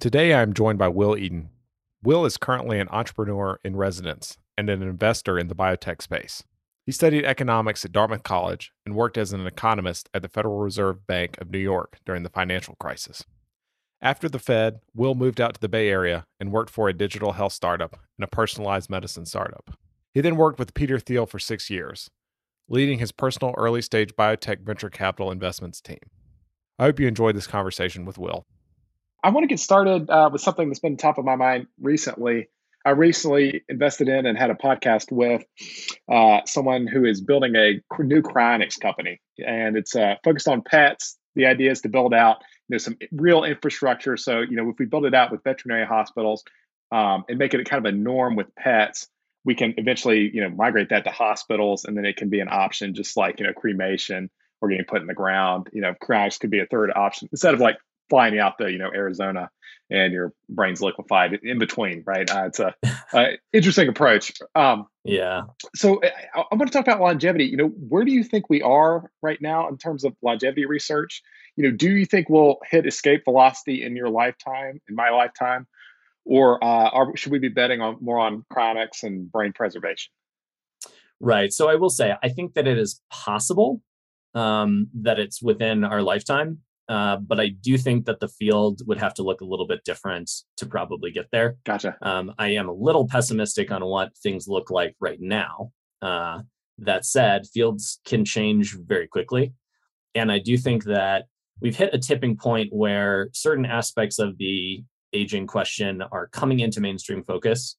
Today, I'm joined by Will Eden. Will is currently an entrepreneur in residence and an investor in the biotech space. He studied economics at Dartmouth College and worked as an economist at the Federal Reserve Bank of New York during the financial crisis. After the Fed, Will moved out to the Bay Area and worked for a digital health startup and a personalized medicine startup. He then worked with Peter Thiel for 6 years, leading his personal early-stage biotech venture capital investments team. I hope you enjoyed this conversation with Will. I want to get started with something that's been top of my mind recently. I recently invested in and had a podcast with someone who is building a new cryonics company, and it's focused on pets. The idea is to build out some real infrastructure. So, if we build it out with veterinary hospitals and make it kind of a norm with pets, we can eventually, migrate that to hospitals, and then it can be an option, just like, cremation or getting put in the ground. Cryonics could be a third option instead of like flying out to Arizona and your brain's liquefied in between, right? It's a interesting approach. So I want to talk about longevity. Where do you think we are right now in terms of longevity research? Do you think we'll hit escape velocity in your lifetime, in my lifetime, or should we be betting on more on cryonics and brain preservation? Right. So I will say, I think that it is possible that it's within our lifetime. But I do think that the field would have to look a little bit different to probably get there. Gotcha. I am a little pessimistic on what things look like right now. That said, fields can change very quickly. And I do think that we've hit a tipping point where certain aspects of the aging question are coming into mainstream focus.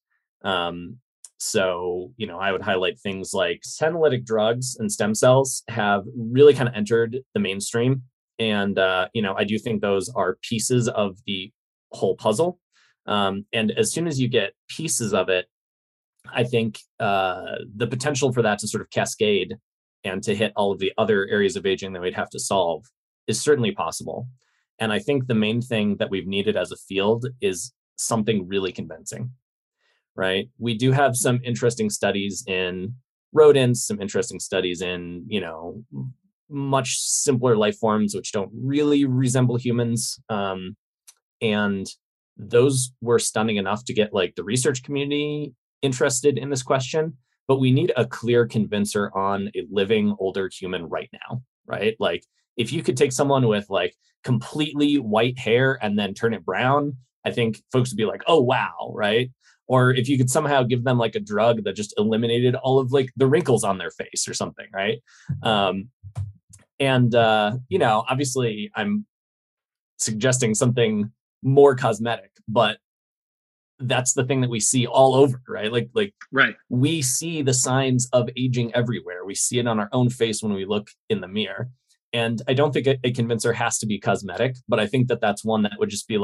So, I would highlight things like senolytic drugs and stem cells have really kind of entered the mainstream. And, I do think those are pieces of the whole puzzle. And as soon as you get pieces of it, I think the potential for that to sort of cascade and to hit all of the other areas of aging that we'd have to solve is certainly possible. And I think the main thing that we've needed as a field is something really convincing, right? We do have some interesting studies in rodents, some interesting studies in, much simpler life forms, which don't really resemble humans. And those were stunning enough to get the research community interested in this question. But we need a clear convincer on a living older human right now, right? If you could take someone with completely white hair and then turn it brown, I think folks would be like, oh, wow, right? Or if you could somehow give them a drug that just eliminated all of the wrinkles on their face or something, right? Obviously I'm suggesting something more cosmetic, but that's the thing that we see all over, right? Right. We see the signs of aging everywhere. We see it on our own face when we look in the mirror. And I don't think a convincer has to be cosmetic, but I think that that's one that would just be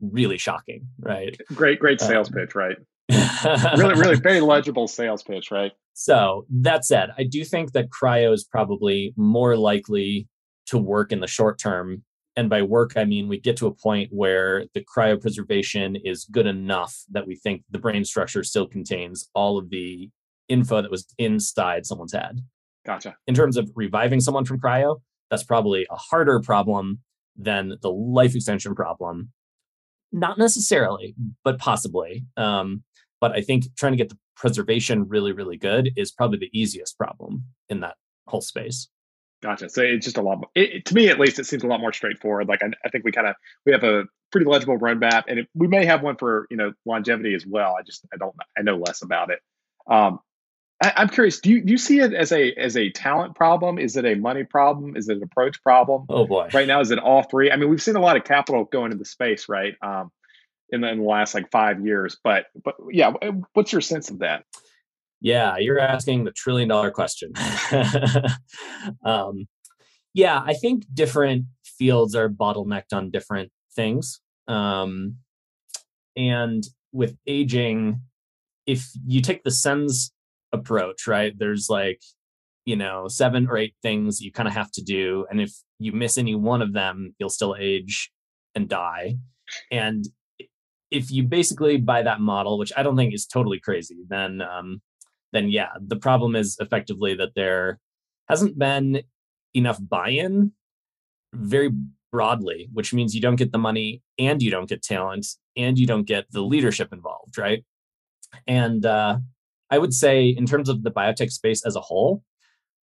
really shocking, right? Great sales pitch, right? really very legible sales pitch, right? So that said, I do think that cryo is probably more likely to work in the short term. And by work, I mean, we get to a point where the cryopreservation is good enough that we think the brain structure still contains all of the info that was inside someone's head. Gotcha. In terms of reviving someone from cryo, that's probably a harder problem than the life extension problem. Not necessarily, but possibly. But I think trying to get the preservation really, really good is probably the easiest problem in that whole space. Gotcha. So it's just a lot more, to me, at least, it seems a lot more straightforward. I think we have a pretty legible roadmap, and we may have one for, longevity as well. I know less about it. I'm curious, do you see it as a talent problem? Is it a money problem? Is it an approach problem? Oh boy. Right now, is it all three? I mean, we've seen a lot of capital go into the space, right? In the last 5 years, but yeah, what's your sense of that? Yeah, you're asking the $1 trillion question. Yeah, I think different fields are bottlenecked on different things. And with aging, if you take the SENS approach, right, there's like, you know, 7 or 8 things you kind of have to do. And if you miss any one of them, you'll still age and die. And if you basically buy that model, which I don't think is totally crazy, then yeah, the problem is effectively that there hasn't been enough buy-in very broadly, which means you don't get the money and you don't get talent and you don't get the leadership involved, right? And I would say in terms of the biotech space as a whole,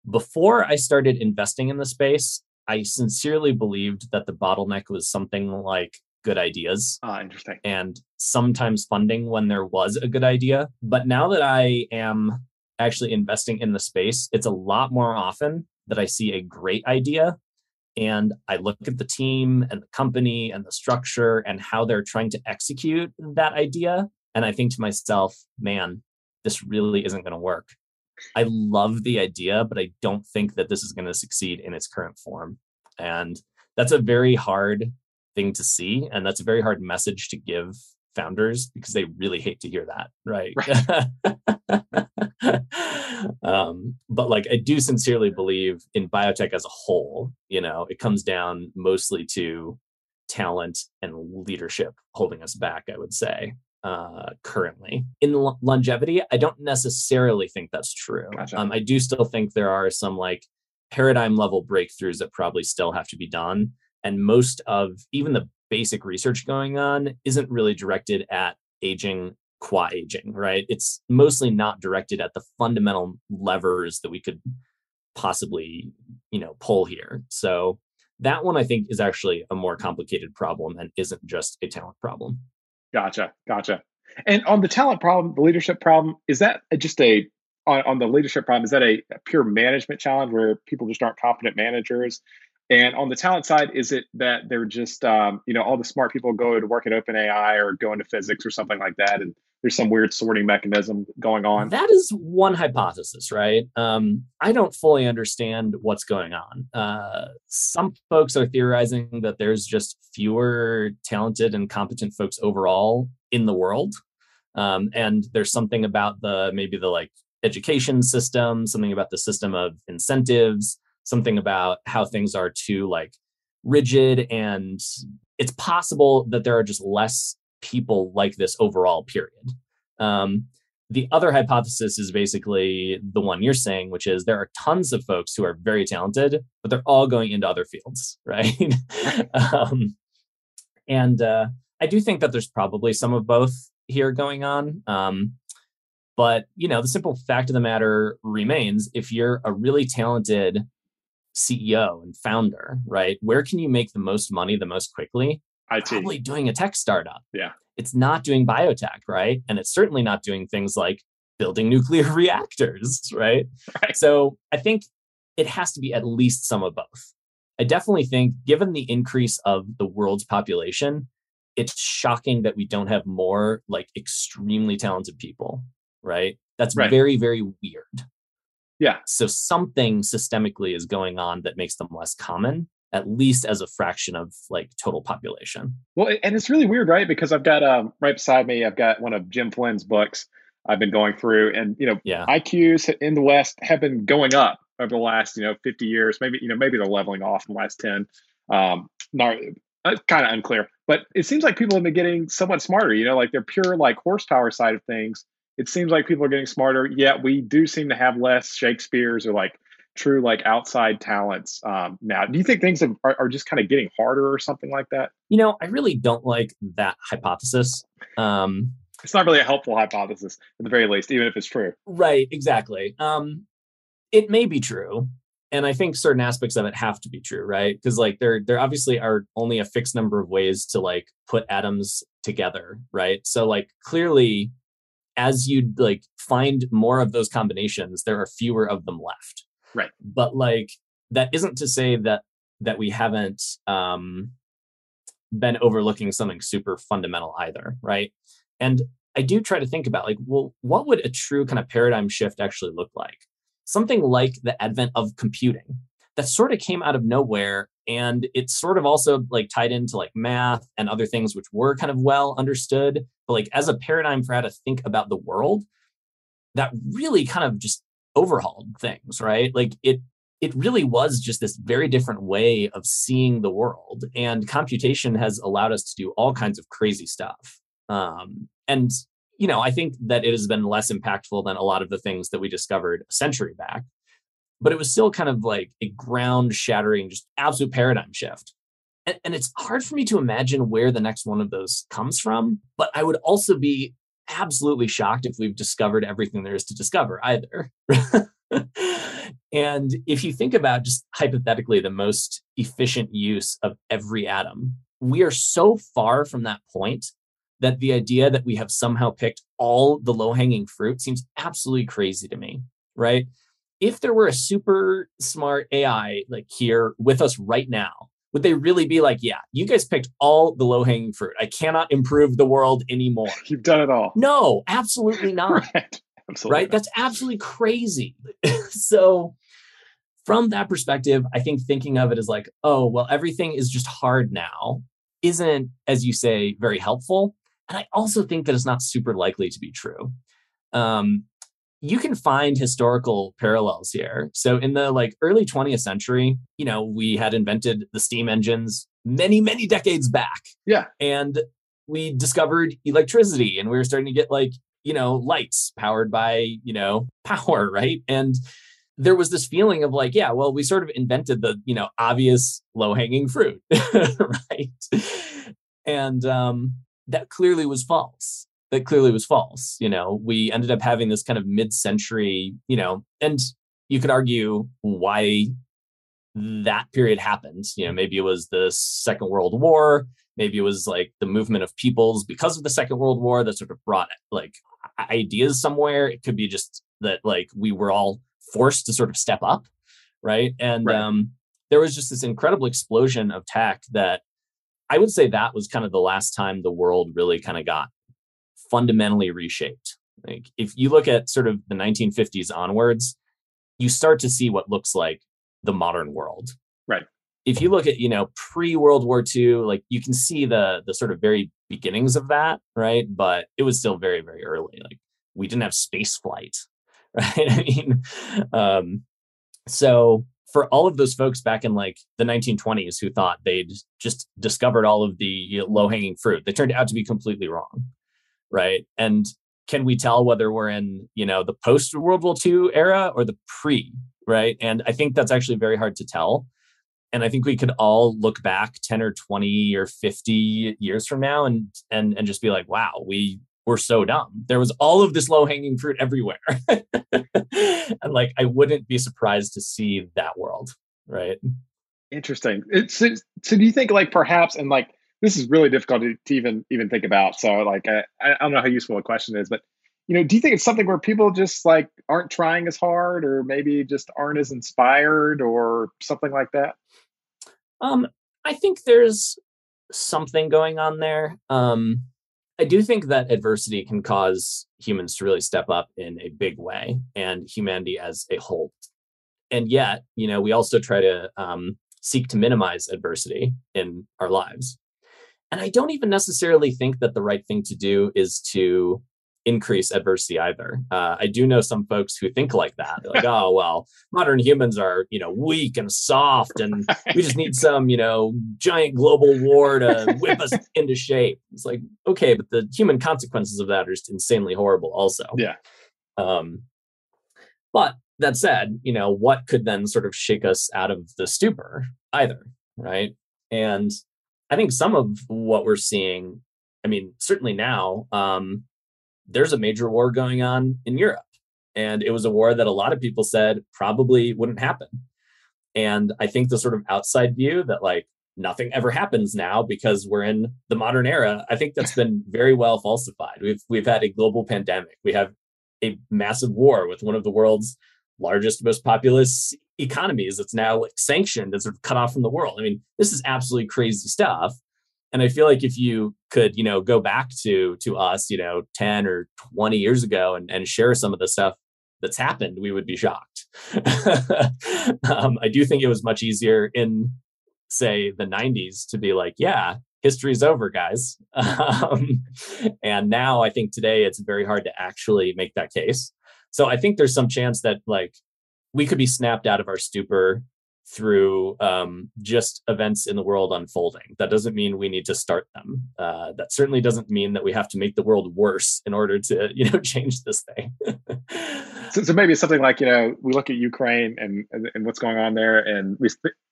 before I started investing in the space, I sincerely believed that the bottleneck was something like good ideas. Interesting. And sometimes funding when there was a good idea. But now that I am actually investing in the space, it's a lot more often that I see a great idea and I look at the team and the company and the structure and how they're trying to execute that idea. And I think to myself, man, this really isn't going to work. I love the idea, but I don't think that this is going to succeed in its current form. And that's a very hard thing to see. And that's a very hard message to give founders because they really hate to hear that, right? But like, I do sincerely believe in biotech as a whole, you know, it comes down mostly to talent and leadership holding us back, I would say. Currently. In longevity, I don't necessarily think that's true. Gotcha. I do still think there are some like paradigm level breakthroughs that probably still have to be done. And most of even the basic research going on isn't really directed at aging qua aging, right? It's mostly not directed at the fundamental levers that we could possibly, you know, pull here. So that one I think is actually a more complicated problem and isn't just a talent problem. Gotcha. And on the talent problem, the leadership problem, is that just on the leadership problem, is that a pure management challenge where people just aren't competent managers? And on the talent side, is it that they're just, you know, all the smart people go to work at OpenAI or go into physics or something like that, and there's some weird sorting mechanism going on? That is one hypothesis, right? I don't fully understand what's going on. Some folks are theorizing that there's just fewer talented and competent folks overall in the world. And there's something about maybe the like education system, something about the system of incentives, something about how things are too like rigid. And it's possible that there are just less people like this overall, period. The other hypothesis is basically the one you're saying, which is there are tons of folks who are very talented, but they're all going into other fields, right? And I do think that there's probably some of both here going on. But, you know, the simple fact of the matter remains, if you're a really talented CEO and founder, right, where can you make the most money the most quickly? IT. Probably doing a tech startup. Yeah. It's not doing biotech, right? And it's certainly not doing things like building nuclear reactors, right? So I think it has to be at least some of both. I definitely think, given the increase of the world's population, it's shocking that we don't have more like extremely talented people, right? That's right. Very, very weird. Yeah. So something systemically is going on that makes them less common, at least as a fraction of like total population. Well, and it's really weird, right? Because I've got right beside me, I've got one of Jim Flynn's books I've been going through, and IQs in the West have been going up over the last 50 years, maybe they're leveling off in the last 10. Kind of unclear, but it seems like people have been getting somewhat smarter. Like their pure like horsepower side of things, it seems like people are getting smarter. Yet we do seem to have less Shakespeares or like true like outside talents now. Do you think things are just kind of getting harder or something like that? I really don't like that hypothesis. It's not really a helpful hypothesis at the very least, even if it's true. Right, exactly. It may be true. And I think certain aspects of it have to be true, right? Because like there obviously are only a fixed number of ways to like put atoms together, right? So like clearly, as you like find more of those combinations, there are fewer of them left. Right. But like, that isn't to say that we haven't been overlooking something super fundamental either, right? And I do try to think about like, well, what would a true kind of paradigm shift actually look like? Something like the advent of computing. that sort of came out of nowhere. And it's sort of also like tied into like math and other things which were kind of well understood, but like as a paradigm for how to think about the world, that really kind of just overhauled things, right? Like it really was just this very different way of seeing the world. And computation has allowed us to do all kinds of crazy stuff. And, you know, I think that it has been less impactful than a lot of the things that we discovered a century back. But it was still kind of like a ground shattering, just absolute paradigm shift. And it's hard for me to imagine where the next one of those comes from. But I would also be absolutely shocked if we've discovered everything there is to discover either. And if you think about just hypothetically the most efficient use of every atom, we are so far from that point that the idea that we have somehow picked all the low-hanging fruit seems absolutely crazy to me, right? If there were a super smart AI like here with us right now, would they really be like, yeah, you guys picked all the low-hanging fruit. I cannot improve the world anymore. You've done it all. No, absolutely not. Right. Absolutely. Right? Not. That's absolutely crazy. So from that perspective, I think thinking of it as like, oh, well, everything is just hard now isn't, as you say, very helpful. And I also think that it's not super likely to be true. You can find historical parallels here. So in the like early 20th century, you know, we had invented the steam engines many, many decades back. Yeah. And we discovered electricity and we were starting to get like, you know, lights powered by, you know, power, right? And there was this feeling of like, yeah, well, we sort of invented the, you know, obvious low-hanging fruit, right? And that clearly was false. You know, we ended up having this kind of mid-century, you know, and you could argue why that period happened. You know, maybe it was the Second World War. Maybe it was like the movement of peoples because of the Second World War that sort of brought like ideas somewhere. It could be just that like we were all forced to sort of step up. Right. And right. There was just this incredible explosion of tech that I would say that was kind of the last time the world really kind of got fundamentally reshaped. Like if you look at sort of the 1950s onwards, you start to see what looks like the modern world. Right. If you look at, you know, pre-World War II, like you can see the sort of very beginnings of that, right? But it was still very, very early. Like we didn't have space flight, right? I mean, so for all of those folks back in like the 1920s who thought they'd just discovered all of the, you know, low-hanging fruit, they turned out to be completely wrong. Right. And can we tell whether we're in, you know, the post World War II era or the pre, right? And I think that's actually very hard to tell. And I think we could all look back 10 or 20 or 50 years from now and just be like, wow, we were so dumb. There was all of this low hanging fruit everywhere. And like, I wouldn't be surprised to see that world. Right. Interesting. So do you think like perhaps, and like, this is really difficult to even think about. So like, I don't know how useful a question is, but, you know, do you think it's something where people just like aren't trying as hard or maybe just aren't as inspired or something like that? I think there's something going on there. I do think that adversity can cause humans to really step up in a big way and humanity as a whole. And yet, you know, we also try to seek to minimize adversity in our lives. And I don't even necessarily think that the right thing to do is to increase adversity either. I do know some folks who think like that. They're like, oh, well, modern humans are, you know, weak and soft and we just need some, you know, giant global war to whip us into shape. It's like, okay, but the human consequences of that are just insanely horrible also. Yeah. But that said, you know, what could then sort of shake us out of the stupor either, right? And I think some of what we're seeing, I mean, certainly now, there's a major war going on in Europe. And it was a war that a lot of people said probably wouldn't happen. And I think the sort of outside view that like nothing ever happens now because we're in the modern era, I think that's been very well falsified. We've had a global pandemic. We have a massive war with one of the world's largest, most populous economies that's now like sanctioned and sort of cut off from the world. I mean, this is absolutely crazy stuff. And I feel like if you could, you know, go back to us, you know, 10 or 20 years ago and share some of the stuff that's happened, we would be shocked. I do think it was much easier in, say, the 90s to be like, yeah, history's over, guys. And now I think today it's very hard to actually make that case. So I think there's some chance that like we could be snapped out of our stupor through just events in the world unfolding. That doesn't mean we need to start them. That certainly doesn't mean that we have to make the world worse in order to, you know, change this thing. So maybe it's something like, you know, we look at Ukraine and what's going on there, and we,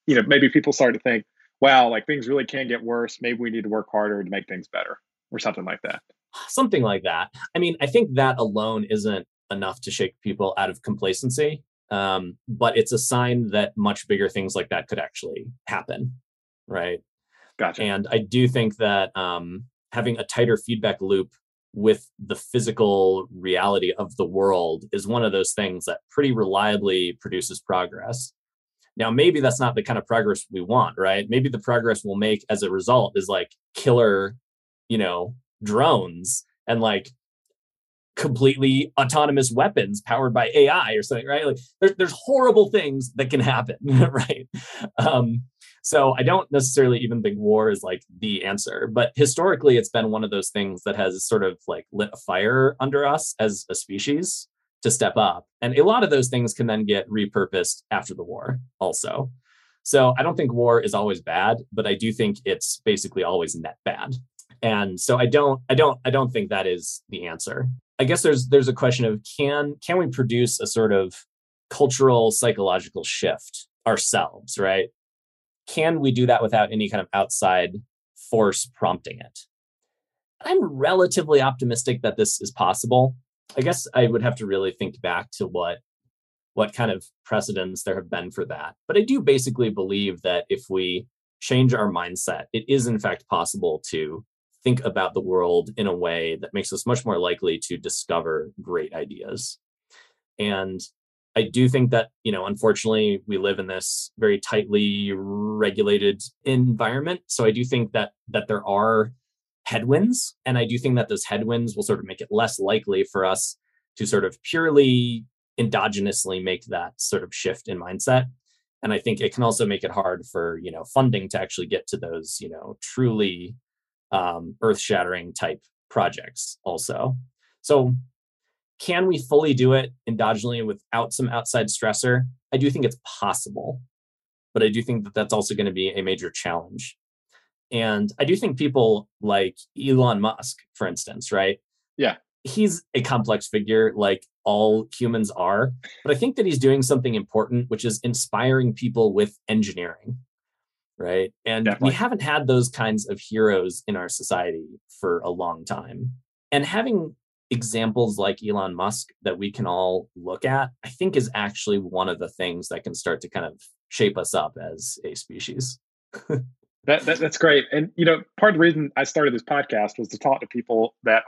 you know, maybe people start to think, wow, like things really can get worse. Maybe we need to work harder to make things better, or something like that. Something like that. I mean, I think that alone isn't enough to shake people out of complacency. But it's a sign that much bigger things like that could actually happen, right? Gotcha. And I do think that having a tighter feedback loop with the physical reality of the world is one of those things that pretty reliably produces progress. Now, maybe that's not the kind of progress we want, right? Maybe the progress we'll make as a result is like killer, you know, drones and like completely autonomous weapons powered by AI or something, right? Like there's horrible things that can happen, right? So I don't necessarily even think war is like the answer, but historically it's been one of those things that has sort of like lit a fire under us as a species to step up. And a lot of those things can then get repurposed after the war also. So I don't think war is always bad, but I do think it's basically always net bad. And so I don't think that is the answer. I guess there's a question of can we produce a sort of cultural psychological shift ourselves, right? Can we do that without any kind of outside force prompting it? I'm relatively optimistic that this is possible. I guess I would have to really think back to what kind of precedents there have been for that. But I do basically believe that if we change our mindset, it is in fact possible to think about the world in a way that makes us much more likely to discover great ideas. And I do think that, you know, unfortunately, we live in this very tightly regulated environment. So I do think that there are headwinds, and I do think that those headwinds will sort of make it less likely for us to sort of purely endogenously make that sort of shift in mindset. And I think it can also make it hard for, you know, funding to actually get to those, you know, truly earth-shattering type projects also. So can we fully do it endogenously without some outside stressor? I do think it's possible, but I do think that that's also going to be a major challenge. And I do think people like Elon Musk, for instance, right? Yeah. He's a complex figure like all humans are, but I think that he's doing something important, which is inspiring people with engineering. Right. And definitely, we haven't had those kinds of heroes in our society for a long time. And having examples like Elon Musk that we can all look at, I think is actually one of the things that can start to kind of shape us up as a species. That's great. And, you know, part of the reason I started this podcast was to talk to people that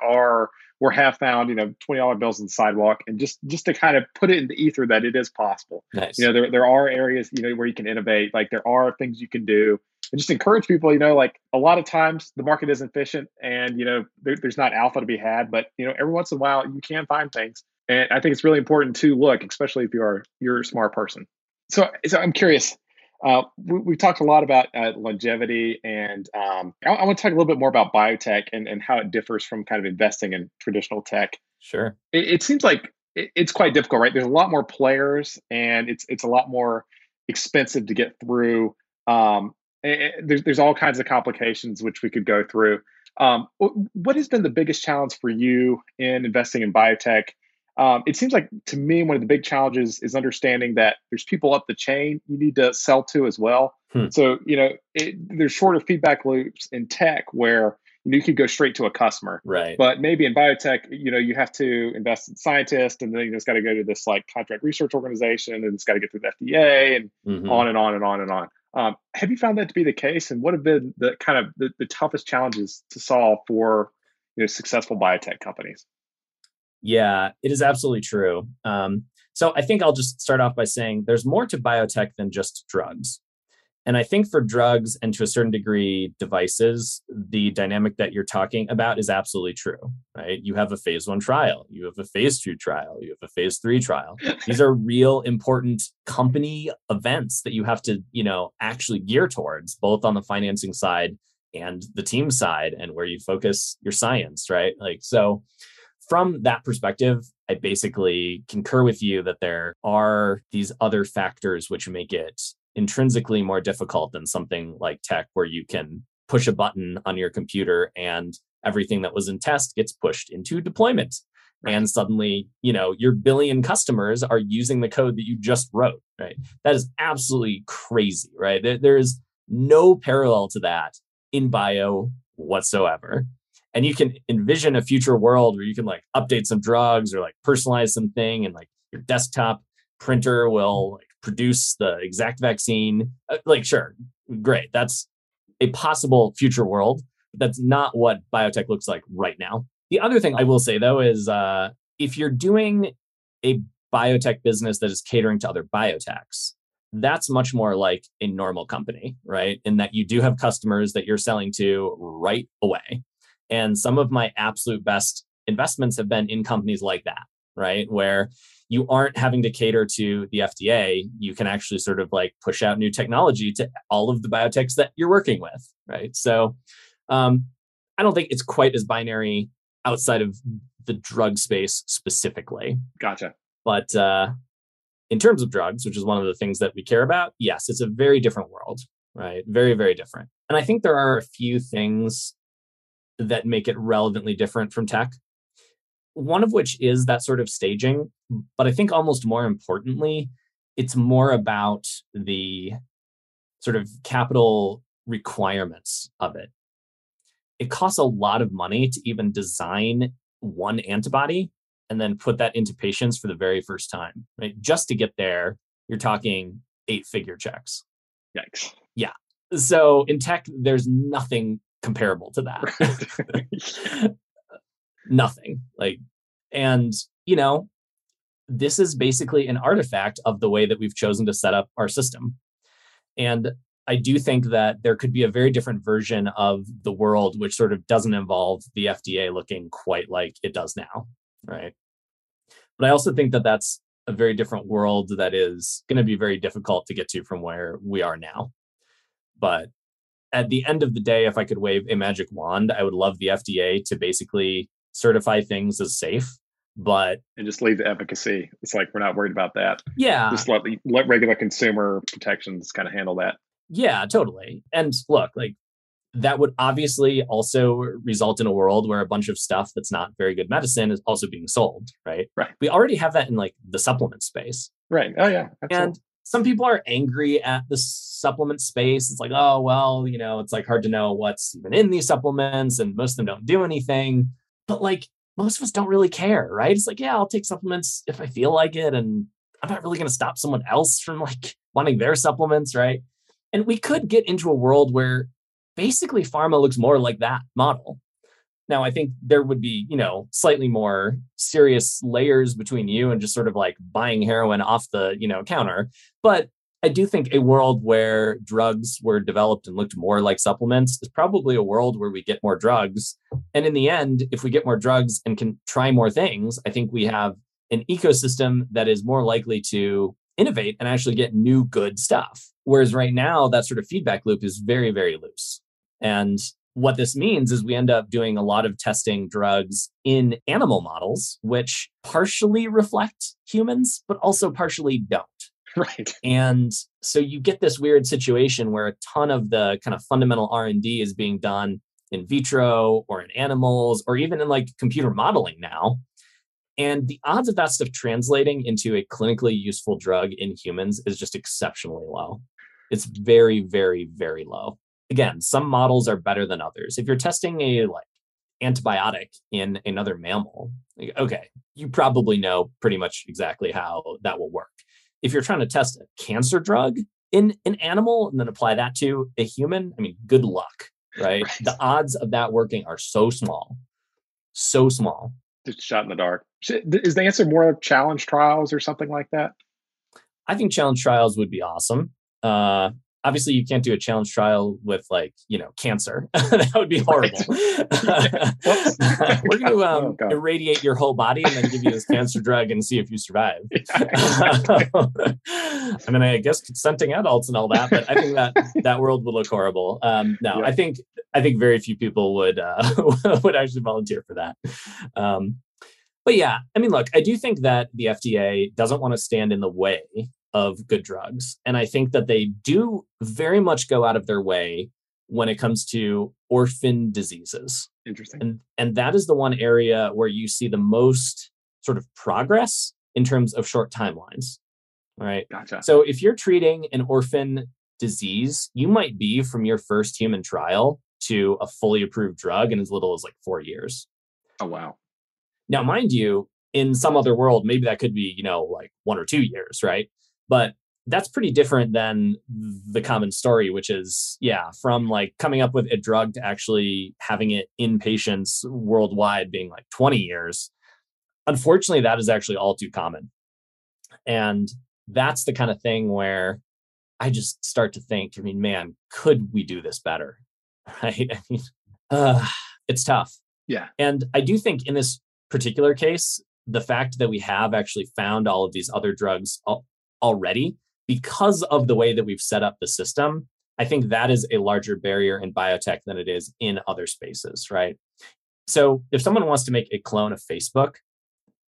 or have found, you know, $20 bills on the sidewalk, and just to kind of put it in the ether that it is possible. Nice. You know, there are areas, you know, where you can innovate, like there are things you can do, and just encourage people, you know, like a lot of times the market isn't efficient and, you know, there's not alpha to be had, but, you know, every once in a while you can find things. And I think it's really important to look, especially if you're a smart person. So I'm curious, we've talked a lot about longevity, and I want to talk a little bit more about biotech and how it differs from kind of investing in traditional tech. Sure. It seems like it's quite difficult, right? There's a lot more players, and it's a lot more expensive to get through. There's all kinds of complications which we could go through. What has been the biggest challenge for you in investing in biotech? It seems like to me, one of the big challenges is understanding that there's people up the chain you need to sell to as well. So, you know, there's shorter feedback loops in tech where, you know, you could go straight to a customer, right? But maybe in biotech, you know, you have to invest in scientists, and then you just got to go to this like contract research organization, and it's got to get through the FDA and on and on and on and on. Have you found that to be the case? And what have been the kind of the toughest challenges to solve for, you know, successful biotech companies? Yeah, it is absolutely true. So I think I'll just start off by saying there's more to biotech than just drugs. And I think for drugs and to a certain degree, devices, the dynamic that you're talking about is absolutely true, right? You have a phase 1 trial, you have a phase 2 trial, you have a phase 3 trial. These are real important company events that you have to, you know, actually gear towards, both on the financing side and the team side and where you focus your science, right? Like, so from that perspective, I basically concur with you that there are these other factors which make it intrinsically more difficult than something like tech, where you can push a button on your computer and everything that was in test gets pushed into deployment. Right. And suddenly, you know, your billion customers are using the code that you just wrote, right? That is absolutely crazy, right? There is no parallel to that in bio whatsoever. And you can envision a future world where you can like update some drugs or like personalize something, and like your desktop printer will like produce the exact vaccine. Like, sure, great. That's a possible future world. That's not what biotech looks like right now. The other thing I will say, though, is if you're doing a biotech business that is catering to other biotechs, that's much more like a normal company, right? In that you do have customers that you're selling to right away. And some of my absolute best investments have been in companies like that, right? Where you aren't having to cater to the FDA. You can actually sort of like push out new technology to all of the biotechs that you're working with, right? So I don't think it's quite as binary outside of the drug space specifically. Gotcha. But in terms of drugs, which is one of the things that we care about, yes, it's a very different world, right? Very, very different. And I think there are a few things that make it relevantly different from tech. One of which is that sort of staging, but I think almost more importantly, it's more about the sort of capital requirements of it. It costs a lot of money to even design one antibody and then put that into patients for the very first time, right? Just to get there, you're talking 8-figure checks. Yikes. Yeah. So in tech, there's nothing comparable to that. Nothing. Like, and, you know, this is basically an artifact of the way that we've chosen to set up our system. And I do think that there could be a very different version of the world, which sort of doesn't involve the FDA looking quite like it does now, right? But I also think that that's a very different world that is going to be very difficult to get to from where we are now. But at the end of the day, if I could wave a magic wand, I would love the FDA to basically certify things as safe, but... And just leave the efficacy. It's like, we're not worried about that. Yeah. Just let regular consumer protections kind of handle that. Yeah, totally. And look, like, that would obviously also result in a world where a bunch of stuff that's not very good medicine is also being sold, right? Right. We already have that in like the supplement space. Right. Oh, yeah. Absolutely. And some people are angry at the supplement space. It's like, oh, well, you know, it's like hard to know what's even in these supplements and most of them don't do anything. But like, most of us don't really care, right? It's like, yeah, I'll take supplements if I feel like it. And I'm not really going to stop someone else from like wanting their supplements, right? And we could get into a world where basically pharma looks more like that model. Now, I think there would be, you know, slightly more serious layers between you and just sort of like buying heroin off the, you know, counter. But I do think a world where drugs were developed and looked more like supplements is probably a world where we get more drugs. And in the end, if we get more drugs and can try more things, I think we have an ecosystem that is more likely to innovate and actually get new good stuff. Whereas right now, that sort of feedback loop is very, very loose. And what this means is we end up doing a lot of testing drugs in animal models, which partially reflect humans, but also partially don't. Right. And so you get this weird situation where a ton of the kind of fundamental R&D is being done in vitro or in animals or even in like computer modeling now. And the odds of that stuff translating into a clinically useful drug in humans is just exceptionally low. It's very, very, very low. Again, some models are better than others. If you're testing a like antibiotic in another mammal, like, okay, you probably know pretty much exactly how that will work. If you're trying to test a cancer drug in an animal and then apply that to a human, I mean, good luck, right? The odds of that working are so small, so small. Just shot in the dark. Is the answer more like challenge trials or something like that? I think challenge trials would be awesome. Obviously, you can't do a challenge trial with cancer. That would be horrible. Right. We're going to irradiate your whole body and then give you this cancer drug and see if you survive. Yeah, exactly. I mean, I guess consenting adults and all that, but I think that world would look horrible. No, yeah. I think very few people would actually volunteer for that. But yeah, I mean, look, I do think that the FDA doesn't want to stand in the way of good drugs. And I think that they do very much go out of their way when it comes to orphan diseases. Interesting. And that is the one area where you see the most sort of progress in terms of short timelines. All right. Gotcha. So if you're treating an orphan disease, you might be from your first human trial to a fully approved drug in as little as 4 years. Oh, wow. Now, mind you, in some other world, maybe that could be, 1 or 2 years, right? But that's pretty different than the common story, which is, from coming up with a drug to actually having it in patients worldwide being 20 years. Unfortunately, that is actually all too common. And that's the kind of thing where I just start to think, man, could we do this better? Right? It's tough. Yeah. And I do think in this particular case, the fact that we have actually found all of these other drugs already, because of the way that we've set up the system, I think that is a larger barrier in biotech than it is in other spaces, right? So if someone wants to make a clone of Facebook,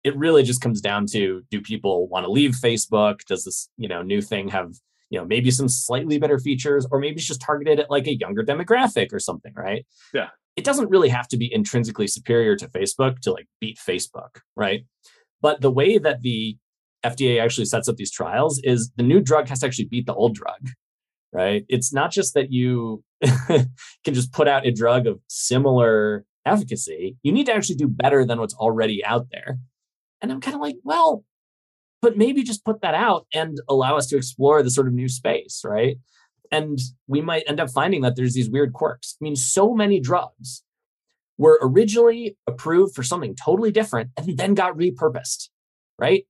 it really just comes down to, do people want to leave Facebook? Does this, new thing have, maybe some slightly better features, or maybe it's just targeted at a younger demographic or something, right? Yeah. It doesn't really have to be intrinsically superior to Facebook to beat Facebook, right? But the way that the FDA actually sets up these trials is the new drug has to actually beat the old drug, right? It's not just that you can just put out a drug of similar efficacy. You need to actually do better than what's already out there. And I'm kind of but maybe just put that out and allow us to explore the sort of new space, right? And we might end up finding that there's these weird quirks. So many drugs were originally approved for something totally different and then got repurposed, right?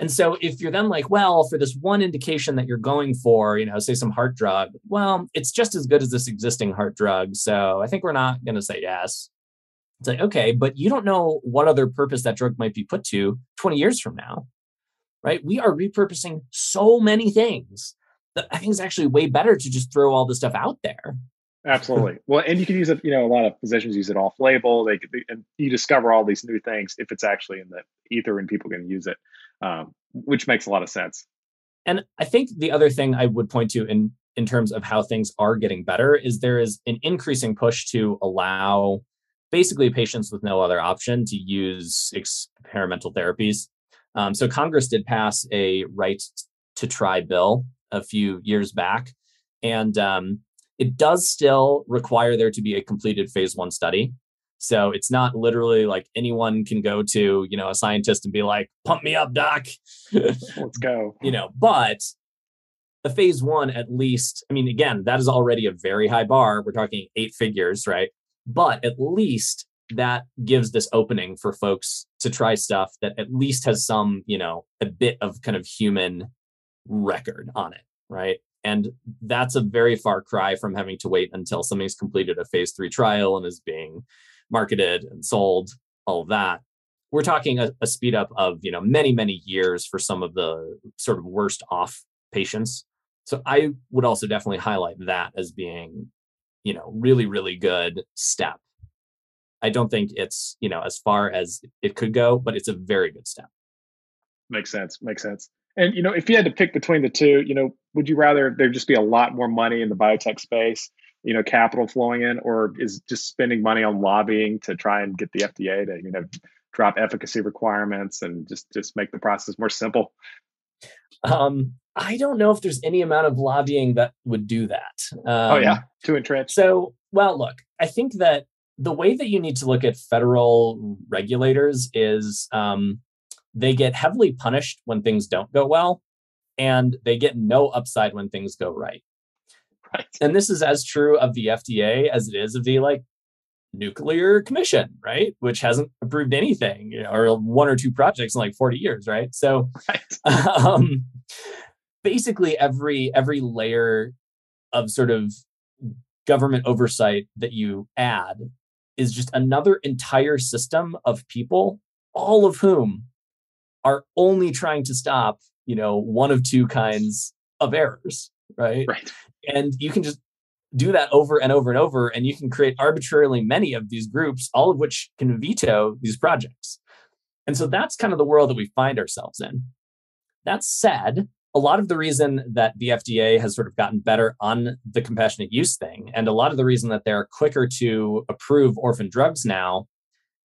And so if you're then for this one indication that you're going for, say some heart drug, it's just as good as this existing heart drug. So I think we're not going to say yes. It's okay, but you don't know what other purpose that drug might be put to 20 years from now, right? We are repurposing so many things that I think is actually way better to just throw all this stuff out there. Absolutely. Well, and you can use it, a lot of physicians use it off label. And you discover all these new things if it's actually in the ether and people can use it. Which makes a lot of sense. And I think the other thing I would point to in terms of how things are getting better is there is an increasing push to allow basically patients with no other option to use experimental therapies. So Congress did pass a right to try bill a few years back. And it does still require there to be a completed phase 1 study. So it's not literally anyone can go to, a scientist and be like, pump me up, doc. Let's go. But the phase 1, at least, again, that is already a very high bar. We're talking 8 figures, right? But at least that gives this opening for folks to try stuff that at least has some, a bit of kind of human record on it, right? And that's a very far cry from having to wait until somebody's completed a phase 3 trial and is being marketed and sold, all of that. We're talking a speed up of, many, many years for some of the sort of worst off patients. So I would also definitely highlight that as being, really, really good step. I don't think it's, as far as it could go, but it's a very good step. Makes sense. And, if you had to pick between the two, would you rather there just be a lot more money in the biotech space, capital flowing in, or is just spending money on lobbying to try and get the FDA to, drop efficacy requirements and just make the process more simple? I don't know if there's any amount of lobbying that would do that. Too entrenched. So, look, I think that the way that you need to look at federal regulators is, they get heavily punished when things don't go well, and they get no upside when things go right. Right. And this is as true of the FDA as it is of the nuclear commission, right? Which hasn't approved anything, or 1 or 2 projects in 40 years, right? So basically every layer of sort of government oversight that you add is just another entire system of people, all of whom are only trying to stop, you know, one of two kinds of errors, right? Right. And you can just do that over and over and over, and you can create arbitrarily many of these groups, all of which can veto these projects. And so that's kind of the world that we find ourselves in. That said, a lot of the reason that the FDA has sort of gotten better on the compassionate use thing, and a lot of the reason that they're quicker to approve orphan drugs now,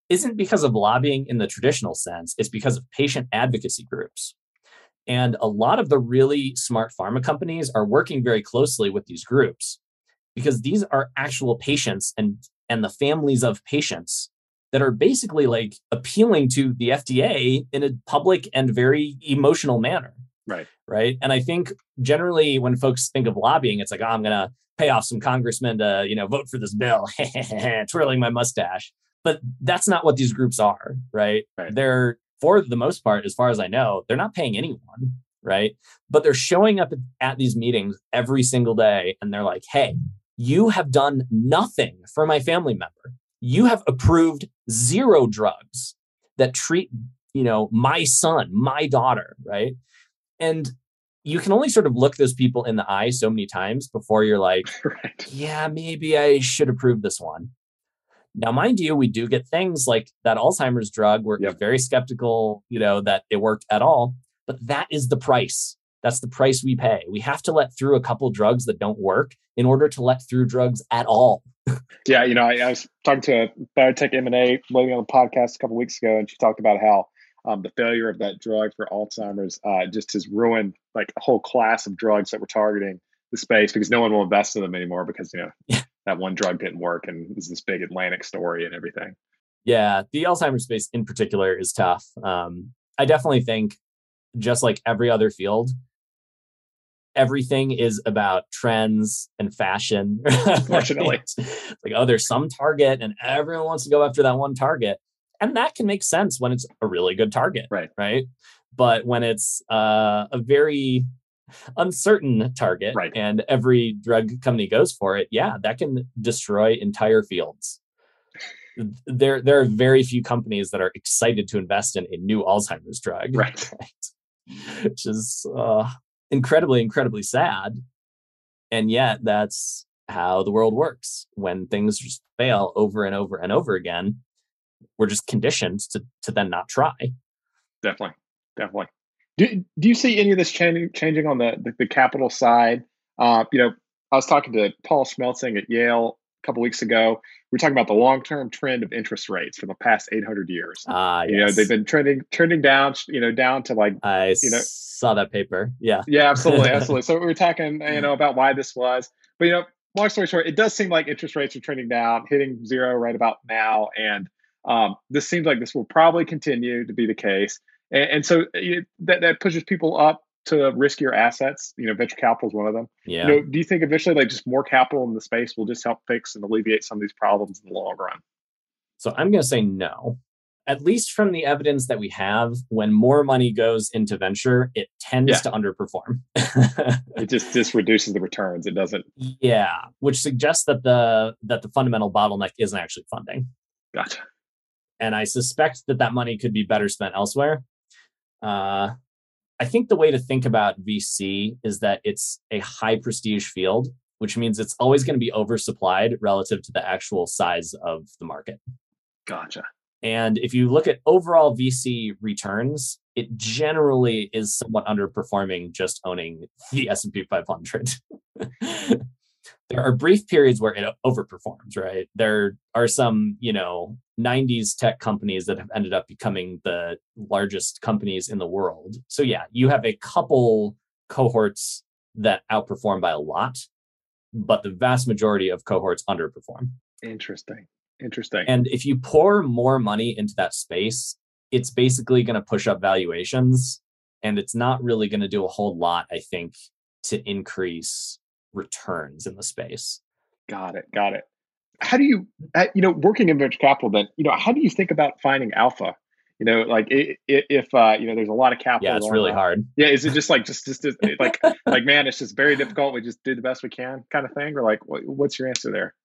isn't because of lobbying in the traditional sense, it's because of patient advocacy groups. And a lot of the really smart pharma companies are working very closely with these groups, because these are actual patients and the families of patients that are basically like appealing to the FDA in a public and very emotional manner. Right. Right. And I think generally when folks think of lobbying, it's like, oh, I'm going to pay off some congressmen to, you know, vote for this bill, twirling my mustache. But that's not what these groups are. Right. They're, for the most part, as far as I know, they're not paying anyone. Right. But they're showing up at these meetings every single day. And they're like, hey, you have done nothing for my family member. You have approved zero drugs that treat, you know, my son, my daughter, right? And you can only sort of look those people in the eye so many times before you're like, right. Yeah, maybe I should approve this one. Now, mind you, we do get things like that Alzheimer's drug where Yep. It's very skeptical, you know, that it worked at all, but that is the price. That's the price we pay. We have to let through a couple drugs that don't work in order to let through drugs at all. Yeah, you know, I was talking to a biotech M&A lady on the podcast a couple of weeks ago, and she talked about how the failure of that drug for Alzheimer's just has ruined like a whole class of drugs that were targeting the space, because no one will invest in them anymore because, you know, that one drug didn't work, and it's this big Atlantic story and everything. Yeah, the Alzheimer's space in particular is tough. I definitely think, just like every other field, everything is about trends and fashion. Unfortunately. Like, oh, there's some target and everyone wants to go after that one target. And that can make sense when it's a really good target. Right. Right. But when it's a very uncertain target and every drug company goes for it, yeah, that can destroy entire fields. There are very few companies that are excited to invest in a new Alzheimer's drug. Right. Which is... incredibly, incredibly sad. And yet that's how the world works. When things just fail over and over and over again, we're just conditioned to then not try. Definitely. Definitely. Do you see any of this changing on the capital side? You know, I was talking to Paul Schmelzing at Yale a couple weeks ago. We were talking about the long-term trend of interest rates for the past 800 years. You know, they've been trending down, you know, down to like, saw that paper. Yeah. Yeah, absolutely. Absolutely. So we were talking, you know, about why this was, but, you know, long story short, it does seem like interest rates are trending down, hitting zero right about now. And this seems like this will probably continue to be the case. And so that pushes people up to riskier assets. You know, venture capital is one of them. Yeah. You know, do you think eventually like just more capital in the space will just help fix and alleviate some of these problems in the long run? So I'm going to say no. At least from the evidence that we have, when more money goes into venture, it tends to underperform. It just reduces the returns. It doesn't. Yeah, which suggests that the fundamental bottleneck isn't actually funding. Gotcha. And I suspect that money could be better spent elsewhere. I think the way to think about VC is that it's a high prestige field, which means it's always going to be oversupplied relative to the actual size of the market. Gotcha. And if you look at overall VC returns, it generally is somewhat underperforming just owning the S&P 500. There are brief periods where it overperforms, right? There are some, you know, 90s tech companies that have ended up becoming the largest companies in the world. So yeah, you have a couple cohorts that outperform by a lot, but the vast majority of cohorts underperform. Interesting. And if you pour more money into that space, it's basically going to push up valuations, and it's not really going to do a whole lot, I think, to increase returns in the space. Got it. How do you, you know, working in venture capital then, you know, how do you think about finding alpha? You know, like if there's a lot of capital. Yeah, it's really hard. Yeah, is it just man, it's just very difficult. We just do the best we can, kind of thing. Or like, what's your answer there?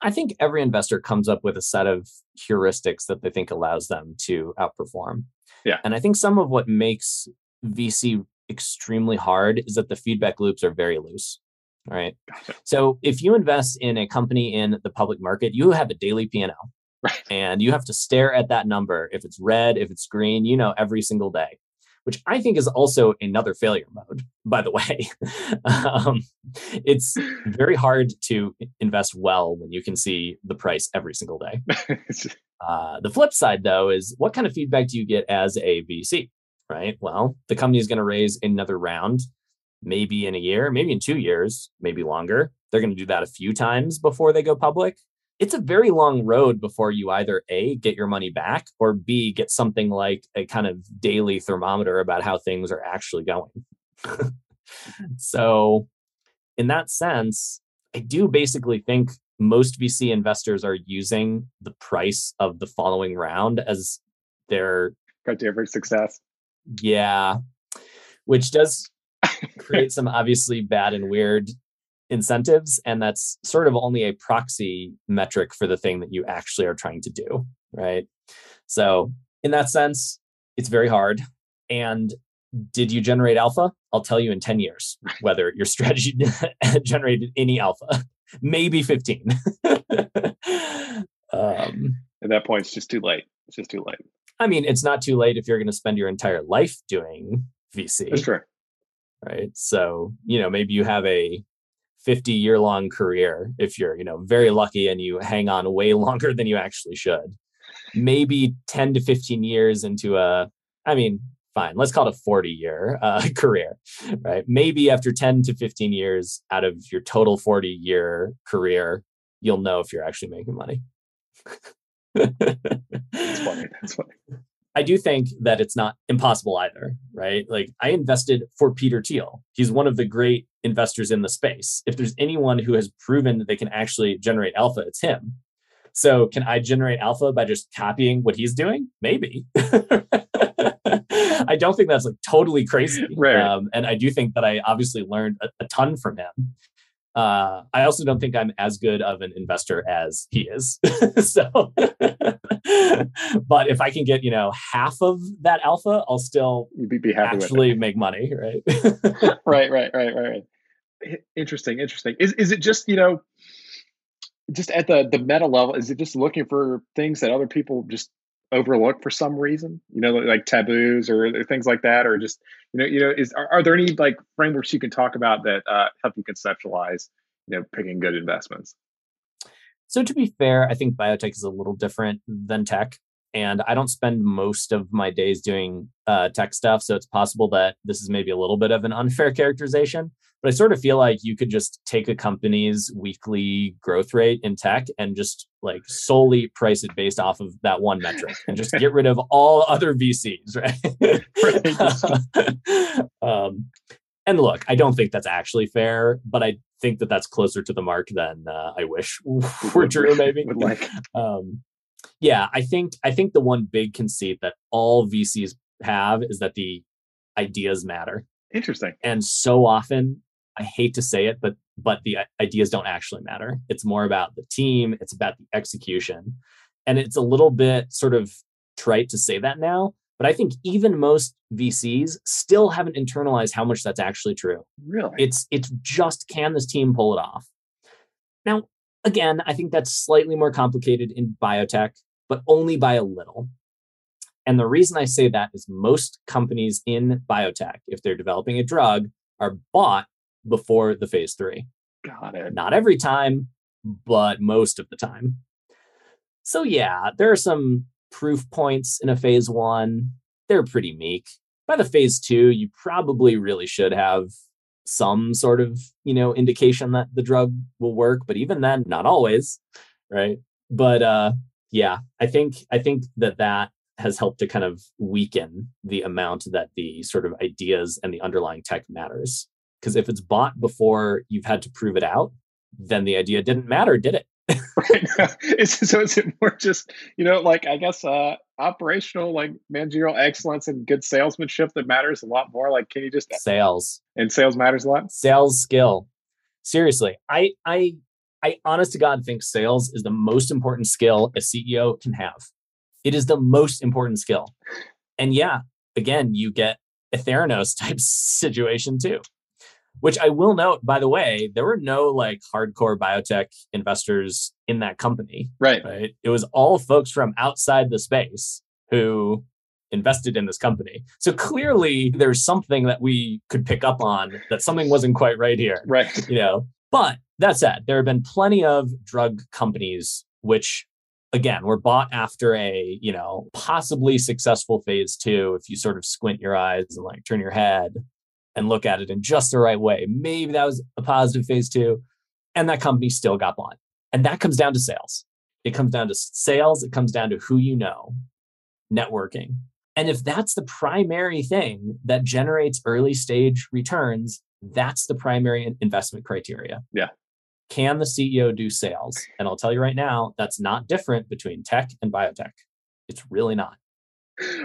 I think every investor comes up with a set of heuristics that they think allows them to outperform. Yeah, and I think some of what makes VC extremely hard is that the feedback loops are very loose. All right. Gotcha. So if you invest in a company in the public market, you have a daily P&L. Right. And you have to stare at that number. If it's red, if it's green, every single day, which I think is also another failure mode, by the way. It's very hard to invest well when you can see the price every single day. The flip side, though, is what kind of feedback do you get as a VC, right? Well, the company is going to raise another round, maybe in a year, maybe in 2 years, maybe longer. They're going to do that a few times before they go public. It's a very long road before you either A, get your money back, or B, get something like a kind of daily thermometer about how things are actually going. So in that sense, I do basically think most VC investors are using the price of the following round as their criteria for success. Yeah, which does create some obviously bad and weird incentives, and that's sort of only a proxy metric for the thing that you actually are trying to do, right? So in that sense, it's very hard. And did you generate alpha? I'll tell you in 10 years whether your strategy generated any alpha, maybe 15. At that point, it's just too late. It's just too late. I mean, it's not too late if you're going to spend your entire life doing VC. That's true. Right? So, maybe you have a 50-year-long career if you're, very lucky and you hang on way longer than you actually should. Maybe 10 to 15 years into let's call it a 40-year career, right? Maybe after 10 to 15 years out of your total 40-year career, you'll know if you're actually making money. That's funny. I do think that it's not impossible either, right? Like, I invested for Peter Thiel. He's one of the great investors in the space. If there's anyone who has proven that they can actually generate alpha, it's him. So can I generate alpha by just copying what he's doing? Maybe. I don't think that's like totally crazy. Right. And I do think that I obviously learned a ton from him. I also don't think I'm as good of an investor as he is. So, but if I can get, half of that alpha, I'll still be happy actually make money. Right. Right. Interesting. Is it just, just at the meta level, is it just looking for things that other people just overlook for some reason, like taboos or things like that, or just, are there any like frameworks you can talk about that help you conceptualize, picking good investments? So to be fair, I think biotech is a little different than tech, and I don't spend most of my days doing tech stuff. So it's possible that this is maybe a little bit of an unfair characterization, but I sort of feel like you could just take a company's weekly growth rate in tech and just like solely price it based off of that one metric and just get rid of all other VCs, right? And look, I don't think that's actually fair, but I think that that's closer to the mark than I wish were true, maybe. Yeah, I think the one big conceit that all VCs have is that the ideas matter. Interesting. And so often, I hate to say it, but the ideas don't actually matter. It's more about the team. It's about the execution. And it's a little bit sort of trite to say that now, but I think even most VCs still haven't internalized how much that's actually true. Really? It's just, can this team pull it off? Now, again, I think that's slightly more complicated in biotech, but only by a little. And the reason I say that is most companies in biotech, if they're developing a drug, are bought before the phase 3. Got it. Not every time, but most of the time. So yeah, there are some proof points in a phase 1. They're pretty meek. By the phase 2, you probably really should have some sort of, indication that the drug will work, but even then, not always, right? But yeah, I think that has helped to kind of weaken the amount that the sort of ideas and the underlying tech matters. Because if it's bought before you've had to prove it out, then the idea didn't matter, did it? Right. So is it more just, I guess operational, like managerial excellence and good salesmanship that matters a lot more. Like, can you just sales and sales matters a lot? Sales skill. Seriously. I honest to God think sales is the most important skill a CEO can have. It is the most important skill. And yeah, again, you get a Theranos type situation too, which I will note, by the way, there were no like hardcore biotech investors in that company. Right. It was all folks from outside the space who invested in this company. So clearly there's something that we could pick up on that something wasn't quite right here. Right. You know, but that said, there have been plenty of drug companies which, again, were bought after a, you know, possibly successful phase 2. If you sort of squint your eyes and like turn your head and look at it in just the right way, maybe that was a positive phase 2, and that company still got bought. And that comes down to sales. It comes down to sales. It comes down to who you know, networking. And if that's the primary thing that generates early stage returns, that's the primary investment criteria. Yeah. Can the CEO do sales? And I'll tell you right now, that's not different between tech and biotech. It's really not.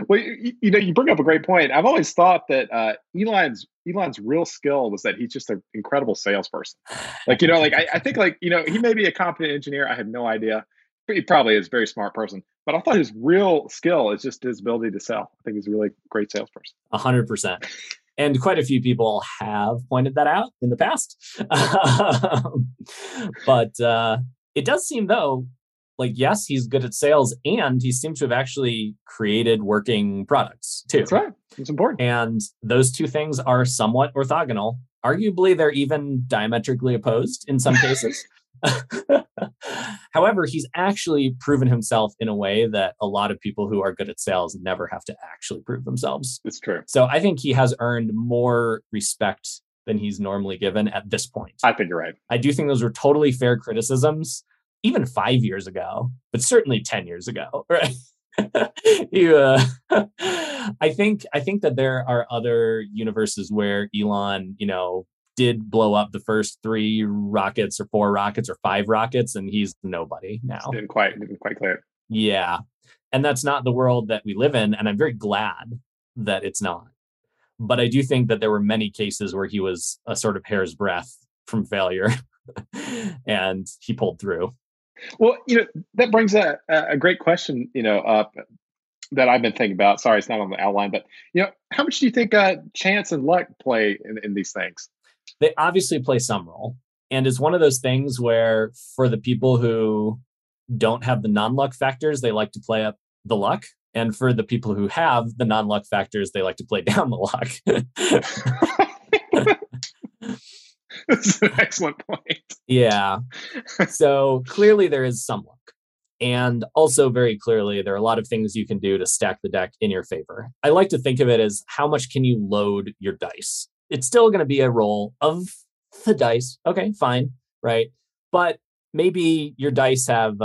Well, you know, you bring up a great point. I've always thought that Elon's real skill was that he's just an incredible salesperson. Like, you know, like I think like, you know, he may be a competent engineer. I have no idea. But he probably is a very smart person. But I thought his real skill is just his ability to sell. I think he's a really great salesperson. 100%. And quite a few people have pointed that out in the past. But it does seem, though, like, yes, he's good at sales, and he seems to have actually created working products, too. That's right. It's important. And those two things are somewhat orthogonal. Arguably, they're even diametrically opposed in some cases. However, he's actually proven himself in a way that a lot of people who are good at sales never have to actually prove themselves. It's true. So I think he has earned more respect than he's normally given at this point. I think you're right. I do think those were totally fair criticisms, even 5 years ago, but certainly 10 years ago. Right? I think that there are other universes where Elon, you know, did blow up the first 3 rockets or 4 rockets or 5 rockets, and he's nobody now. Didn't quite clear. Yeah. And that's not the world that we live in, and I'm very glad that it's not. But I do think that there were many cases where he was a sort of hair's breadth from failure, and he pulled through. Well, you know, that brings a great question, you know, up that I've been thinking about. Sorry, it's not on the outline, but, you know, how much do you think chance and luck play in these things? They obviously play some role. And it's one of those things where for the people who don't have the non-luck factors, they like to play up the luck. And for the people who have the non-luck factors, they like to play down the luck. That's an excellent point. Yeah. So clearly there is some luck. And also very clearly, there are a lot of things you can do to stack the deck in your favor. I like to think of it as how much can you load your dice? It's still going to be a roll of the dice. Okay, fine. Right. But maybe your dice have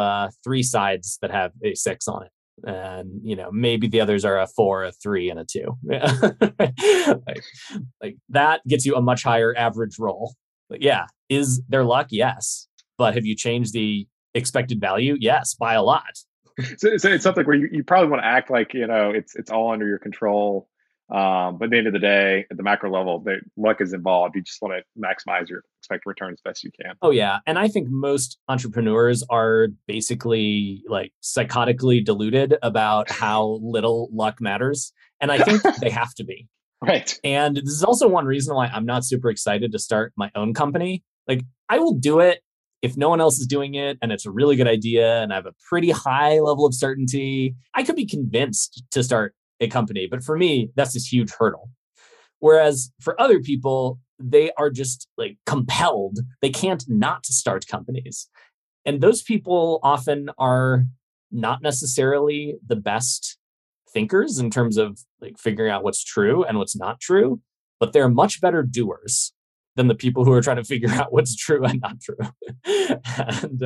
3 sides that have a 6 on it. And, you know, maybe the others are a 4, a 3, and a 2. Yeah. like that gets you a much higher average roll. But yeah. Is there luck? Yes. But have you changed the expected value? Yes, by a lot. So it's something where you probably want to act like, you know, it's all under your control. But at the end of the day, at the macro level, the luck is involved. You just want to maximize your expected return as best you can. Oh, yeah. And I think most entrepreneurs are basically like psychotically deluded about how little luck matters. And I think they have to be. Right. And this is also one reason why I'm not super excited to start my own company. Like, I will do it if no one else is doing it and it's a really good idea and I have a pretty high level of certainty. I could be convinced to start a company. But for me, that's this huge hurdle. Whereas for other people, they are just like compelled. They can't not start companies. And those people often are not necessarily the best thinkers in terms of like figuring out what's true and what's not true, but they're much better doers than the people who are trying to figure out what's true and not true. And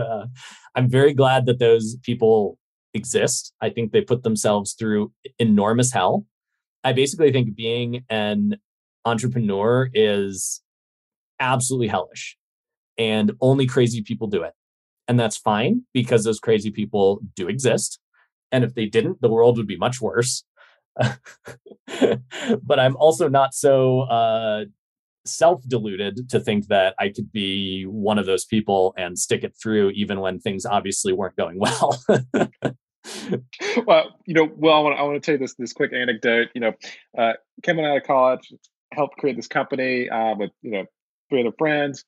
I'm very glad that those people exist. I think they put themselves through enormous hell. I basically think being an entrepreneur is absolutely hellish and only crazy people do it. And that's fine because those crazy people do exist And if they didn't, the world would be much worse. But I'm also not so self-deluded to think that I could be one of those people and stick it through even when things obviously weren't going well. Well, I want to tell you this quick anecdote. Came out of college, helped create this company with three other friends.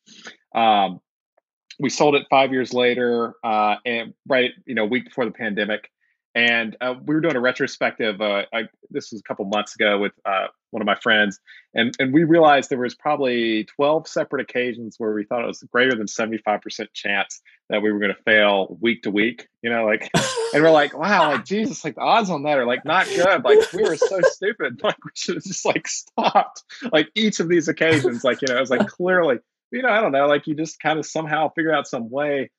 We sold it 5 years later, and a week before the pandemic. And we were doing a retrospective. This was a couple months ago with one of my friends, and we realized there was probably 12 separate occasions where we thought it was greater than 75% chance that we were going to fail week to week. And we're like, wow, Jesus, the odds on that are not good. We were so stupid. We should have just stopped. Each of these occasions, it was clearly, I don't know. You just kind of somehow figure out some way.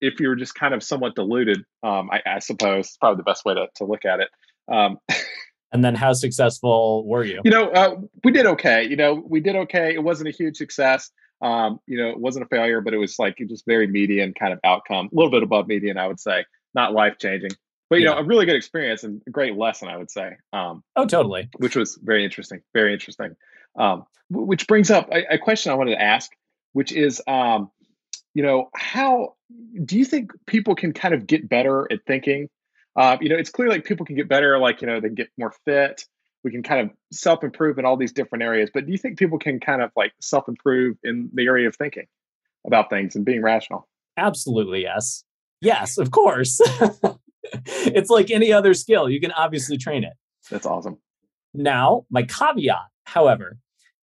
If you were just kind of somewhat deluded, I suppose it's probably the best way to look at it. And then how successful were you? We did okay. We did okay. It wasn't a huge success. It wasn't a failure, but it was just very median kind of outcome, a little bit above median, I would say, not life-changing, but, a really good experience and a great lesson, I would say. Oh, totally. Which was very interesting, very interesting. Which brings up a question I wanted to ask, which is, how do you think people can kind of get better at thinking? It's clear people can get better, they can get more fit. We can kind of self-improve in all these different areas. But do you think people can kind of self-improve in the area of thinking about things and being rational? Absolutely, yes. Yes, of course. It's like any other skill. You can obviously train it. That's awesome. Now, my caveat, however,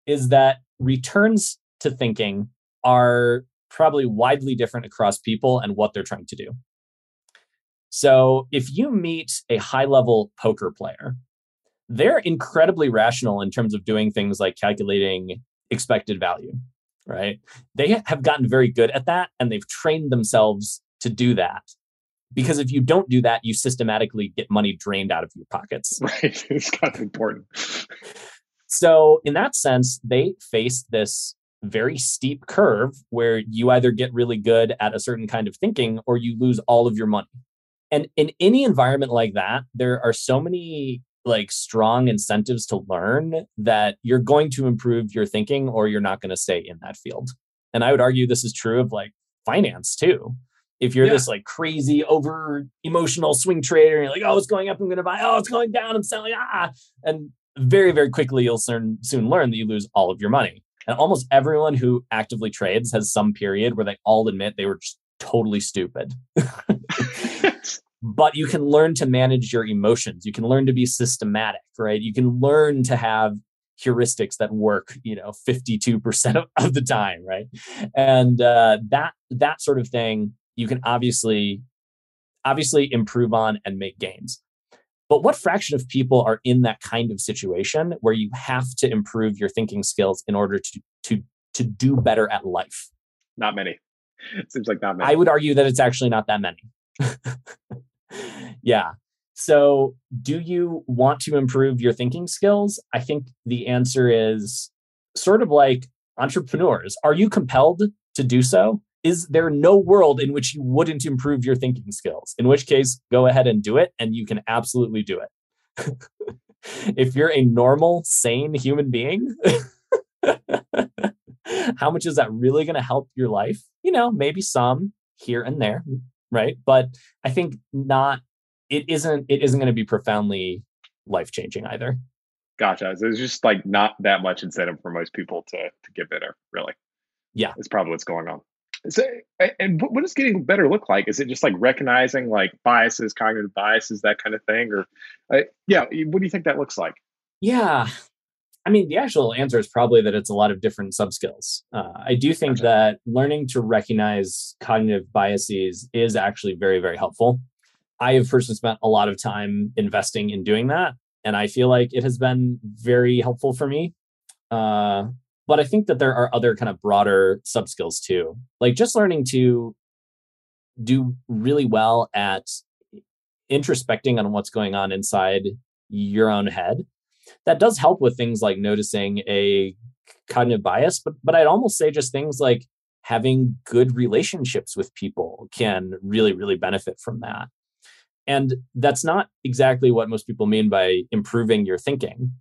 is that returns to thinking are probably widely different across people and what they're trying to do. So if you meet a high-level poker player, they're incredibly rational in terms of doing things like calculating expected value, right? They have gotten very good at that, and they've trained themselves to do that. Because if you don't do that, you systematically get money drained out of your pockets. Right. It's kind of important. So in that sense, they face this very steep curve where you either get really good at a certain kind of thinking or you lose all of your money. And in any environment like that, there are so many strong incentives to learn that you're going to improve your thinking or you're not going to stay in that field. And I would argue this is true of finance too. If you're this crazy over emotional swing trader, and you're oh, it's going up, I'm going to buy. Oh, it's going down, I'm selling. And very, very quickly, you'll soon learn that you lose all of your money. And almost everyone who actively trades has some period where they all admit they were just totally stupid. But you can learn to manage your emotions. You can learn to be systematic, right? You can learn to have heuristics that work, 52% of the time, right? And that sort of thing you can obviously improve on and make gains. But what fraction of people are in that kind of situation where you have to improve your thinking skills in order to do better at life? Not many. It seems not many. I would argue that it's actually not that many. Yeah. So do you want to improve your thinking skills? I think the answer is sort of like entrepreneurs. Are you compelled to do so? Is there no world in which you wouldn't improve your thinking skills? In which case, go ahead and do it, and you can absolutely do it. If you're a normal, sane human being, how much is that really going to help your life? Maybe some here and there, right? But I think not. It isn't going to be profoundly life-changing either. Gotcha. So it's just not that much incentive for most people to get better, really. Yeah. It's probably what's going on. So, and what does getting better look like? Is it just recognizing biases, cognitive biases, that kind of thing? Or, what do you think that looks like? Yeah. I mean, the actual answer is probably that it's a lot of different subskills. I do think that learning to recognize cognitive biases is actually very, very helpful. I have personally spent a lot of time investing in doing that, and I feel it has been very helpful for me. But I think that there are other kind of broader subskills too, just learning to do really well at introspecting on what's going on inside your own head. That does help with things like noticing a cognitive bias, but I'd almost say just things like having good relationships with people can really, really benefit from that. And that's not exactly what most people mean by improving your thinking,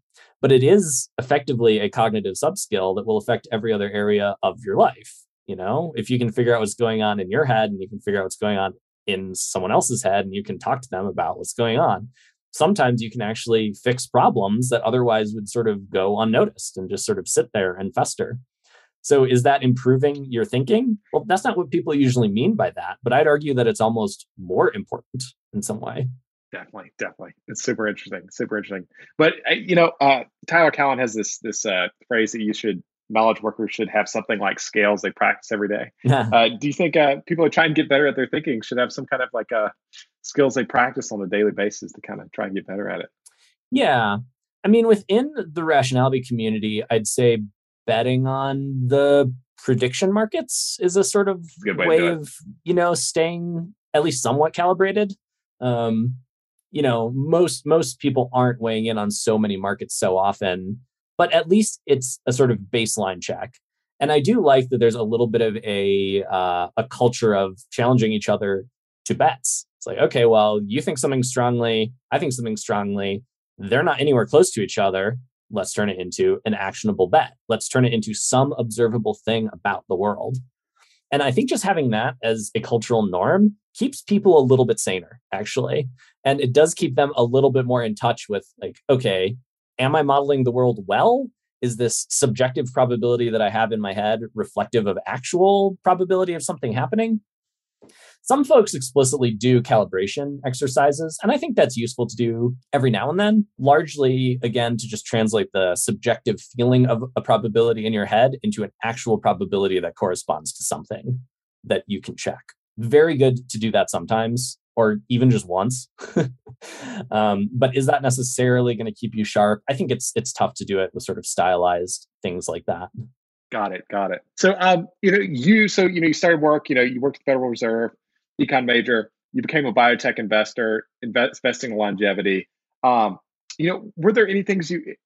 but it is effectively a cognitive subskill that will affect every other area of your life. You know, if you can figure out what's going on in your head and you can figure out what's going on in someone else's head and you can talk to them about what's going on, sometimes you can actually fix problems that otherwise would sort of go unnoticed and just sort of sit there and fester. So is that improving your thinking? Well, that's not what people usually mean by that, but I'd argue that it's almost more important in some way. Definitely. It's super interesting. But, you know, Tyler Cowen has this phrase that knowledge workers should have something like scales they practice every day. Do you think people who try and get better at their thinking should have some kind of like skills they practice on a daily basis to kind of try and get better at it? Yeah. I mean, within the rationality community, I'd say betting on the prediction markets is a sort of way of, you know, staying at least somewhat calibrated. You know, most people aren't weighing in on so many markets so often, but at least it's a sort of baseline check. And I do like that there's a little bit of a culture of challenging each other to bets. It's like, okay, well, you think something strongly, I think something strongly. They're not anywhere close to each other. Let's turn it into an actionable bet. Let's turn it into some observable thing about the world. And I think just having that as a cultural norm keeps people a little bit saner, actually. And it does keep them a little bit more in touch with, like, okay, am I modeling the world well? Is this subjective probability that I have in my head reflective of actual probability of something happening? Some folks explicitly do calibration exercises, and I think that's useful to do every now and then, largely, again, to just translate the subjective feeling of a probability in your head into an actual probability that corresponds to something that you can check. Very good to do that sometimes, or even just once. But is that necessarily going to keep you sharp? I think it's tough to do it with sort of stylized things like that. Got it. So, you started work, you worked at the Federal Reserve, econ major, you became a biotech investor, investing in longevity. Were there anything you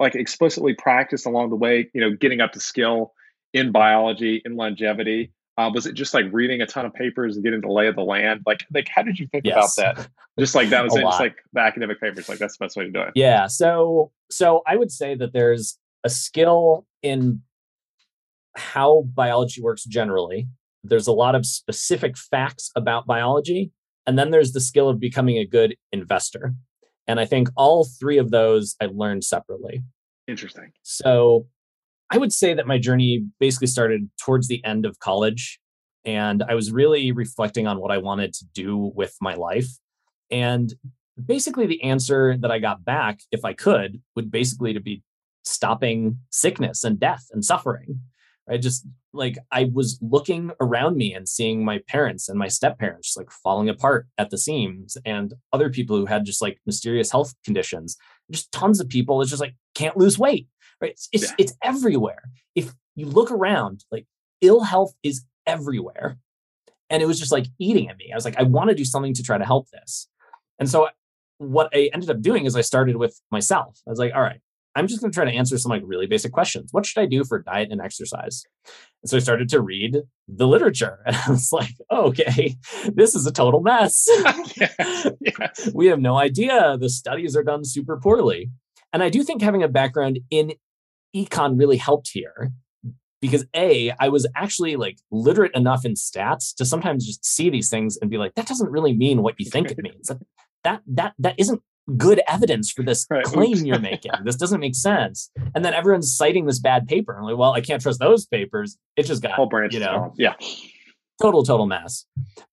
like explicitly practiced along the way, getting up to skill in biology, in longevity? Was it just like reading a ton of papers and getting the lay of the land? Like how did you think about that? Just like that was it, just like the academic papers, like that's the best way to do it. Yeah. So I would say that there's a skill in how biology works generally. There's a lot of specific facts about biology. And then there's the skill of becoming a good investor. And I think all three of those I learned separately. Interesting. So I would say that my journey basically started towards the end of college. And I was really reflecting on what I wanted to do with my life. And basically the answer that I got back, if I could, would basically to be stopping sickness and death and suffering. Right? Just like I was looking around me and seeing my parents and my step-parents like falling apart at the seams and other people who had just like mysterious health conditions, just tons of people. It's just like, can't lose weight, right? It's everywhere. If you look around, like ill health is everywhere. And it was just like eating at me. I was like, I want to do something to try to help this. And so what I ended up doing is I started with myself. I was like, all right, I'm just going to try to answer some like really basic questions. What should I do for diet and exercise? And so I started to read the literature and I was like, oh, okay, this is a total mess. Yes. We have no idea. The studies are done super poorly. And I do think having a background in econ really helped here because I was actually like literate enough in stats to sometimes just see these things and be like, that doesn't really mean what you think it means. That isn't good evidence for this claim you're making. This doesn't make sense. And then everyone's citing this bad paper. I'm like, well, I can't trust those papers. It just got, total mess.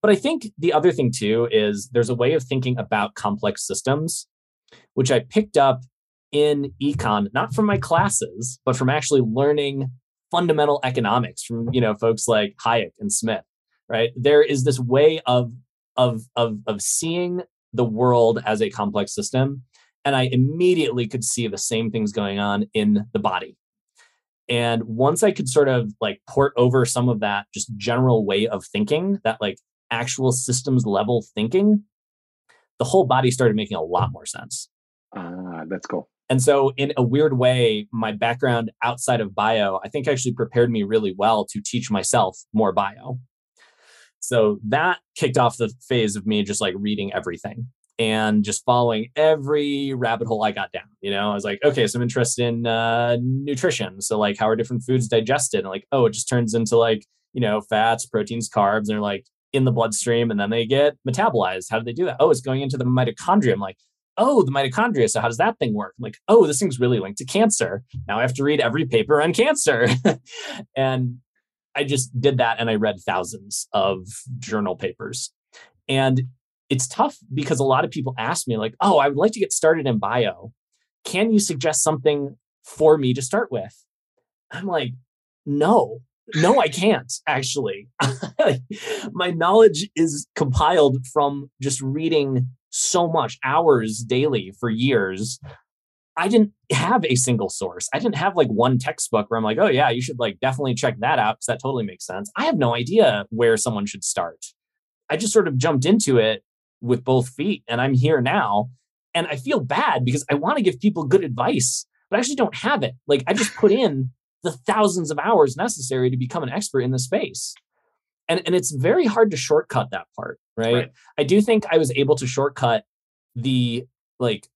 But I think the other thing too, is there's a way of thinking about complex systems, which I picked up in econ, not from my classes, but from actually learning fundamental economics from, folks like Hayek and Smith, right? There is this way of seeing the world as a complex system. And I immediately could see the same things going on in the body. And once I could sort of like port over some of that just general way of thinking, that like actual systems level thinking, the whole body started making a lot more sense. That's cool. And so in a weird way, my background outside of bio, I think actually prepared me really well to teach myself more bio. So that kicked off the phase of me just like reading everything and just following every rabbit hole I got down. You know, I was like, okay, so I'm interested in nutrition. So like, how are different foods digested? And like, oh, it just turns into like, you know, fats, proteins, carbs, and they're like in the bloodstream and then they get metabolized. How do they do that? Oh, it's going into the mitochondria. I'm like, oh, the mitochondria. So how does that thing work? I'm like, oh, this thing's really linked to cancer. Now I have to read every paper on cancer. And I just did that. And I read thousands of journal papers. And it's tough because a lot of people ask me like, oh, I would like to get started in bio. Can you suggest something for me to start with? I'm like, no, I can't actually. My knowledge is compiled from just reading so much hours daily for years. I didn't have a single source. I didn't have like one textbook where I'm like, oh yeah, you should like definitely check that out because that totally makes sense. I have no idea where someone should start. I just sort of jumped into it with both feet and I'm here now. And I feel bad because I want to give people good advice, but I actually don't have it. Like I just put in the thousands of hours necessary to become an expert in the space. And it's very hard to shortcut that part, right? I do think I was able to shortcut the like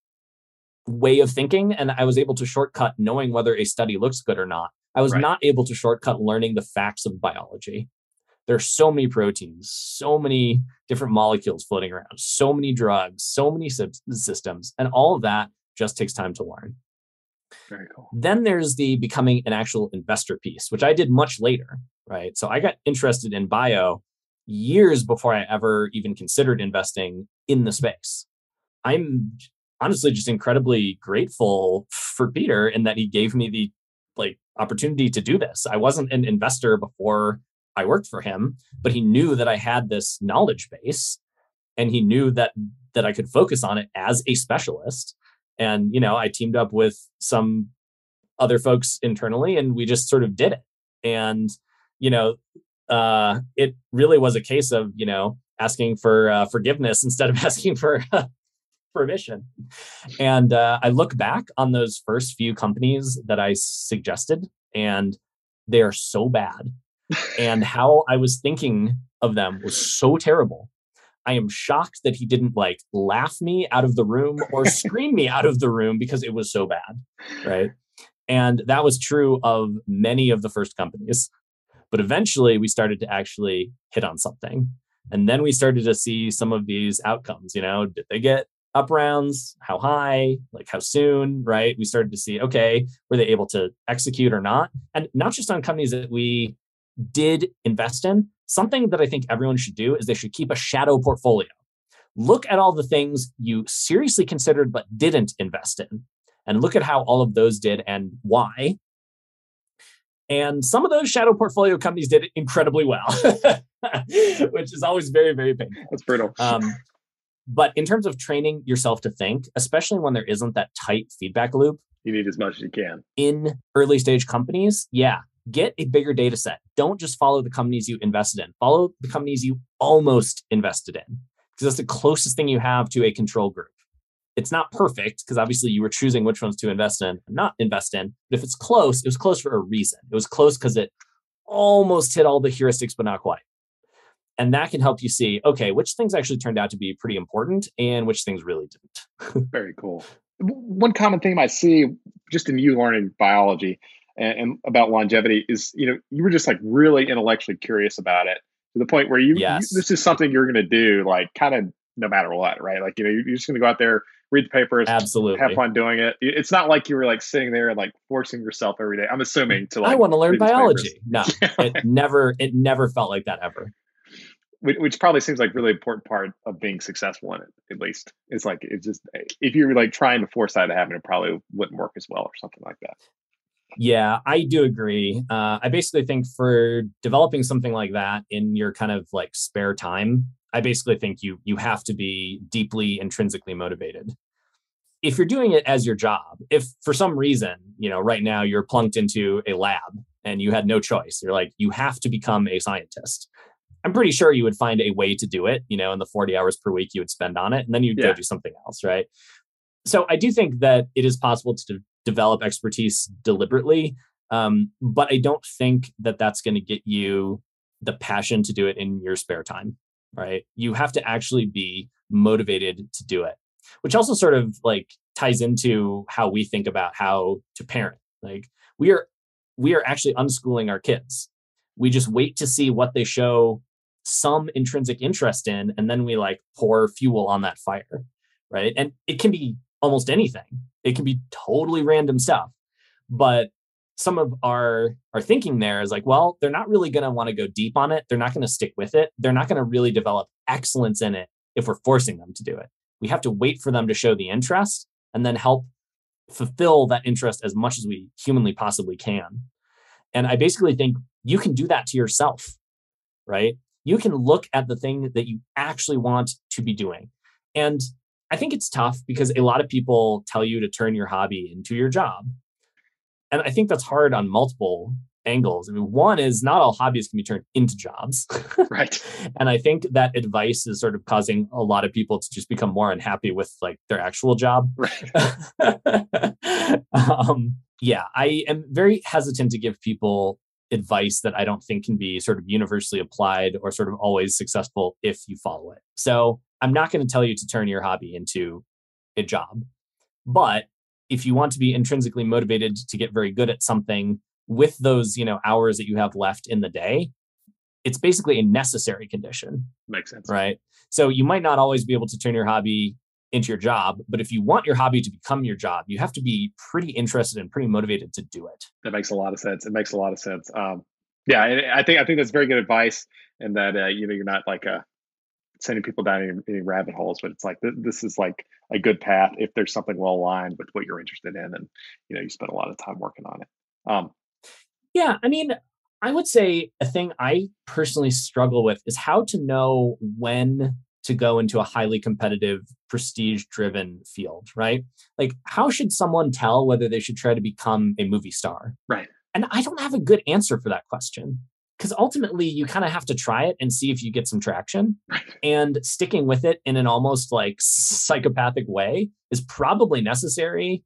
way of thinking, and I was able to shortcut knowing whether a study looks good or not. I was not able to shortcut learning the facts of biology. There are so many proteins, so many different molecules floating around, so many drugs, so many systems, and all of that just takes time to learn. Very cool. Then there's the becoming an actual investor piece, which I did much later, right? So I got interested in bio years before I ever even considered investing in the space. I'm honestly just incredibly grateful for Peter in that he gave me the like opportunity to do this. I wasn't an investor before I worked for him, but he knew that I had this knowledge base and he knew that I could focus on it as a specialist. And, you know, I teamed up with some other folks internally and we just sort of did it. And, you know, it really was a case of, you know, asking for forgiveness instead of asking for permission. And I look back on those first few companies that I suggested and they are so bad. And how I was thinking of them was so terrible. I am shocked that he didn't like laugh me out of the room or scream me out of the room because it was so bad, right? And that was true of many of the first companies. But eventually we started to actually hit on something. And then we started to see some of these outcomes, you know, did they get up rounds? How high? Like how soon, right? We started to see, okay, were they able to execute or not? And not just on companies that we did invest in. Something that I think everyone should do is they should keep a shadow portfolio. Look at all the things you seriously considered but didn't invest in, and look at how all of those did and why. And some of those shadow portfolio companies did incredibly well, which is always very, very painful. That's brutal. But in terms of training yourself to think, especially when there isn't that tight feedback loop, you need as much as you can. In early stage companies, yeah. Get a bigger data set. Don't just follow the companies you invested in. Follow the companies you almost invested in because that's the closest thing you have to a control group. It's not perfect because obviously you were choosing which ones to invest in, not invest in. But if it's close, it was close for a reason. It was close because it almost hit all the heuristics, but not quite. And that can help you see, okay, which things actually turned out to be pretty important and which things really didn't. Very cool. One common theme I see just in you learning biology and about longevity is, you know, you were just like really intellectually curious about it to the point where you this is something you're going to do, like kind of no matter what, right? Like, you know, you're just going to go out there, read the papers, absolutely have fun doing it. It's not like you were like sitting there and like forcing yourself every day. I'm assuming to like, I want to learn biology. Papers. No, it never felt like that ever. Which probably seems like really important part of being successful in it. At least it's like, it's just, if you're like trying to force that to happen, it probably wouldn't work as well or something like that. Yeah, I do agree. I basically think for developing something like that in your kind of like spare time, I basically think you have to be deeply intrinsically motivated. If you're doing it as your job, if for some reason, you know, right now you're plunked into a lab and you had no choice, you're like, you have to become a scientist. I'm pretty sure you would find a way to do it, you know, in the 40 hours per week you would spend on it, and then you'd go do something else, right? So I do think that it is possible to develop expertise deliberately, but I don't think that that's going to get you the passion to do it in your spare time, right? You have to actually be motivated to do it, which also sort of like ties into how we think about how to parent. Like we are actually unschooling our kids. We just wait to see what they show some intrinsic interest in, and then we like pour fuel on that fire, right? And it can be almost anything. It can be totally random stuff. But some of our thinking there is like, well, they're not really going to want to go deep on it. They're not going to stick with it. They're not going to really develop excellence in it if we're forcing them to do it. We have to wait for them to show the interest and then help fulfill that interest as much as we humanly possibly can. And I basically think you can do that to yourself, right? You can look at the thing that you actually want to be doing. And I think it's tough because a lot of people tell you to turn your hobby into your job. And I think that's hard on multiple angles. I mean, one is not all hobbies can be turned into jobs. Right. And I think that advice is sort of causing a lot of people to just become more unhappy with like their actual job. Right. Yeah, I am very hesitant to give people advice that I don't think can be sort of universally applied or sort of always successful if you follow it. So I'm not going to tell you to turn your hobby into a job. But if you want to be intrinsically motivated to get very good at something with those, you know, hours that you have left in the day, it's basically a necessary condition. Makes sense. Right? So you might not always be able to turn your hobby into your job, but if you want your hobby to become your job, you have to be pretty interested and pretty motivated to do it. That makes a lot of sense. It makes a lot of sense. Yeah, I think that's very good advice, and that you're not like sending people down any rabbit holes, but it's like this is like a good path if there's something well aligned with what you're interested in, and you spend a lot of time working on it. Yeah, I mean, I would say a thing I personally struggle with is how to know when to go into a highly competitive, prestige-driven field, right? Like, how should someone tell whether they should try to become a movie star? Right. And I don't have a good answer for that question, because ultimately you kind of have to try it and see if you get some traction. Right. And sticking with it in an almost like psychopathic way is probably necessary,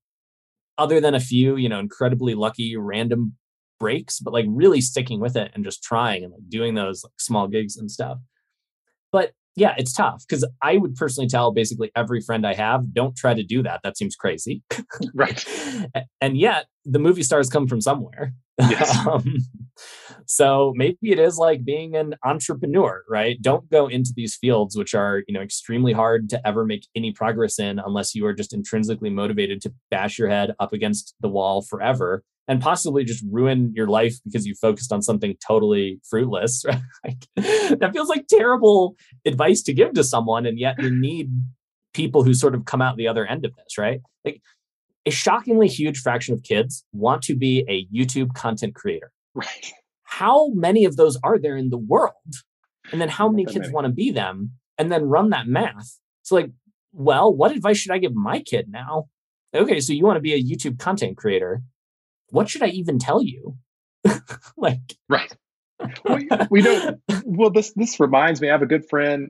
other than a few, incredibly lucky random breaks, but like really sticking with it and just trying and like doing those like small gigs and stuff. But yeah, it's tough because I would personally tell basically every friend I have, don't try to do that. That seems crazy. Right. And yet the movie stars come from somewhere. Yes. So maybe it is like being an entrepreneur, right? Don't go into these fields, which are, extremely hard to ever make any progress in unless you are just intrinsically motivated to bash your head up against the wall forever and possibly just ruin your life because you focused on something totally fruitless, right? That feels like terrible advice to give to someone. And yet you need people who sort of come out the other end of this, right? Like a shockingly huge fraction of kids want to be a YouTube content creator. Right. How many of those are there in the world? And then how many kids want to be them? And then run that math. So like, well, what advice should I give my kid now? Okay, so you want to be a YouTube content creator. What should I even tell you? Right. Well, this reminds me, I have a good friend.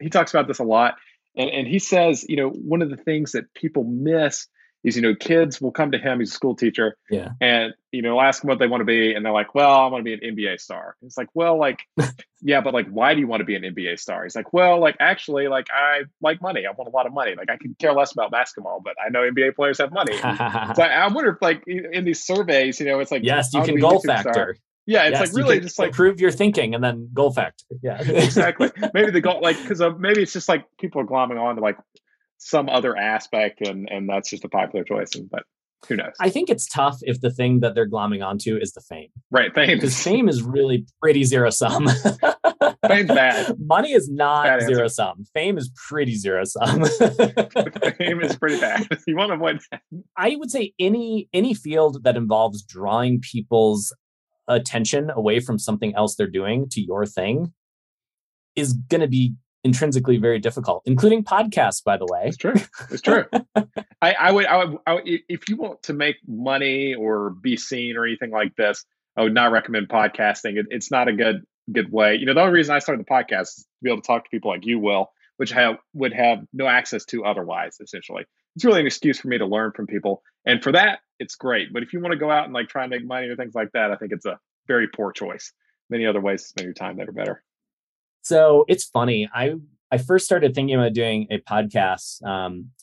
He talks about this a lot. And he says, one of the things that people miss is, kids will come to him. He's a school teacher. Yeah. And, ask him what they want to be. And they're like, well, I want to be an NBA star. It's like, well, like, yeah, but like, why do you want to be an NBA star? He's like, well, like, actually, like, I like money. I want a lot of money. Like, I could care less about basketball, but I know NBA players have money. So I wonder if like in these surveys, it's like, yes, you can goal factor. Yeah, it's like really just like improve your thinking and then goal factor. Yeah, exactly. Maybe the goal, like, because maybe it's just like people are glomming on to like some other aspect, and that's just a popular choice, but who knows? I think it's tough if the thing that they're glomming onto is the fame. Right, fame. Because fame is really pretty zero-sum. Fame's bad. Money is not zero-sum. Fame is pretty zero-sum. Fame is pretty bad. You want to avoid that. I would say any field that involves drawing people's attention away from something else they're doing to your thing is going to be intrinsically very difficult, including podcasts, by the way. It's true. I would, if you want to make money or be seen or anything like this, I would not recommend podcasting. It's not a good way. The only reason I started the podcast is to be able to talk to people like you, Will, which would have no access to otherwise, essentially. It's really an excuse for me to learn from people. And for that, it's great. But if you want to go out and like try and make money or things like that, I think it's a very poor choice. many other ways to spend your time that are better. So it's funny. I first started thinking about doing a podcast.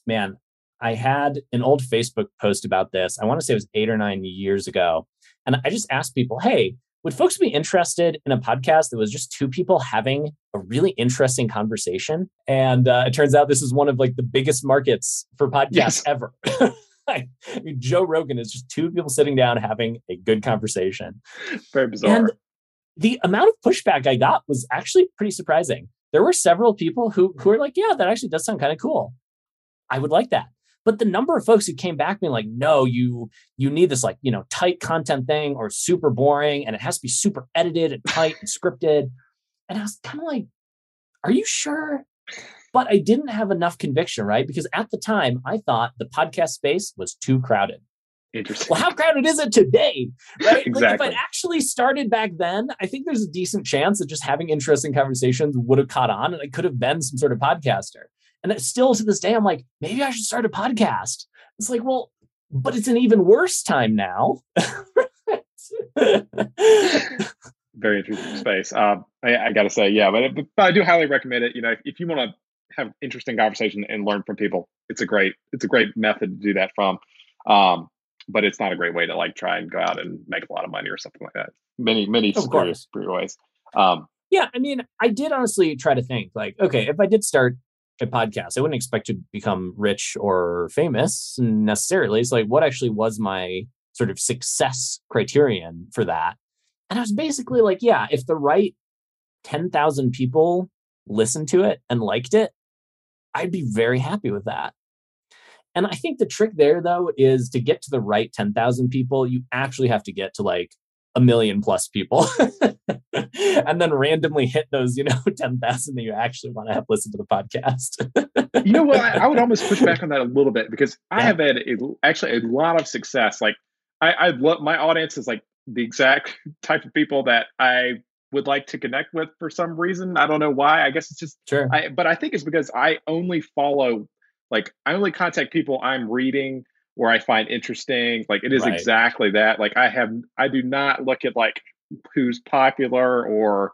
Man, I had an old Facebook post about this. I want to say it was 8 or 9 years ago. And I just asked people, hey, would folks be interested in a podcast that was just two people having a really interesting conversation? And it turns out this is one of like the biggest markets for podcasts ever. I mean, Joe Rogan is just two people sitting down having a good conversation. Very bizarre. And the amount of pushback I got was actually pretty surprising. There were several people who were like, yeah, that actually does sound kind of cool. I would like that. But the number of folks who came back being like, no, you need this like, you know, tight content thing or super boring and it has to be super edited and tight and scripted. And I was kind of like, are you sure? But I didn't have enough conviction, right? Because at the time I thought the podcast space was too crowded. Interesting. Well, how crowded is it today? Right? Exactly. Like if I'd actually started back then, I think there's a decent chance that just having interesting conversations would have caught on and I could have been some sort of podcaster. And that still to this day, I'm like, maybe I should start a podcast. It's like, well, but it's an even worse time now. Very interesting space. I got to say, yeah, but I do highly recommend it. You know, if you want to have interesting conversation and learn from people, it's a great method to do that from. But it's not a great way to like try and go out and make a lot of money or something like that. Many serious ways. Yeah, I mean, I did honestly try to think like, okay, if I did start a podcast, I wouldn't expect to become rich or famous necessarily. It's like, what actually was my sort of success criterion for that? And I was basically like, yeah, if the right 10,000 people listened to it and liked it, I'd be very happy with that. And I think the trick there, though, is to get to the right 10,000 people, you actually have to get to like 1 million plus people and then randomly hit those, 10,000 that you actually want to have listened to the podcast. You know what? I would almost push back on that a little bit because I have had actually a lot of success. Like I love my audience is like the exact type of people that I would like to connect with for some reason. I don't know why. I guess it's just, but I think it's because I only follow, like I only contact people I'm reading or I find interesting. Like it is exactly that. Like I do not look at like who's popular or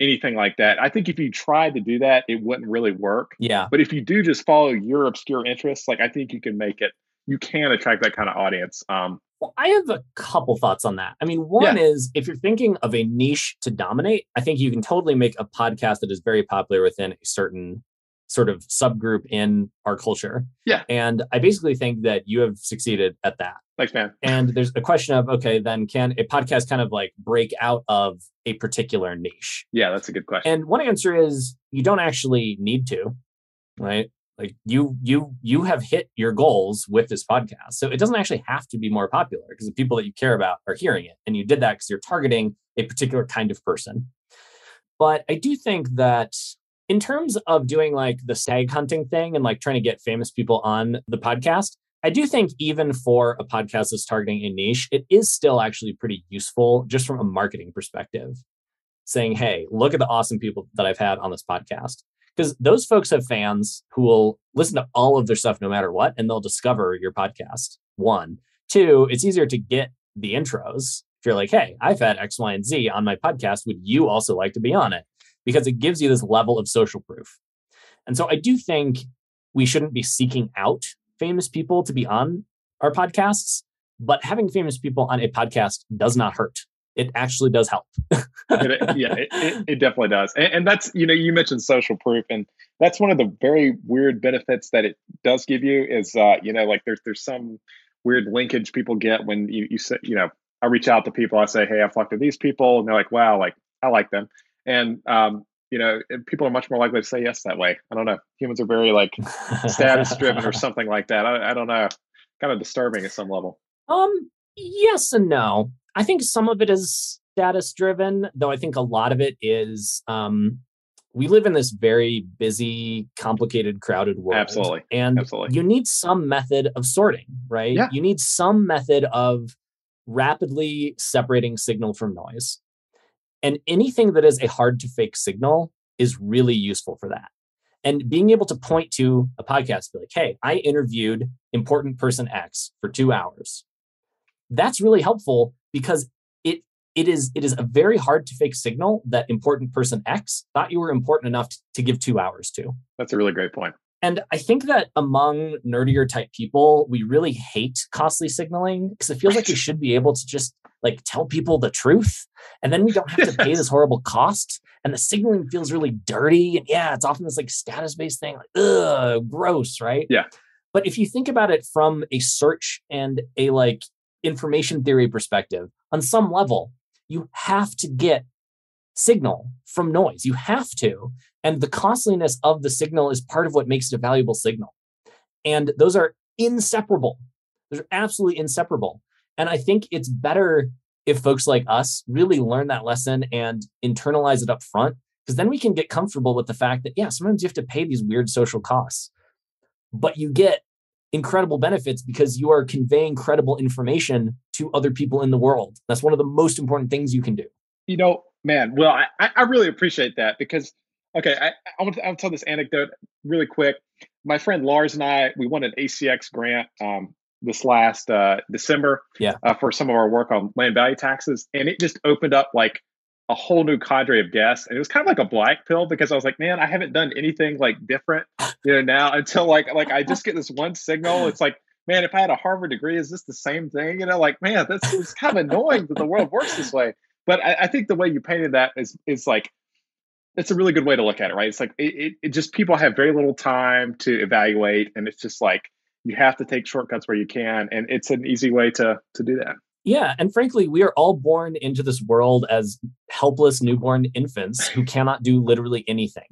anything like that. I think if you tried to do that, it wouldn't really work. Yeah. But if you do just follow your obscure interests, like I think you can make it, you can attract that kind of audience. Well, I have a couple thoughts on that. I mean, one is if you're thinking of a niche to dominate, I think you can totally make a podcast that is very popular within a certain sort of subgroup in our culture. Yeah. And I basically think that you have succeeded at that. Thanks, man. And there's a question of, okay, then can a podcast kind of like break out of a particular niche? Yeah, that's a good question. And one answer is you don't actually need to, right? Like you have hit your goals with this podcast. So it doesn't actually have to be more popular because the people that you care about are hearing it. And you did that because you're targeting a particular kind of person. But I do think that in terms of doing like the stag hunting thing and like trying to get famous people on the podcast, I do think even for a podcast that's targeting a niche, it is still actually pretty useful just from a marketing perspective, saying, hey, look at the awesome people that I've had on this podcast. Because those folks have fans who will listen to all of their stuff no matter what, and they'll discover your podcast. 1, 2, it's easier to get the intros. If you're like, hey, I've had X, Y, and Z on my podcast. Would you also like to be on it? Because it gives you this level of social proof. And so I do think we shouldn't be seeking out famous people to be on our podcasts, but having famous people on a podcast does not hurt. It actually does help. It definitely does. And that's, you mentioned social proof, and that's one of the very weird benefits that it does give you is, like there's some weird linkage people get when you say, I reach out to people, I say, hey, I've talked to these people. And they're like, wow, like I like them. And, people are much more likely to say yes that way. I don't know. Humans are very like status driven or something like that. I don't know. Kind of disturbing at some level. Yes and no. I think some of it is status driven, though. I think a lot of it is, we live in this very busy, complicated, crowded world. Absolutely. And you need some method of sorting, right? Yeah. You need some method of rapidly separating signal from noise. And anything that is a hard to fake signal is really useful for that. And being able to point to a podcast, be like, hey, I interviewed important person X for 2 hours. That's really helpful because it It is a very hard to fake signal that important person X thought you were important enough to give 2 hours to. That's a really great point. And I think that among nerdier type people, we really hate costly signaling because it feels like we should be able to just like tell people the truth. And then we don't have to pay this horrible cost. And the signaling feels really dirty. And yeah, it's often this like status-based thing, like, ugh, gross, right? Yeah. But if you think about it from a search and a like information theory perspective, on some level, you have to get signal from noise. You have to. And the costliness of the signal is part of what makes it a valuable signal. And those are inseparable. Those are absolutely inseparable. And I think it's better if folks like us really learn that lesson and internalize it up front, because then we can get comfortable with the fact that, yeah, sometimes you have to pay these weird social costs, but you get incredible benefits because you are conveying credible information to other people in the world. That's one of the most important things you can do. You know, man, well, I really appreciate that because, okay, I'll tell this anecdote really quick. My friend Lars and I, we won an ACX grant this last December for some of our work on land value taxes. And it just opened up like a whole new cadre of guests. And it was kind of like a black pill because I was like, man, I haven't done anything like different, you know, now until like I just get this one signal. It's like, man, if I had a Harvard degree, is this the same thing? You know, like, man, this is kind of annoying that the world works this way. But I think the way you painted that is like, it's a really good way to look at it, right? It's like, it just, people have very little time to evaluate. And it's just like, you have to take shortcuts where you can. And it's an easy way to do that. Yeah. And frankly, we are all born into this world as helpless newborn infants who cannot do literally anything.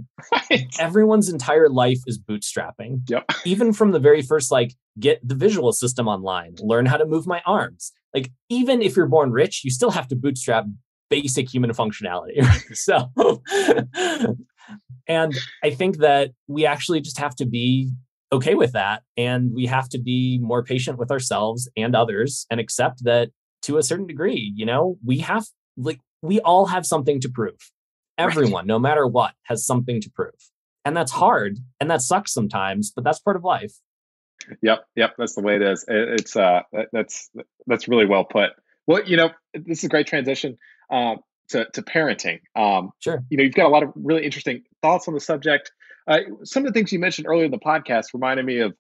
Right. Everyone's entire life is bootstrapping. Yep. Even from the very first, like, get the visual system online, learn how to move my arms. Like, even if you're born rich, you still have to bootstrap basic human functionality. So, and I think that we actually just have to be okay with that. And we have to be more patient with ourselves and others and accept that to a certain degree, you know, we have, like, we all have something to prove. Everyone, no matter what, has something to prove. And that's hard. And that sucks sometimes, but that's part of life. Yep. Yep. That's the way it is. It's that's really well put. Well, you know, this is a great transition to parenting. Sure. You know, you've got a lot of really interesting thoughts on the subject. Some of the things you mentioned earlier in the podcast reminded me of,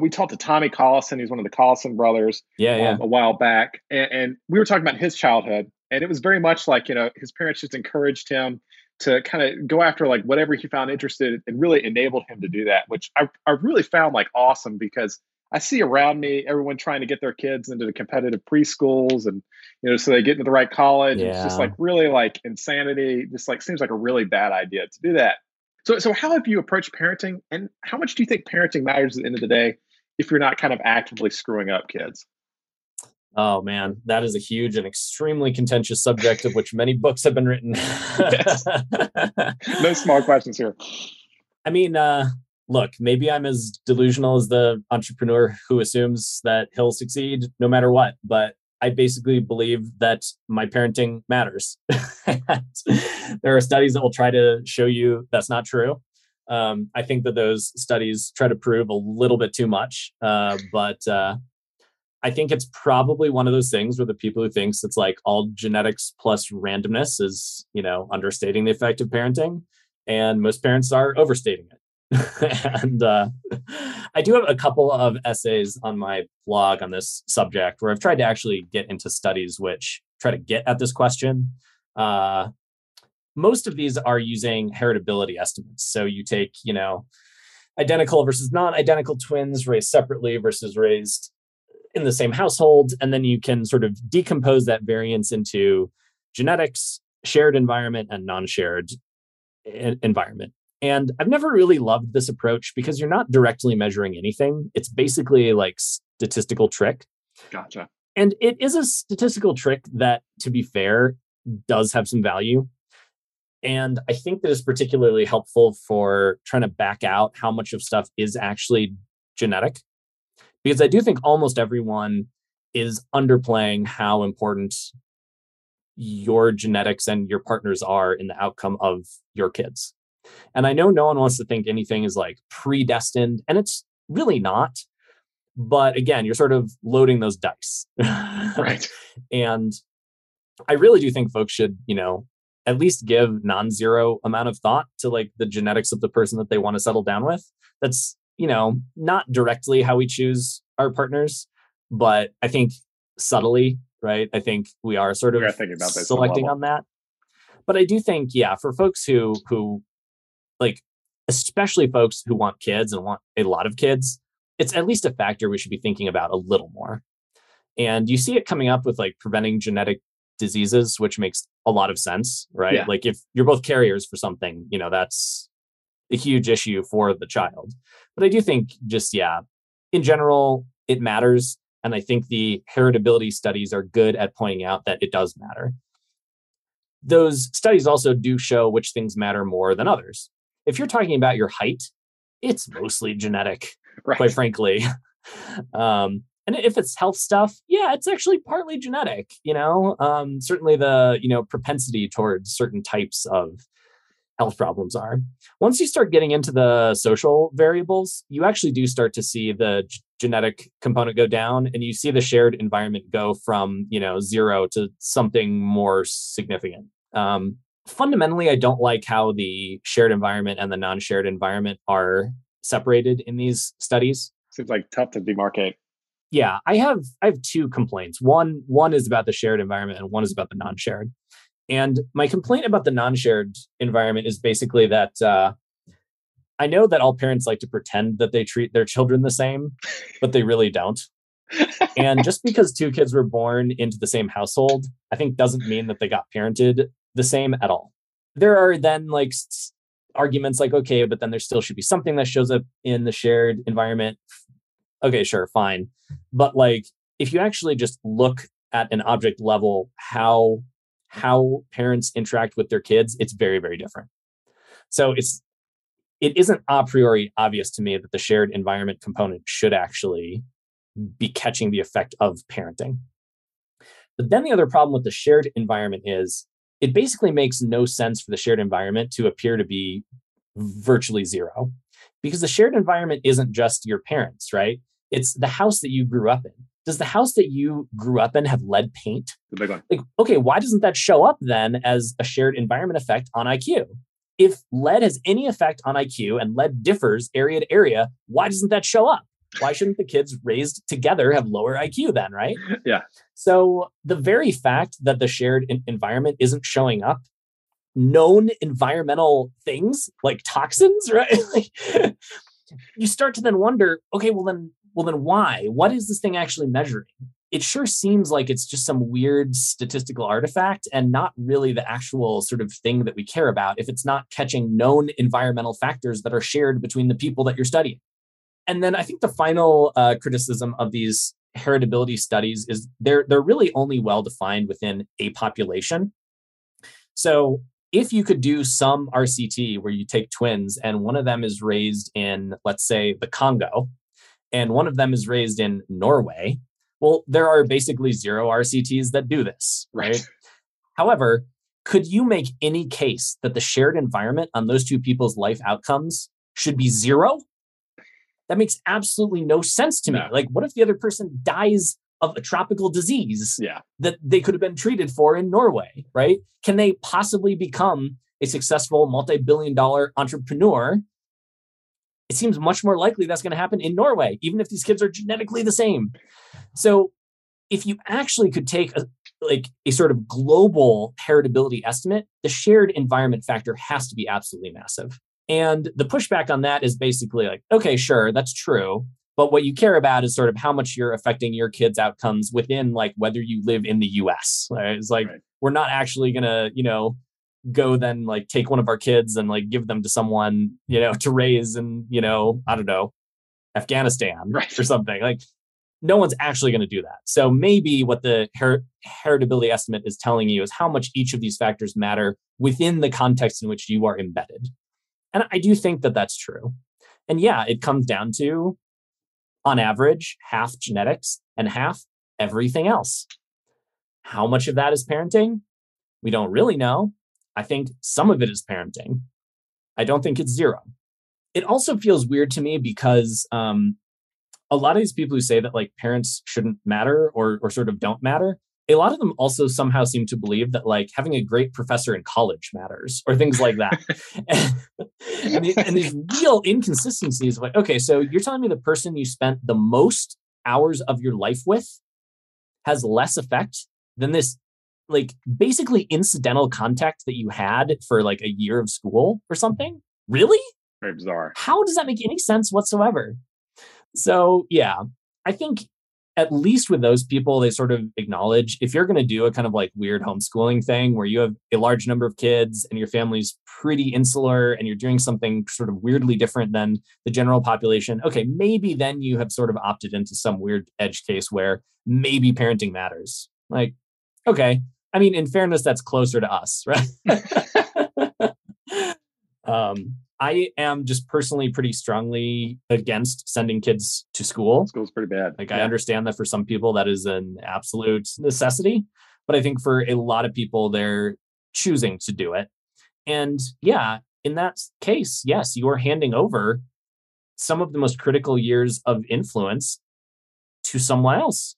we talked to Tommy Collison, he's one of the Collison brothers, a while back. And we were talking about his childhood, and it was very much like, you know, his parents just encouraged him to kind of go after like whatever he found interested, and really enabled him to do that, which I really found like awesome, because I see around me, everyone trying to get their kids into the competitive preschools and, you know, so they get into the right college. Yeah. It's just like really like insanity, just like seems like a really bad idea to do that. So how have you approached parenting, and how much do you think parenting matters at the end of the day if you're not kind of actively screwing up kids? Oh man, that is a huge and extremely contentious subject of which many books have been written. Yes. No small questions here. I mean, look, maybe I'm as delusional as the entrepreneur who assumes that he'll succeed no matter what, but I basically believe that my parenting matters. There are studies that will try to show you that's not true. I think that those studies try to prove a little bit too much. But I think it's probably one of those things where the people who thinks it's like all genetics plus randomness is, you know, understating the effect of parenting. And most parents are overstating it. And I do have a couple of essays on my blog on this subject where I've tried to actually get into studies which try to get at this question. Most of these are using heritability estimates. So you take, you know, identical versus non-identical twins raised separately versus raised in the same household. And then you can sort of decompose that variance into genetics, shared environment, and non-shared environment. And I've never really loved this approach because you're not directly measuring anything. It's basically like statistical trick. Gotcha. And it is a statistical trick that, to be fair, does have some value. And I think that is particularly helpful for trying to back out how much of stuff is actually genetic. Because I do think almost everyone is underplaying how important your genetics and your partners are in the outcome of your kids. And I know no one wants to think anything is like predestined, and it's really not. But again, you're sort of loading those dice. Right. And I really do think folks should, you know, at least give non-zero amount of thought to like the genetics of the person that they want to settle down with. That's, you know, not directly how we choose our partners, but I think subtly, right? I think we are sort of selecting on that. But I do think, yeah, for folks who like, especially folks who want kids and want a lot of kids, it's at least a factor we should be thinking about a little more. And you see it coming up with like preventing genetic diseases, which makes a lot of sense, right? Yeah. Like if you're both carriers for something, you know, that's a huge issue for the child. But I do think just, yeah, in general, it matters. And I think the heritability studies are good at pointing out that it does matter. Those studies also do show which things matter more than others. If you're talking about your height, it's mostly genetic, right, quite frankly. And if it's health stuff, yeah, it's actually partly genetic, you know, certainly the, you know, propensity towards certain types of health problems are. Once you start getting into the social variables, you actually do start to see the genetic component go down, and you see the shared environment go from, you know, zero to something more significant. Fundamentally, I don't like how the shared environment and the non-shared environment are separated in these studies. Seems like tough to demarcate. Yeah, I have two complaints. One is about the shared environment and one is about the non-shared. And my complaint about the non-shared environment is basically that I know that all parents like to pretend that they treat their children the same, but they really don't. And just because two kids were born into the same household, I think doesn't mean that they got parented the same at all. There are then like arguments like, okay, but then there still should be something that shows up in the shared environment. Okay, sure, fine. But like, if you actually just look at an object level, how parents interact with their kids, it's very, very different. So it isn't a priori obvious to me that the shared environment component should actually be catching the effect of parenting. But then the other problem with the shared environment is it basically makes no sense for the shared environment to appear to be virtually zero. Because the shared environment isn't just your parents, right? It's the house that you grew up in. Does the house that you grew up in have lead paint? The big one. Like, okay, why doesn't that show up then as a shared environment effect on IQ? If lead has any effect on IQ and lead differs area to area, why doesn't that show up? Why shouldn't the kids raised together have lower IQ then, right? Yeah. So the very fact that the shared environment isn't showing up known environmental things like toxins, right? Like, you start to then wonder, okay, well then why? What is this thing actually measuring? It sure seems like it's just some weird statistical artifact and not really the actual sort of thing that we care about if it's not catching known environmental factors that are shared between the people that you're studying. And then I think the final criticism of these heritability studies is they're really only well-defined within a population. So if you could do some RCT where you take twins and one of them is raised in, let's say, the Congo, and one of them is raised in Norway, well, there are basically zero RCTs that do this, right? However, could you make any case that the shared environment on those two people's life outcomes should be zero? That makes absolutely no sense to me. No. Like, what if the other person dies of a tropical disease that they could have been treated for in Norway, right? Can they possibly become a successful multi-billion-dollar entrepreneur? It seems much more likely that's going to happen in Norway, even if these kids are genetically the same. So if you actually could take a sort of global heritability estimate, the shared environment factor has to be absolutely massive. And the pushback on that is basically like, okay, sure, that's true. But what you care about is sort of how much you're affecting your kids' outcomes within, like, whether you live in the U.S. Right? It's like, right, we're not actually going to, you know, go then, like, take one of our kids and, like, give them to someone, you know, to raise in, you know, I don't know, Afghanistan, right, or something. Like, no one's actually going to do that. So maybe what the heritability estimate is telling you is how much each of these factors matter within the context in which you are embedded. And I do think that that's true. And yeah, it comes down to, on average, half genetics and half everything else. How much of that is parenting? We don't really know. I think some of it is parenting. I don't think it's zero. It also feels weird to me because a lot of these people who say that, like, parents shouldn't matter or sort of don't matter a lot of them also somehow seem to believe that like having a great professor in college matters or things like that. and these real inconsistencies of like, okay, so you're telling me the person you spent the most hours of your life with has less effect than this like basically incidental contact that you had for like a year of school or something? Really? Very bizarre. How does that make any sense whatsoever? So yeah, I think at least with those people, they sort of acknowledge if you're going to do a kind of like weird homeschooling thing where you have a large number of kids and your family's pretty insular and you're doing something sort of weirdly different than the general population, okay, maybe then you have sort of opted into some weird edge case where maybe parenting matters. Like, okay. I mean, in fairness, that's closer to us, right? I am just personally pretty strongly against sending kids to school. School's pretty bad. Like, yeah. I understand that for some people that is an absolute necessity, but I think for a lot of people, they're choosing to do it. And yeah, in that case, yes, you are handing over some of the most critical years of influence to someone else,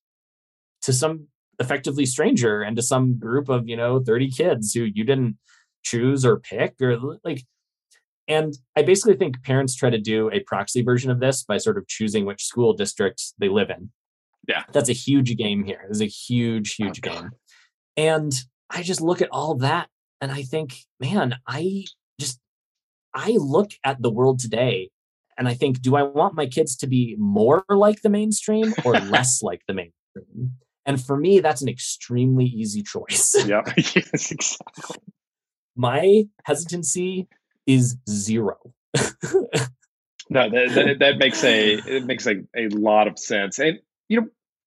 to some effectively stranger and to some group of, 30 kids who you didn't choose or pick or like. And I basically think parents try to do a proxy version of this by sort of choosing which school district they live in. Yeah. That's a huge game here. It's a huge game. And I just look at all that and I think, man, I look at the world today and I think, do I want my kids to be more like the mainstream or less like the mainstream? And for me, that's an extremely easy choice. Yeah. Yes, exactly. My hesitancy is zero. No, that makes a lot of sense. And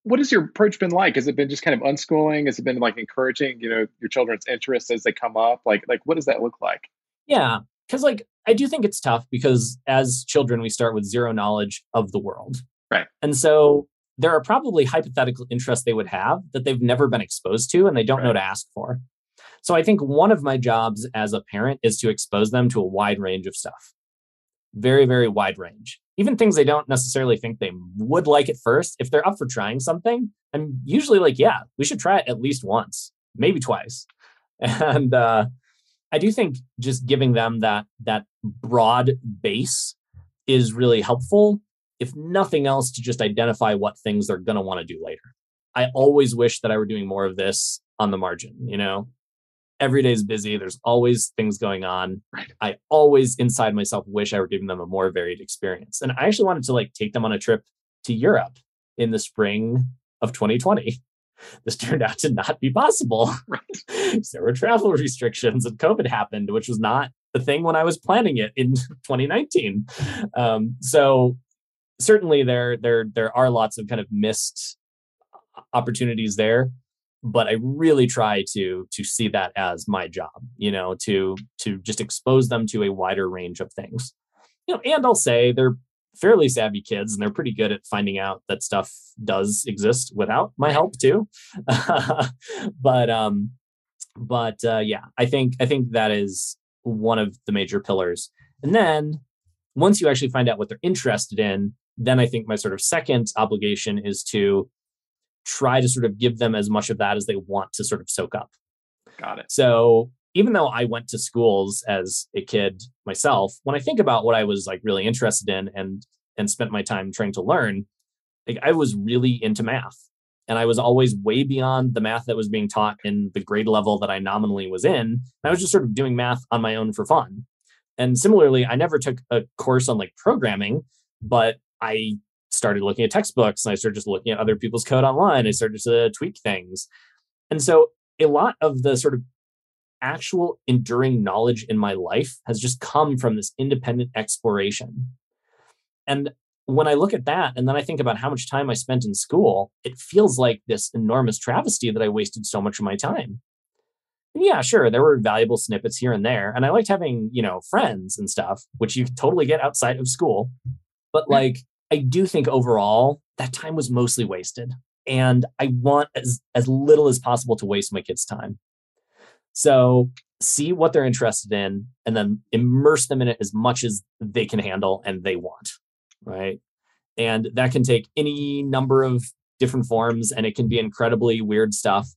what has your approach been like? Has it been just kind of unschooling? Has it been like encouraging your children's interests as they come up? Like what does that look like? Yeah, because I do think it's tough because as children we start with zero knowledge of the world, right? And so there are probably hypothetical interests they would have that they've never been exposed to and they don't know to ask for. So I think one of my jobs as a parent is to expose them to a wide range of stuff. Very, very wide range. Even things they don't necessarily think they would like at first. If they're up for trying something, I'm usually like, yeah, we should try it at least once, maybe twice. And I do think just giving them that broad base is really helpful, if nothing else, to just identify what things they're going to want to do later. I always wish that I were doing more of this on the margin, Every day's busy. There's always things going on. Right. I always inside myself wish I were giving them a more varied experience. And I actually wanted to take them on a trip to Europe in the spring of 2020. This turned out to not be possible. Right. There were travel restrictions and COVID happened, which was not the thing when I was planning it in 2019. So certainly there are lots of kind of missed opportunities there. But I really try to see that as my job, to just expose them to a wider range of things, and I'll say they're fairly savvy kids and they're pretty good at finding out that stuff does exist without my help too. But yeah, I think that is one of the major pillars. And then once you actually find out what they're interested in, then I think my sort of second obligation is to try to sort of give them as much of that as they want to sort of soak up. Got it. So even though I went to schools as a kid myself, when I think about what I was really interested in and spent my time trying to learn, I was really into math and I was always way beyond the math that was being taught in the grade level that I nominally was in. And I was just sort of doing math on my own for fun. And similarly, I never took a course on programming, but I started looking at textbooks and I started just looking at other people's code online. I started to tweak things. And so a lot of the sort of actual enduring knowledge in my life has just come from this independent exploration. And when I look at that, and then I think about how much time I spent in school, it feels like this enormous travesty that I wasted so much of my time. And yeah, sure, there were valuable snippets here and there. And I liked having, friends and stuff, which you totally get outside of school. But I do think overall that time was mostly wasted and I want as little as possible to waste my kids' time. So see what they're interested in and then immerse them in it as much as they can handle and they want, right? And that can take any number of different forms and it can be incredibly weird stuff.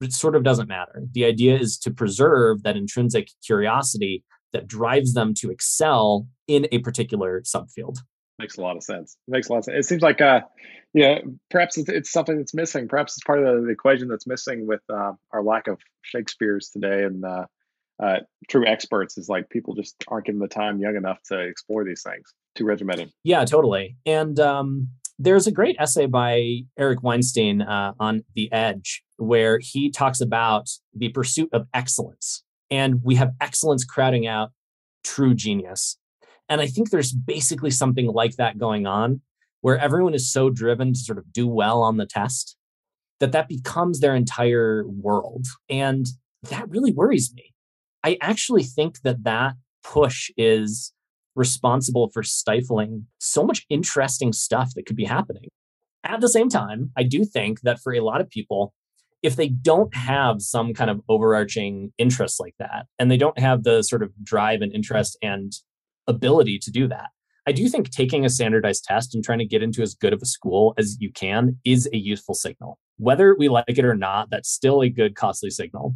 But it sort of doesn't matter. The idea is to preserve that intrinsic curiosity that drives them to excel in a particular subfield. Makes a lot of sense. It seems like, perhaps it's something that's missing. Perhaps it's part of the equation that's missing with our lack of Shakespeare's today and true experts, is like people just aren't given the time young enough to explore these things. Too regimented. Yeah, totally. And there's a great essay by Eric Weinstein on The Edge, where he talks about the pursuit of excellence. And we have excellence crowding out true genius. And I think there's basically something like that going on, where everyone is so driven to sort of do well on the test that becomes their entire world. And that really worries me. I actually think that push is responsible for stifling so much interesting stuff that could be happening. At the same time, I do think that for a lot of people, if they don't have some kind of overarching interest like that, and they don't have the sort of drive and interest and ability to do that, I do think taking a standardized test and trying to get into as good of a school as you can is a useful signal. Whether we like it or not, that's still a good, costly signal.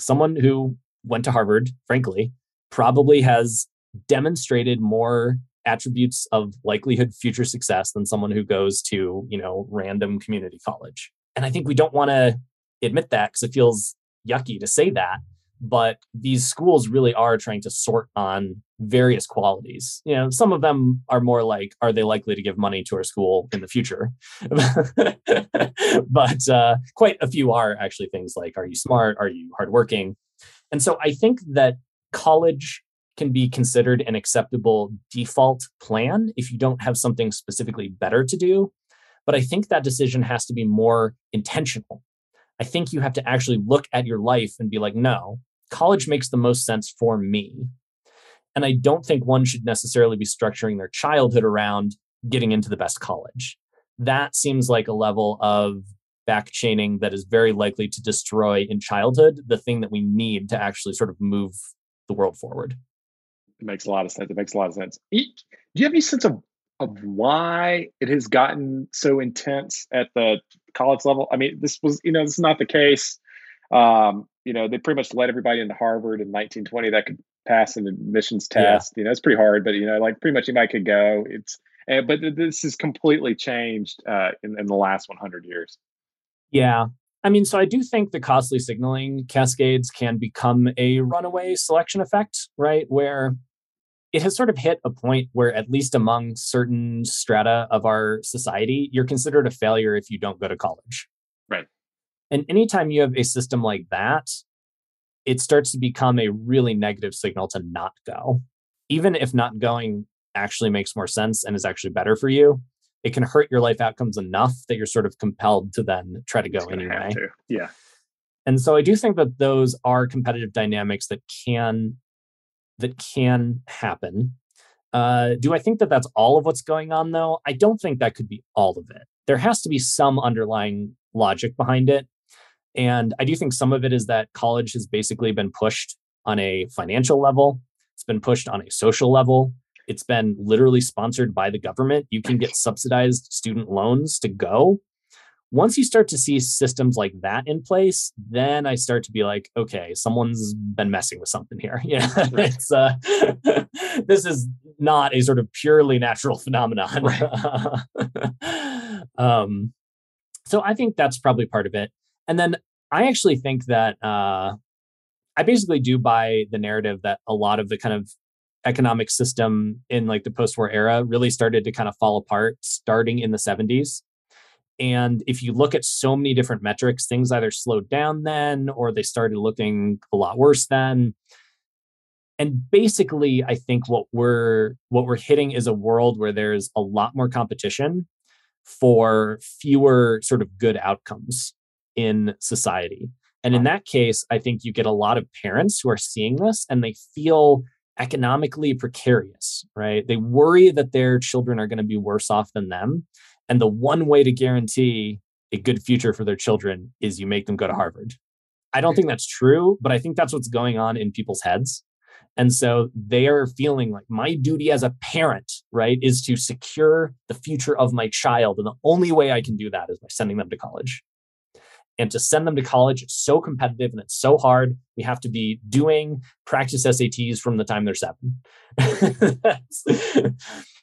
Someone who went to Harvard, frankly, probably has demonstrated more attributes of likelihood future success than someone who goes to, random community college. And I think we don't want to admit that because it feels yucky to say that. But these schools really are trying to sort on various qualities. Some of them are more like, are they likely to give money to our school in the future? But quite a few are actually things like, are you smart? Are you hardworking? And so I think that college can be considered an acceptable default plan if you don't have something specifically better to do. But I think that decision has to be more intentional. I think you have to actually look at your life and be like, no, college makes the most sense for me. And I don't think one should necessarily be structuring their childhood around getting into the best college. That seems like a level of backchaining that is very likely to destroy in childhood the thing that we need to actually sort of move the world forward. It makes a lot of sense. Do you have any sense of why it has gotten so intense at the college level? I mean, this is not the case. They pretty much let everybody into Harvard in 1920 that could pass an admissions test. Yeah. It's pretty hard, but pretty much anybody could go. But this has completely changed in the last 100 years. Yeah. So I do think the costly signaling cascades can become a runaway selection effect, right? Where it has sort of hit a point where, at least among certain strata of our society, you're considered a failure if you don't go to college. Right. And anytime you have a system like that, it starts to become a really negative signal to not go. Even if not going actually makes more sense and is actually better for you, it can hurt your life outcomes enough that you're sort of compelled to then try to go anyway. Yeah. And so I do think that those are competitive dynamics that can happen. Do I think that that's all of what's going on, though? I don't think that could be all of it. There has to be some underlying logic behind it. And I do think some of it is that college has basically been pushed on a financial level. It's been pushed on a social level. It's been literally sponsored by the government. You can get subsidized student loans to go. Once you start to see systems like that in place, then I start to be like, okay, someone's been messing with something here. Yeah, right. This is not a sort of purely natural phenomenon. Right. So I think that's probably part of it. And then I actually think that I basically do buy the narrative that a lot of the kind of economic system in like the post-war era really started to kind of fall apart starting in the 70s. And if you look at so many different metrics, things either slowed down then, or they started looking a lot worse then. And basically, I think what we're hitting is a world where there's a lot more competition for fewer sort of good outcomes in society. And in that case, I think you get a lot of parents who are seeing this and they feel economically precarious, right? They worry that their children are going to be worse off than them. And the one way to guarantee a good future for their children is you make them go to Harvard. I don't think that's true, but I think that's what's going on in people's heads. And so they are feeling like my duty as a parent, right, is to secure the future of my child. And the only way I can do that is by sending them to college. and to send them to college, it's so competitive and it's so hard. We have to be doing practice SATs from the time they're 7.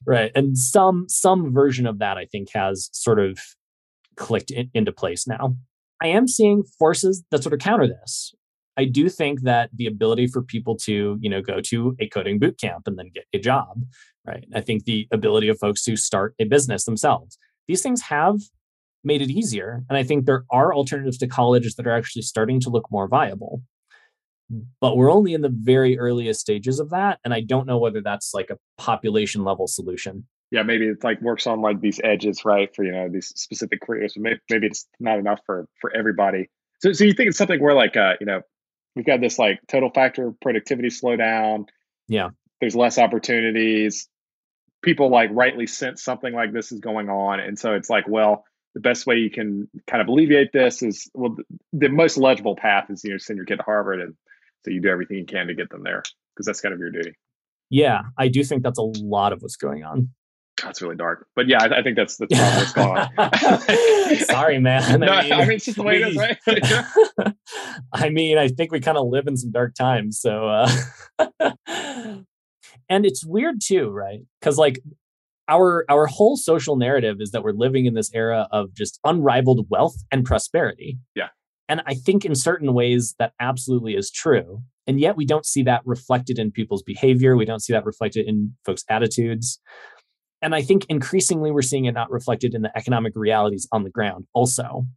Right. And some version of that, I think, has sort of clicked into place now. I am seeing forces that sort of counter this. I do think that the ability for people to, you know, go to a coding boot camp and then get a job, right? I think the ability of folks to start a business themselves, these things have made it easier. And I think there are alternatives to colleges that are actually starting to look more viable. But we're only in the very earliest stages of that. And I don't know whether that's like a population level solution. Yeah, maybe it's like works on like these edges, right? For, you know, these specific careers. Maybe it's not enough for everybody. So you think it's something where like, you know, we've got this like total factor of productivity slowdown. Yeah. There's less opportunities. People like rightly sense something like this is going on. And so it's like, well, the best way you can kind of alleviate this is, well, the most legible path is, you know, send your kid to Harvard. And so you do everything you can to get them there because that's kind of your duty. Yeah. I do think that's a lot of what's going on. That's really dark, but yeah, I think that's probably what's going on. Sorry, man. No, I mean, it's just the way it is, right? I mean, I think we kind of live in some dark times. So, and it's weird too, right? Because like our whole social narrative is that we're living in this era of just unrivaled wealth and prosperity. Yeah. And I think in certain ways that absolutely is true. And yet we don't see that reflected in people's behavior. We don't see that reflected in folks' attitudes. And I think increasingly we're seeing it not reflected in the economic realities on the ground also.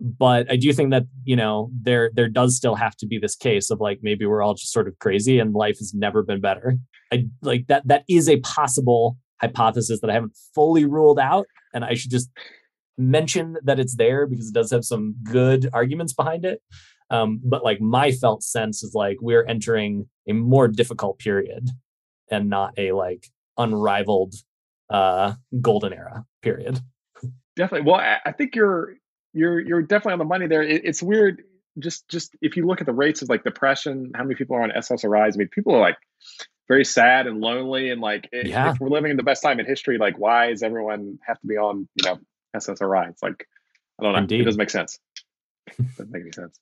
But I do think that, you know, there does still have to be this case of like, maybe we're all just sort of crazy and life has never been better. I like that is a possible hypothesis that I haven't fully ruled out. And I should just mention that it's there because it does have some good arguments behind it. But like my felt sense is like, we're entering a more difficult period and not a like unrivaled golden era period. Definitely. Well, I think you're definitely on the money there. It's weird. Just if you look at the rates of like depression, how many people are on SSRIs? I mean, people are like very sad and lonely and like, yeah. If we're living in the best time in history, like why does everyone have to be on, you know, SSRI? It's like, I don't know. Indeed. It doesn't make sense. It doesn't make any sense.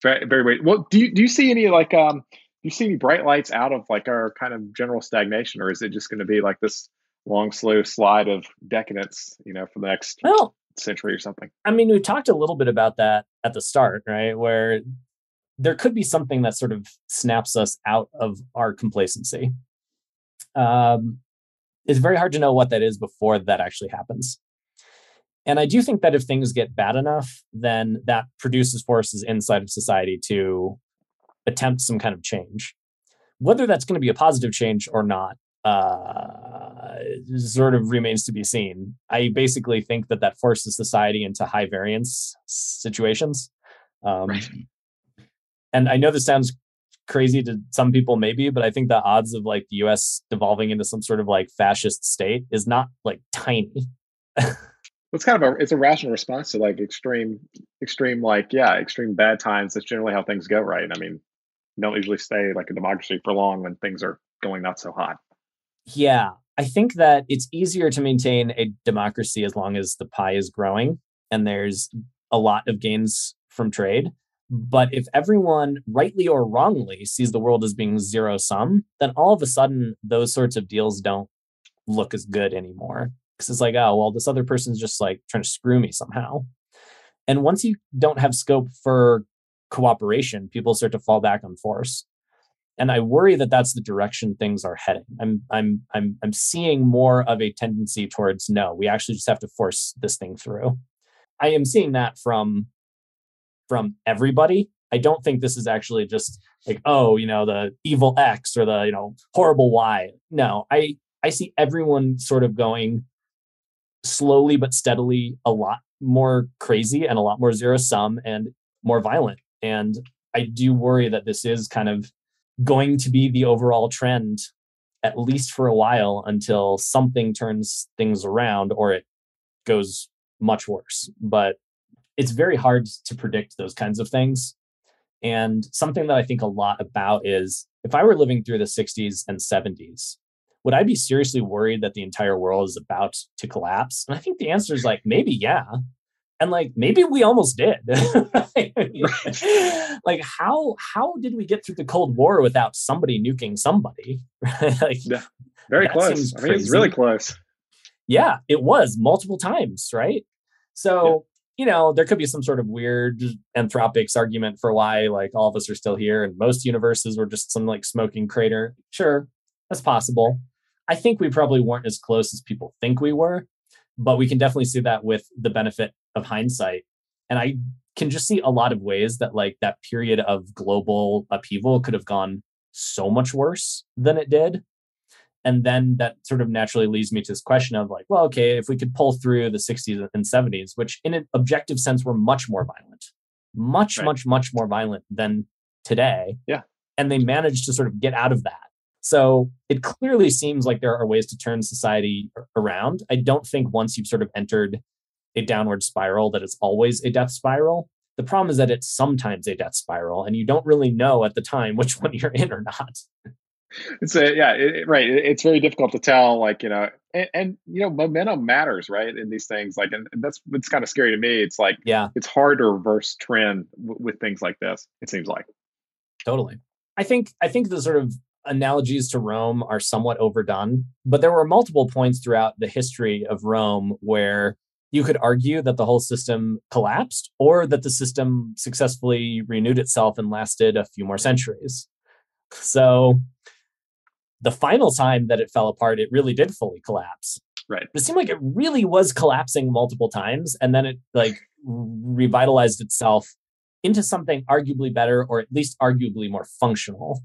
Very, very weird. Well, do you see any like, you see any bright lights out of like our kind of general stagnation, or is it just going to be like this long, slow slide of decadence, you know, for the next century or something? I mean, we talked a little bit about that at the start, right? Where there could be something that sort of snaps us out of our complacency. It's very hard to know what that is before that actually happens. And I do think that if things get bad enough, then that produces forces inside of society to attempt some kind of change. Whether that's going to be a positive change or not sort of remains to be seen. I basically think that forces society into high variance situations. Right. And I know this sounds crazy to some people maybe, but I think the odds of like the US devolving into some sort of like fascist state is not like tiny. It's kind of it's a rational response to like extreme, like, yeah, extreme bad times. That's generally how things go, right? I mean, don't usually stay like a democracy for long when things are going not so hot. Yeah, I think that it's easier to maintain a democracy as long as the pie is growing and there's a lot of gains from trade. But if everyone rightly or wrongly sees the world as being zero sum, then all of a sudden those sorts of deals don't look as good anymore. Because it's like, oh, well, this other person's just like trying to screw me somehow. And once you don't have scope for cooperation, people start to fall back on force. And I worry that that's the direction things are heading. I'm seeing more of a tendency towards, no, we actually just have to force this thing through. I am seeing that from everybody. I don't think this is actually just like, oh, you know, the evil X or the, you know, horrible Y. No, I see everyone sort of going slowly but steadily a lot more crazy and a lot more zero sum and more violent. And I do worry that this is kind of going to be the overall trend, at least for a while, until something turns things around or it goes much worse. But it's very hard to predict those kinds of things. And something that I think a lot about is if I were living through the 60s and 70s, would I be seriously worried that the entire world is about to collapse? And I think the answer is like, maybe, yeah. And like, maybe we almost did. Right? Right. Like, how did we get through the Cold War without somebody nuking somebody? Like, yeah, very close. I mean, it's really close. Yeah, it was multiple times, right? So, yeah. You know, there could be some sort of weird anthropics argument for why, like, all of us are still here and most universes were just some, like, smoking crater. Sure, that's possible. I think we probably weren't as close as people think we were, but we can definitely see that with the benefit of hindsight. And I can just see a lot of ways that like that period of global upheaval could have gone so much worse than it did. And then that sort of naturally leads me to this question of like, well, okay, if we could pull through the 60s and 70s, which in an objective sense were much more violent, much, right. much more violent than today. Yeah. And they managed to sort of get out of that. So it clearly seems like there are ways to turn society around. I don't think once you've sort of entered a downward spiral that it's always a death spiral. The problem is that it's sometimes a death spiral and you don't really know at the time which one you're in or not. It's a, yeah, it, right. It's very difficult to tell, like, you know, and you know, momentum matters, right? In these things, like, and that's what's kind of scary to me. It's like, yeah, it's hard to reverse trend with things like this, it seems like. Totally. I think the sort of analogies to Rome are somewhat overdone, but there were multiple points throughout the history of Rome where you could argue that the whole system collapsed or that the system successfully renewed itself and lasted a few more centuries. So the final time that it fell apart, it really did fully collapse. Right. It seemed like it really was collapsing multiple times. And then it like revitalized itself into something arguably better, or at least arguably more functional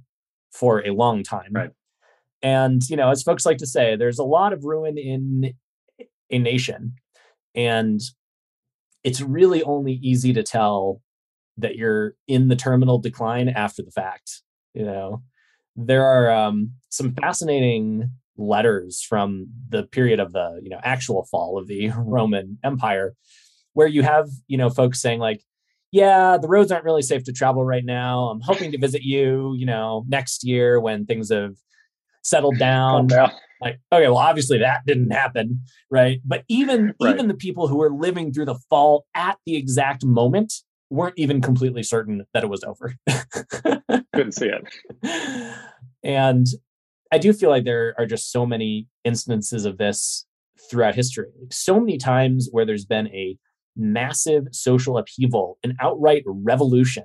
for a long time. Right. And, you know, as folks like to say, there's a lot of ruin in a nation. And it's really only easy to tell that you're in the terminal decline after the fact. You know, there are some fascinating letters from the period of the, you know, actual fall of the Roman Empire, where you have, you know, folks saying like, yeah, the roads aren't really safe to travel right now. I'm hoping to visit you, you know, next year when things have settled down. Like, okay, well, obviously that didn't happen, right? But even the people who were living through the fall at the exact moment weren't even completely certain that it was over. Couldn't see it. And I do feel like there are just so many instances of this throughout history. So many times where there's been a massive social upheaval, an outright revolution.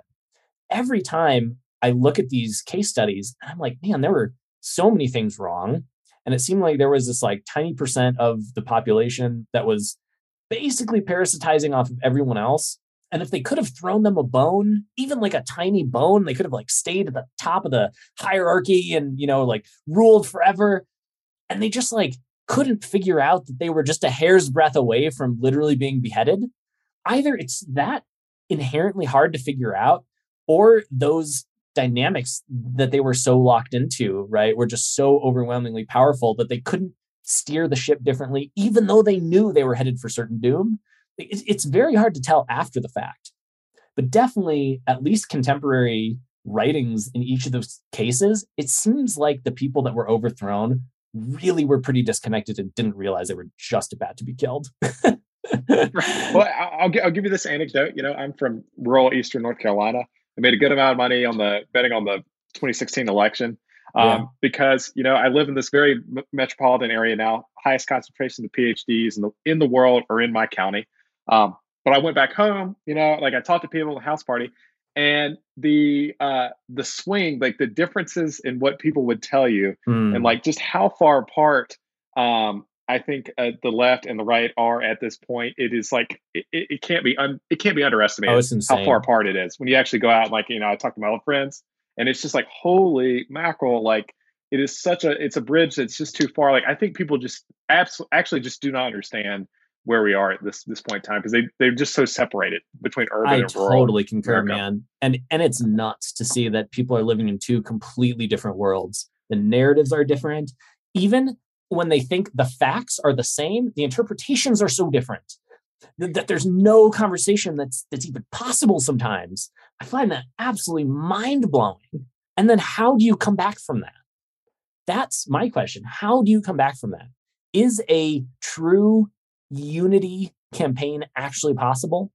Every time I look at these case studies, I'm like, man, there were so many things wrong. And it seemed like there was this like tiny percent of the population that was basically parasitizing off of everyone else. And if they could have thrown them a bone, even like a tiny bone, they could have like stayed at the top of the hierarchy and, you know, like ruled forever. And they just like couldn't figure out that they were just a hair's breadth away from literally being beheaded. Either it's that inherently hard to figure out, or those dynamics that they were so locked into, right, were just so overwhelmingly powerful that they couldn't steer the ship differently, even though they knew they were headed for certain doom. It's very hard to tell after the fact, but definitely at least contemporary writings in each of those cases, it seems like the people that were overthrown really were pretty disconnected and didn't realize they were just about to be killed. Well, I'll give you this anecdote. You know, I'm from rural Eastern North Carolina. I made a good amount of money on the betting on the 2016 election because, you know, I live in this very metropolitan area now. Highest concentration of PhDs in the world are in my county. But I went back home, you know, like I talked to people at the house party, and the swing, like the differences in what people would tell you and like just how far apart I think the left and the right are at this point. It is like it can't be underestimated. Oh, it's insane how far apart it is when you actually go out. Like, you know, I talk to my old friends, and it's just like, holy mackerel! Like, it is such it's a bridge that's just too far. Like, I think people just actually just do not understand where we are at this point in time, because they're just so separated between urban and rural. I totally concur, man. And it's nuts to see that people are living in two completely different worlds. The narratives are different, even when they think the facts are the same, the interpretations are so different that there's no conversation that's even possible sometimes. I find that absolutely mind-blowing. And then how do you come back from that? That's my question. How do you come back from that? Is a true unity campaign actually possible?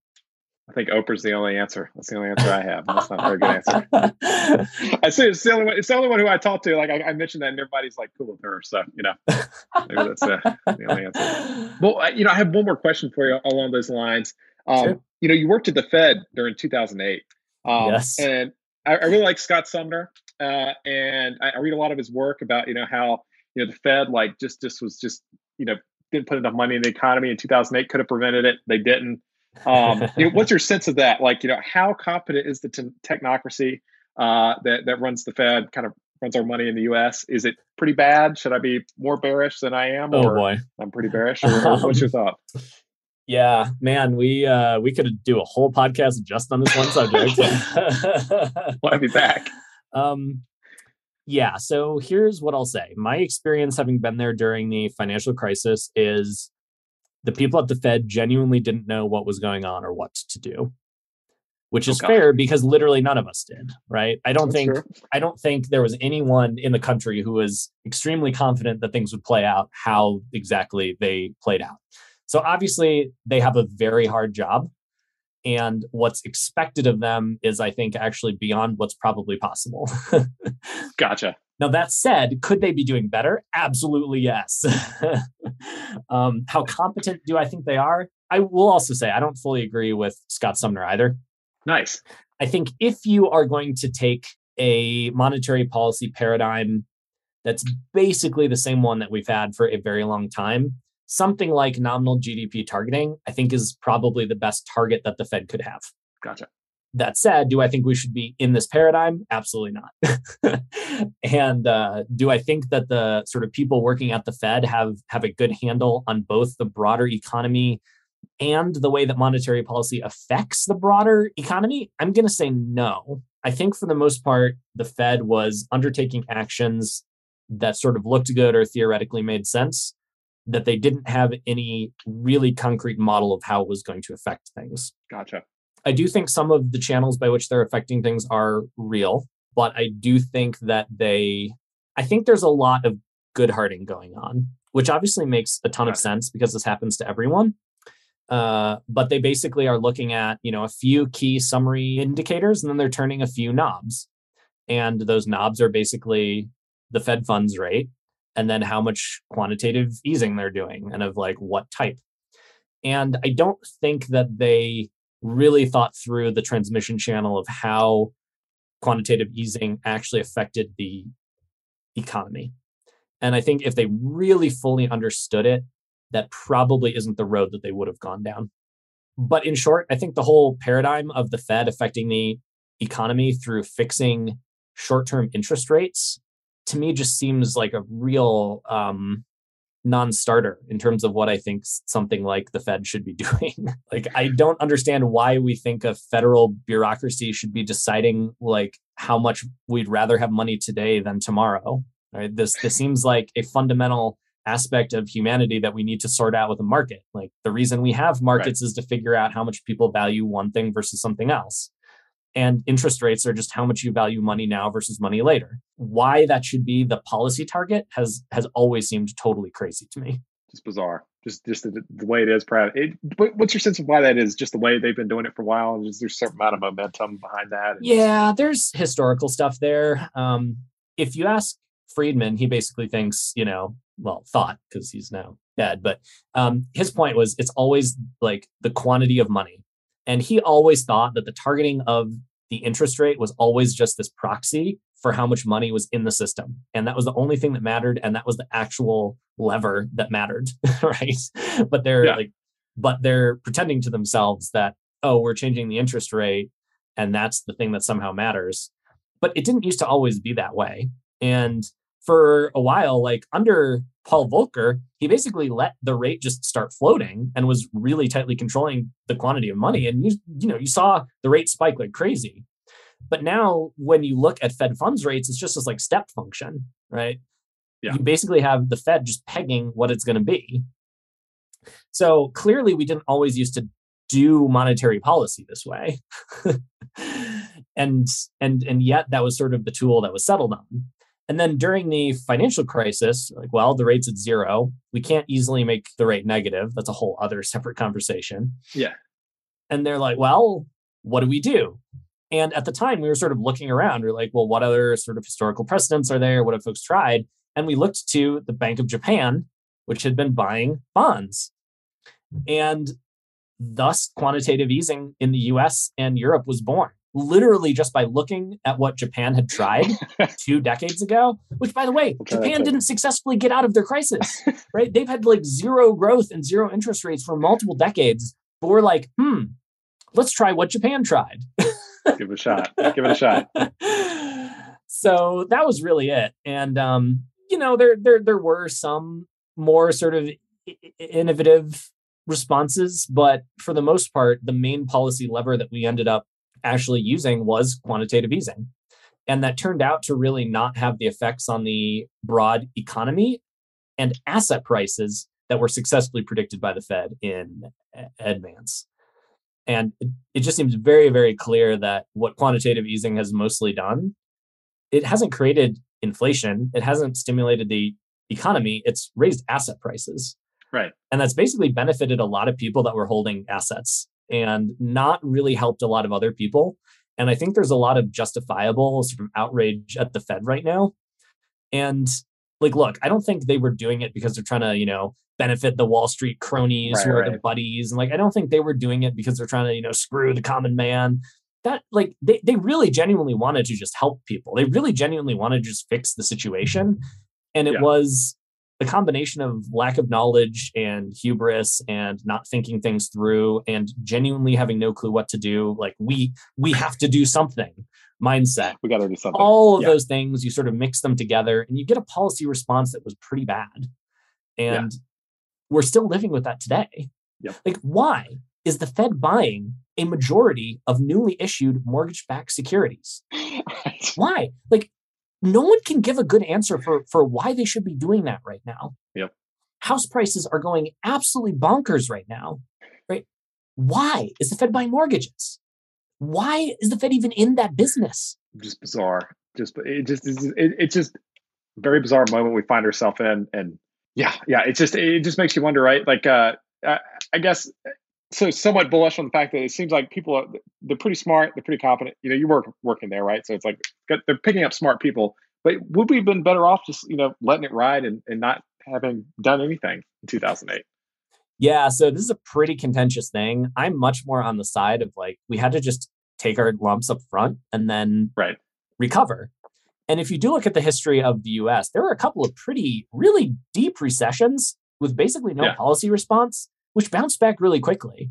I think Oprah's the only answer. That's the only answer I have. That's not a very good answer. I see it's the only one who I talk to. Like I mentioned that, and everybody's like cool with her. So, you know, maybe that's the only answer. Well, you know, I have one more question for you along those lines. Sure. You know, you worked at the Fed during 2008. Yes. And I really like Scott Sumner. And I read a lot of his work about, you know, how, you know, the Fed, like, just was, you know, didn't put enough money in the economy in 2008, could have prevented it. They didn't. You know, what's your sense of that? Like, you know, how competent is the technocracy that runs the Fed, kind of runs our money in the U.S.? Is it pretty bad? Should I be more bearish than I am? Oh, boy. I'm pretty bearish. Or what's your thought? Yeah, man, we could do a whole podcast just on this one subject. Well, I'll be back. Yeah, so here's what I'll say. My experience having been there during the financial crisis is the people at the Fed genuinely didn't know what was going on or what to do, which is fair because literally none of us did, right? I don't think there was anyone in the country who was extremely confident that things would play out how exactly they played out. So obviously they have a very hard job, and what's expected of them is, I think, actually beyond what's probably possible. Gotcha. Now, that said, could they be doing better? Absolutely, yes. How competent do I think they are? I will also say I don't fully agree with Scott Sumner either. Nice. I think if you are going to take a monetary policy paradigm that's basically the same one that we've had for a very long time, something like nominal GDP targeting, I think, is probably the best target that the Fed could have. Gotcha. That said, do I think we should be in this paradigm? Absolutely not. And do I think that the sort of people working at the Fed have a good handle on both the broader economy and the way that monetary policy affects the broader economy? I'm going to say no. I think for the most part, the Fed was undertaking actions that sort of looked good or theoretically made sense, that they didn't have any really concrete model of how it was going to affect things. Gotcha. I do think some of the channels by which they're affecting things are real, but I do think that I think there's a lot of Goodharting going on, which obviously makes a ton of sense because this happens to everyone. But they basically are looking at, you know, a few key summary indicators, and then they're turning a few knobs. And those knobs are basically the Fed funds rate, and then how much quantitative easing they're doing, and of like what type. And I don't think that they really thought through the transmission channel of how quantitative easing actually affected the economy. And I think if they really fully understood it, that probably isn't the road that they would have gone down. But in short, I think the whole paradigm of the Fed affecting the economy through fixing short-term interest rates, to me, just seems like a real non-starter in terms of what I think something like the Fed should be doing. Like, I don't understand why we think a federal bureaucracy should be deciding like how much we'd rather have money today than tomorrow. Right? This seems like a fundamental aspect of humanity that we need to sort out with a market. Like, the reason we have markets is to figure out how much people value one thing versus something else. And interest rates are just how much you value money now versus money later. Why that should be the policy target has always seemed totally crazy to me. Just bizarre. Just the way it is. What's your sense of why that is? Just the way they've been doing it for a while, and there's a certain amount of momentum behind that. Yeah, there's historical stuff there. If you ask Friedman, he basically thinks, you know, well, thought, because he's now dead, but his point was it's always like the quantity of money. And he always thought that the targeting of the interest rate was always just this proxy for how much money was in the system. And that was the only thing that mattered. And that was the actual lever that mattered, right? But they're pretending to themselves that, oh, we're changing the interest rate, and that's the thing that somehow matters. But it didn't used to always be that way. And for a while, like under Paul Volcker, he basically let the rate just start floating and was really tightly controlling the quantity of money. And you saw the rate spike like crazy. But now when you look at Fed funds rates, it's just this like step function, right? Yeah. You basically have the Fed just pegging what it's going to be. So clearly we didn't always used to do monetary policy this way. And yet that was sort of the tool that was settled on. And then during the financial crisis, like, well, the rate's at zero. We can't easily make the rate negative. That's a whole other separate conversation. Yeah. And they're like, well, what do we do? And at the time, we were sort of looking around. We're like, well, what other sort of historical precedents are there? What have folks tried? And we looked to the Bank of Japan, which had been buying bonds. And thus, quantitative easing in the US and Europe was born. Literally just by looking at what Japan had tried 2 decades ago, which, by the way, Japan didn't successfully get out of their crisis, right? They've had like zero growth and zero interest rates for multiple decades. But we're like, let's try what Japan tried. Give it a shot. Give it a shot. So that was really it. And, you know, there were some more sort of innovative responses, but for the most part, the main policy lever that we ended up actually using was quantitative easing. And that turned out to really not have the effects on the broad economy and asset prices that were successfully predicted by the Fed in advance. And it just seems very, very clear that what quantitative easing has mostly done, it hasn't created inflation. It hasn't stimulated the economy. It's raised asset prices. Right. And that's basically benefited a lot of people that were holding assets and not really helped a lot of other people. And I think there's a lot of justifiable sort of outrage at the Fed right now. And like, look, I don't think they were doing it because they're trying to, you know, benefit the Wall Street cronies who are their buddies. And like, I don't think they were doing it because they're trying to, you know, screw the common man. That like, they really genuinely wanted to just help people. They really genuinely wanted to just fix the situation. And it was a combination of lack of knowledge and hubris and not thinking things through and genuinely having no clue what to do. Like we have to do something mindset. We got to do something. All of those things, you sort of mix them together and you get a policy response that was pretty bad. And we're still living with that today. Yep. Like, why is the Fed buying a majority of newly issued mortgage-backed securities? Why? Like, no one can give a good answer for why they should be doing that right now. Yep. House prices are going absolutely bonkers right now, right? Why is the Fed buying mortgages? Why is the Fed even in that business? Just bizarre. It's just a very bizarre moment we find ourselves in. And it just makes you wonder, right? Like, I guess, so somewhat bullish on the fact that it seems like people are, they're pretty smart, they're pretty competent. You know, you were working there, right? So it's like, they're picking up smart people, but would we have been better off just, you know, letting it ride and not having done anything in 2008? Yeah. So this is a pretty contentious thing. I'm much more on the side of like, we had to just take our lumps up front and then recover. And if you do look at the history of the US, there were a couple of pretty, really deep recessions with basically no policy response, which bounced back really quickly.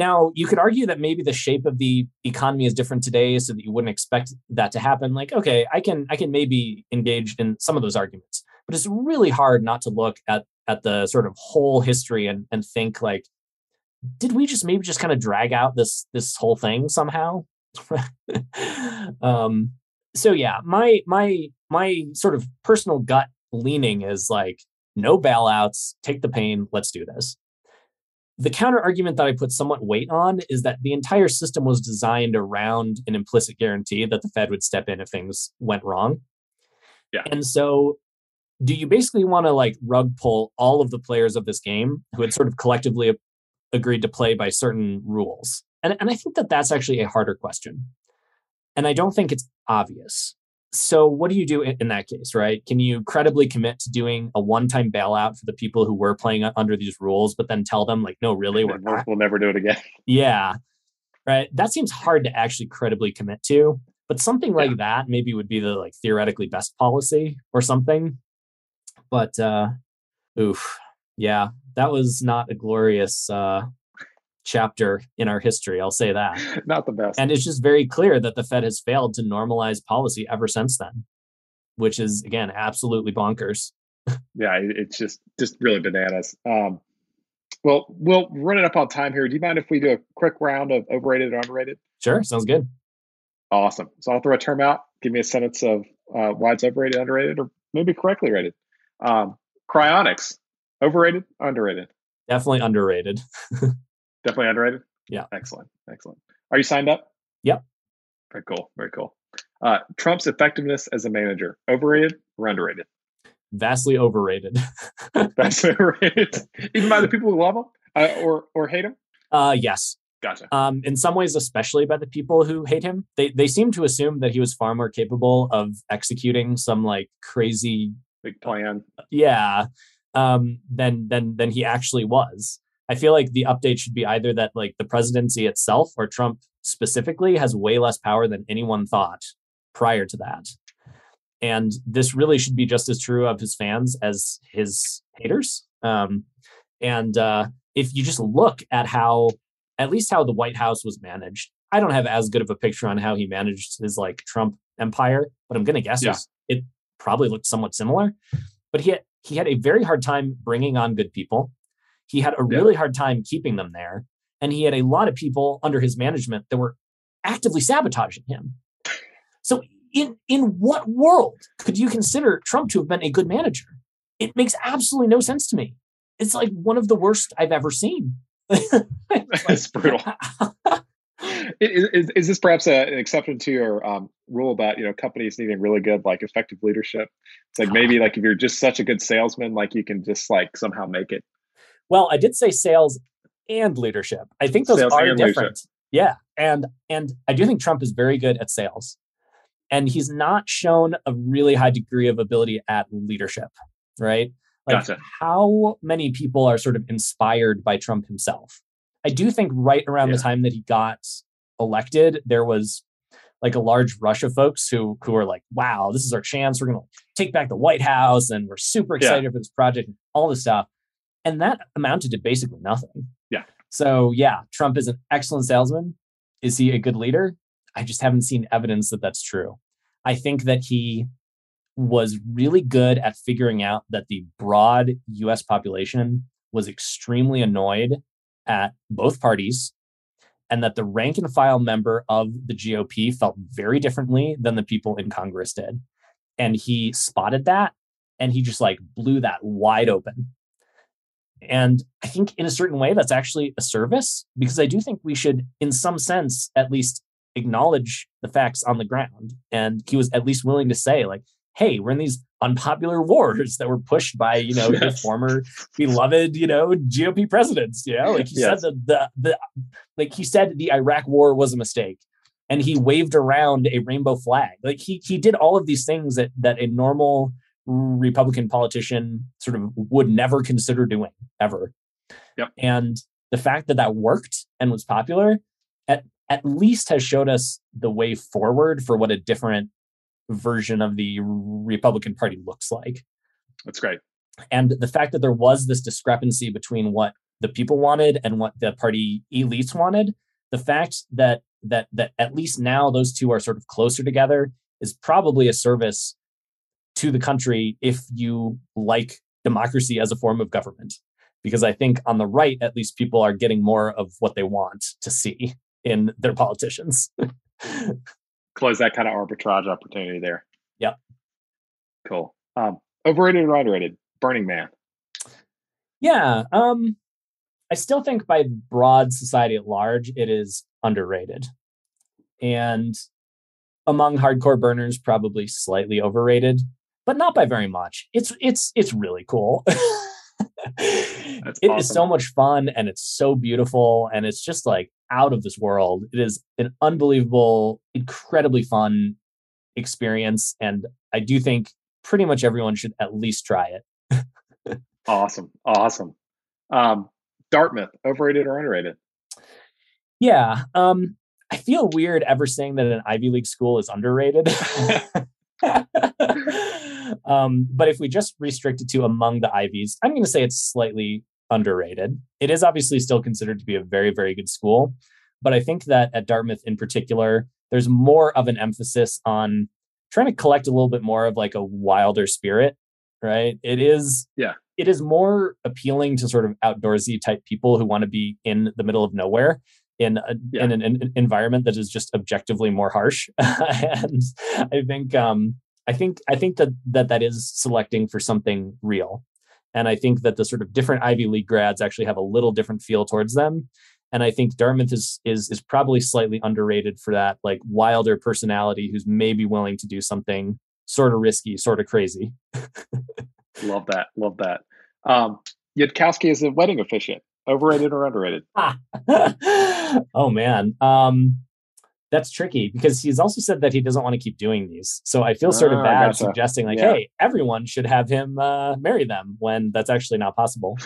Now, you could argue that maybe the shape of the economy is different today so that you wouldn't expect that to happen. Like, okay, I can maybe engage in some of those arguments, but it's really hard not to look at the sort of whole history and think like, did we just maybe just kind of drag out this whole thing somehow? So yeah, my sort of personal gut leaning is like, no bailouts, take the pain, let's do this. The counter argument that I put somewhat weight on is that the entire system was designed around an implicit guarantee that the Fed would step in if things went wrong. Yeah. And so do you basically want to like rug pull all of the players of this game who had sort of collectively agreed to play by certain rules? And I think that that's actually a harder question. And I don't think it's obvious. So what do you do in that case, right? Can you credibly commit to doing a one-time bailout for the people who were playing under these rules, but then tell them like, no, really, we'll never do it again. Yeah. Right. That seems hard to actually credibly commit to, but something like that maybe would be the like theoretically best policy or something. But, that was not a glorious, chapter in our history. I'll say that. Not the best. And it's just very clear that the Fed has failed to normalize policy ever since then, which is, again, absolutely bonkers. Yeah, it's just really bananas. Well, we'll run it up on time here. Do you mind if we do a quick round of overrated or underrated? Sure. Sounds good. Awesome. So I'll throw a term out. Give me a sentence of why it's overrated, underrated, or maybe correctly rated. Cryonics. Overrated, underrated? Definitely underrated. Definitely underrated? Yeah. Excellent. Are you signed up? Yep. Very cool. Trump's effectiveness as a manager, overrated or underrated? Vastly overrated. Vastly overrated. Even by the people who love him or hate him? Yes. Gotcha. In some ways, especially by the people who hate him, they seem to assume that he was far more capable of executing some like crazy big plan. Than he actually was. I feel like the update should be either that like the presidency itself or Trump specifically has way less power than anyone thought prior to that. And this really should be just as true of his fans as his haters. If you just look at at least how the White House was managed. I don't have as good of a picture on how he managed his like Trump empire, but I'm going to guess it probably looked somewhat similar. But he had a very hard time bringing on good people. He had a really hard time keeping them there. And he had a lot of people under his management that were actively sabotaging him. So in what world could you consider Trump to have been a good manager? It makes absolutely no sense to me. It's like one of the worst I've ever seen. That's brutal. Is this perhaps an exception to your rule about companies needing really good like effective leadership? It's like maybe like if you're just such a good salesman, like you can just like somehow make it. Well, I did say sales and leadership. I think those are different. Leadership. Yeah, and I do think Trump is very good at sales, and he's not shown a really high degree of ability at leadership, right? Like gotcha. How many people are sort of inspired by Trump himself? I do think right around the time that he got elected, there was like a large rush of folks who were like, wow, this is our chance. We're going to take back the White House and we're super excited for this project and all this stuff. And that amounted to basically nothing. Yeah. So yeah, Trump is an excellent salesman. Is he a good leader? I just haven't seen evidence that that's true. I think that he was really good at figuring out that the broad US population was extremely annoyed at both parties and that the rank and file member of the GOP felt very differently than the people in Congress did. And he spotted that and he just like blew that wide open. And I think in a certain way, that's actually a service because I do think we should, in some sense, at least acknowledge the facts on the ground. And he was at least willing to say like, hey, we're in these unpopular wars that were pushed by, your former beloved, GOP presidents. Said that he said the Iraq war was a mistake and he waved around a rainbow flag. Like he did all of these things that a normal Republican politician sort of would never consider doing ever. Yep. And the fact that worked and was popular at least has showed us the way forward for what a different version of the Republican Party looks like. That's great. And the fact that there was this discrepancy between what the people wanted and what the party elites wanted, the fact that at least now those two are sort of closer together is probably a service to the country if you like democracy as a form of government. Because I think on the right, at least people are getting more of what they want to see in their politicians. Close that kind of arbitrage opportunity there. Yep. Cool. Overrated or underrated? Burning Man. Yeah. I still think by broad society at large, it is underrated. And among hardcore burners, probably slightly overrated, but not by very much. It's really cool. It is so much fun and it's so beautiful and it's just like out of this world. It is an unbelievable, incredibly fun experience. And I do think pretty much everyone should at least try it. Awesome. Dartmouth, overrated or underrated? Yeah. I feel weird ever saying that an Ivy League school is underrated. But if we just restrict it to among the Ivies, I'm going to say it's slightly underrated. It is obviously still considered to be a very, very good school. But I think that at Dartmouth in particular, there's more of an emphasis on trying to collect a little bit more of like a wilder spirit, right? It is more appealing to sort of outdoorsy type people who want to be in the middle of nowhere in an environment that is just objectively more harsh. And I think that is selecting for something real. And I think that the sort of different Ivy League grads actually have a little different feel towards them. And I think Dartmouth is probably slightly underrated for that, like wilder personality who's maybe willing to do something sort of risky, sort of crazy. Love that. Love that. Yudkowsky is a wedding officiant. Overrated or underrated? Oh, man. That's tricky because he's also said that he doesn't want to keep doing these. So I feel sort of bad suggesting like, hey, everyone should have him marry them when that's actually not possible.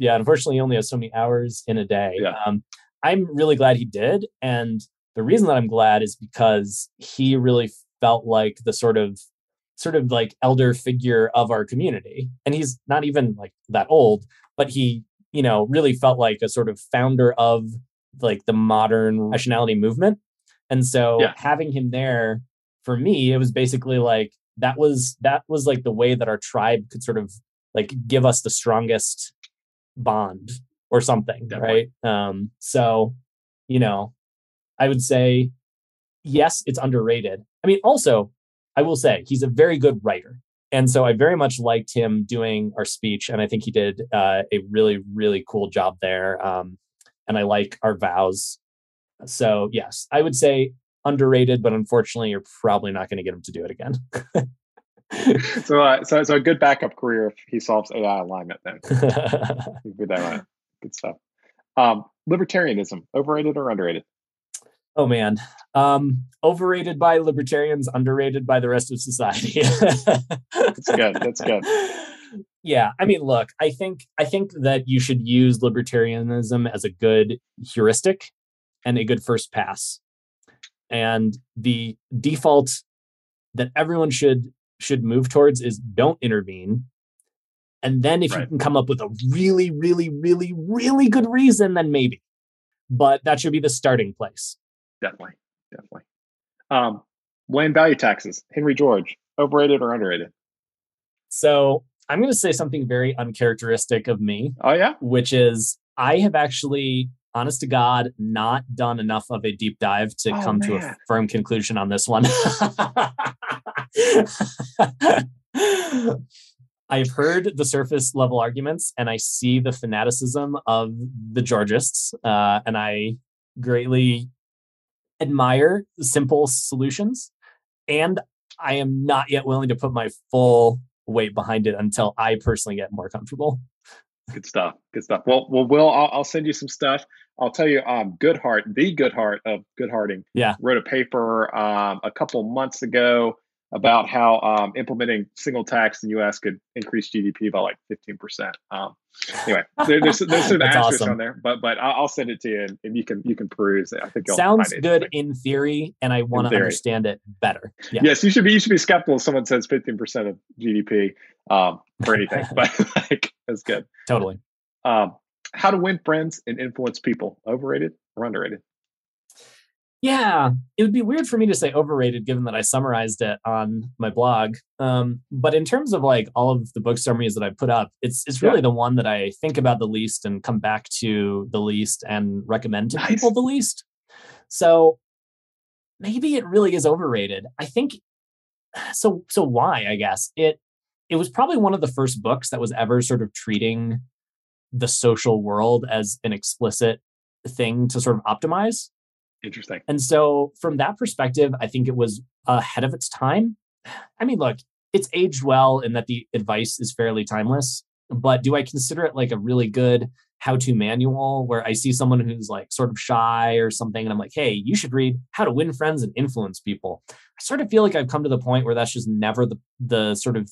Yeah, unfortunately, he only has so many hours in a day. Yeah. I'm really glad he did. And the reason that I'm glad is because he really felt like the sort of like elder figure of our community. And he's not even like that old, but he, you know, really felt like a sort of founder of like the modern rationality movement. And so having him there for me, it was basically like, that was like the way that our tribe could sort of like give us the strongest bond or something. Definitely. Right. So, you know, I would say, yes, it's underrated. I mean, also, I will say he's a very good writer. And so I very much liked him doing our speech. And I think he did a really, really cool job there. And I like our vows. So yes, I would say underrated, but unfortunately you're probably not going to get him to do it again. So a good backup career if he solves AI alignment then. Good stuff. Libertarianism, overrated or underrated? Oh, man. Overrated by libertarians, underrated by the rest of society. That's good. That's good. Yeah. I mean, look, I think that you should use libertarianism as a good heuristic and a good first pass. And the default that everyone should move towards is don't intervene. And then if you can come up with a really, really, really, really good reason, then maybe. But that should be the starting place. Definitely. Land value taxes. Henry George, overrated or underrated? So I'm going to say something very uncharacteristic of me. Oh, yeah? Which is I have actually, honest to God, not done enough of a deep dive to come to a firm conclusion on this one. I've heard the surface level arguments and I see the fanaticism of the Georgists and I greatly admire simple solutions, and I am not yet willing to put my full weight behind it until I personally get more comfortable. Good stuff. Well, Will, I'll send you some stuff. I'll tell you, Goodhart, the Goodhart of Goodharting, wrote a paper a couple months ago about how implementing single tax in the U.S. could increase GDP by like 15%. Anyway, there's some asterisks on there, but I'll send it to you and you can peruse it. I think sounds good in theory, and I want to understand it better. Yeah. Yes, you should be skeptical if someone says 15% of GDP for anything, but like that's good. Totally. How to win friends and influence people? Overrated or underrated? Yeah, it would be weird for me to say overrated, given that I summarized it on my blog. But in terms of like all of the book summaries that I put up, it's really the one that I think about the least and come back to the least and recommend to people the least. So maybe it really is overrated. I think so. So why? I guess it was probably one of the first books that was ever sort of treating the social world as an explicit thing to sort of optimize. Interesting. And so from that perspective, I think it was ahead of its time. I mean, look, it's aged well in that the advice is fairly timeless, but do I consider it like a really good how-to manual where I see someone who's like sort of shy or something and I'm like, hey, you should read How to Win Friends and Influence People. I sort of feel like I've come to the point where that's just never the sort of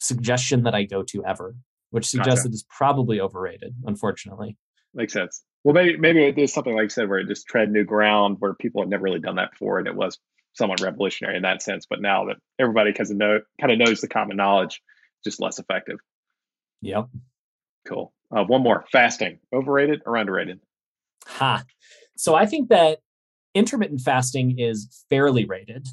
suggestion that I go to ever, which suggests that it's probably overrated, unfortunately. Makes sense. Well, maybe it is something like you said, where it just tread new ground, where people had never really done that before, and it was somewhat revolutionary in that sense. But now that everybody kind of knows the common knowledge, just less effective. Yep. Cool. One more. Fasting, overrated or underrated? So I think that intermittent fasting is fairly rated.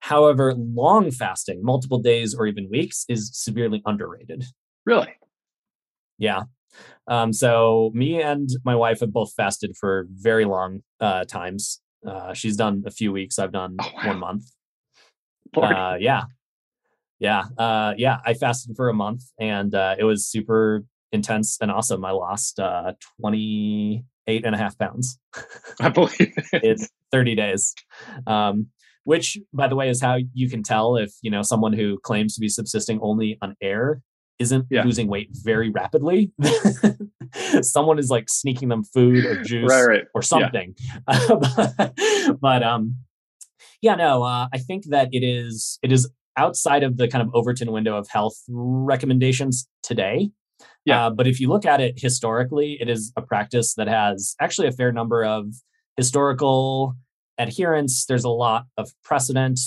However, long fasting, multiple days or even weeks, is severely underrated. Really? Yeah. So me and my wife have both fasted for very long times. She's done a few weeks. I've done 1 month. I fasted for a month and it was super intense and awesome. I lost 28 and a half pounds. I believe it. In 30 days. Which, by the way, is how you can tell if, you know, someone who claims to be subsisting only on air isn't losing weight very rapidly. Someone is like sneaking them food or juice or something. Yeah. I think that it is outside of the kind of Overton window of health recommendations today. Yeah. But if you look at it historically, it is a practice that has actually a fair number of historical adherents. There's a lot of precedent.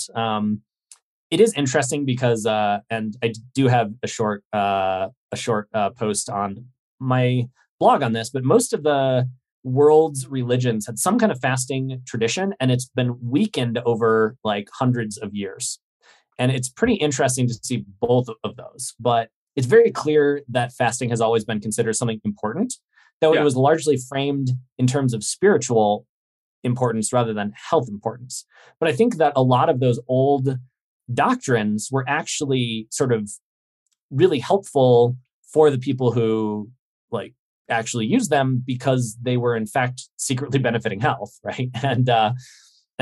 It is interesting because, and I do have a short post on my blog on this, but most of the world's religions had some kind of fasting tradition, and it's been weakened over like hundreds of years. And it's pretty interesting to see both of those, but it's very clear that fasting has always been considered something important, though it was largely framed in terms of spiritual importance rather than health importance. But I think that a lot of those old doctrines were actually sort of really helpful for the people who like actually use them, because they were in fact secretly benefiting health, right? And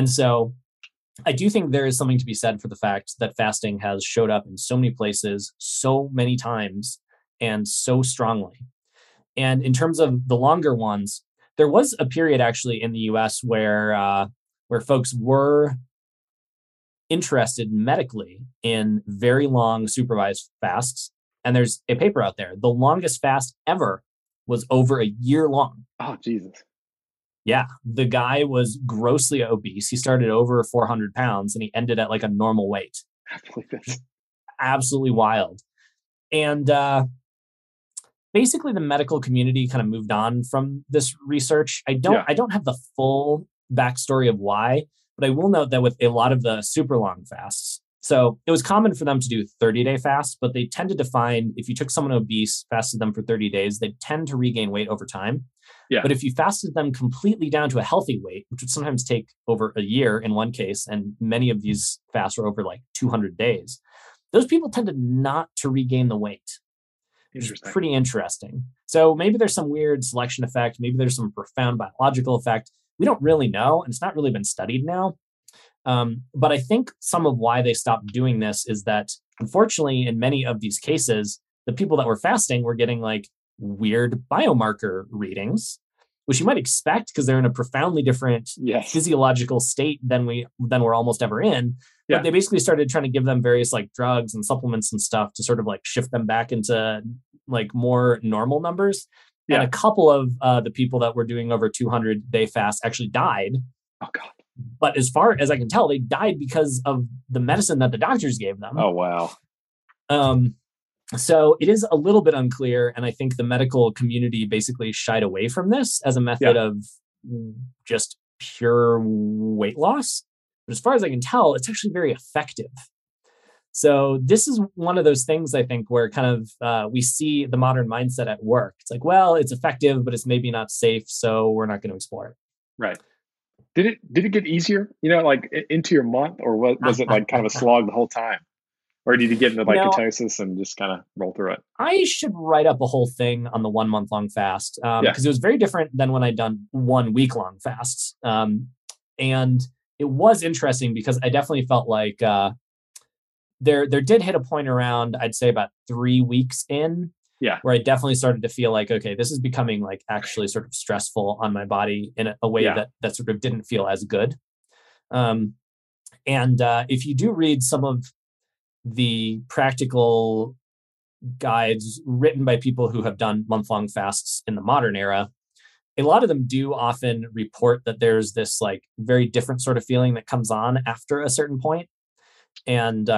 so I do think there is something to be said for the fact that fasting has showed up in so many places, so many times, and so strongly. And in terms of the longer ones, there was a period actually in the US where folks were interested medically in very long supervised fasts. And there's a paper out there. The longest fast ever was over a year long. Oh, Jesus. Yeah. The guy was grossly obese. He started over 400 pounds and he ended at like a normal weight. Absolutely wild. And basically the medical community kind of moved on from this research. I don't have the full backstory of why, but I will note that with a lot of the super long fasts, so it was common for them to do 30-day fasts, but they tended to find if you took someone obese, fasted them for 30 days, they tend to regain weight over time. Yeah. But if you fasted them completely down to a healthy weight, which would sometimes take over a year in one case, and many of these fasts were over like 200 days, those people tended not to regain the weight. Which is pretty interesting. So maybe there's some weird selection effect. Maybe there's some profound biological effect. We don't really know, and it's not really been studied now. But I think some of why they stopped doing this is that, unfortunately, in many of these cases, the people that were fasting were getting like weird biomarker readings, which you might expect because they're in a profoundly different physiological state than we're almost ever in. Yeah. But they basically started trying to give them various like drugs and supplements and stuff to sort of like shift them back into like more normal numbers. Yeah. And a couple of the people that were doing over 200-day fasts actually died. Oh, God. But as far as I can tell, they died because of the medicine that the doctors gave them. Oh, wow. So it is a little bit unclear. And I think the medical community basically shied away from this as a method of just pure weight loss. But as far as I can tell, it's actually very effective. So this is one of those things, I think, where kind of we see the modern mindset at work. It's like, well, it's effective, but it's maybe not safe. So we're not going to explore it. Right. Did it get easier, you know, like into your month, or was it like kind of a slog the whole time? Or did you get into like ketosis and just kind of roll through it? I should write up a whole thing on the 1 month long fast because it was very different than when I'd done 1 week long fasts. And it was interesting because I definitely felt like there did hit a point around, I'd say about 3 weeks in. Yeah. Where I definitely started to feel like, okay, this is becoming like actually sort of stressful on my body in a way that sort of didn't feel as good. And if you do read some of the practical guides written by people who have done month-long fasts in the modern era, a lot of them do often report that there's this like very different sort of feeling that comes on after a certain point. And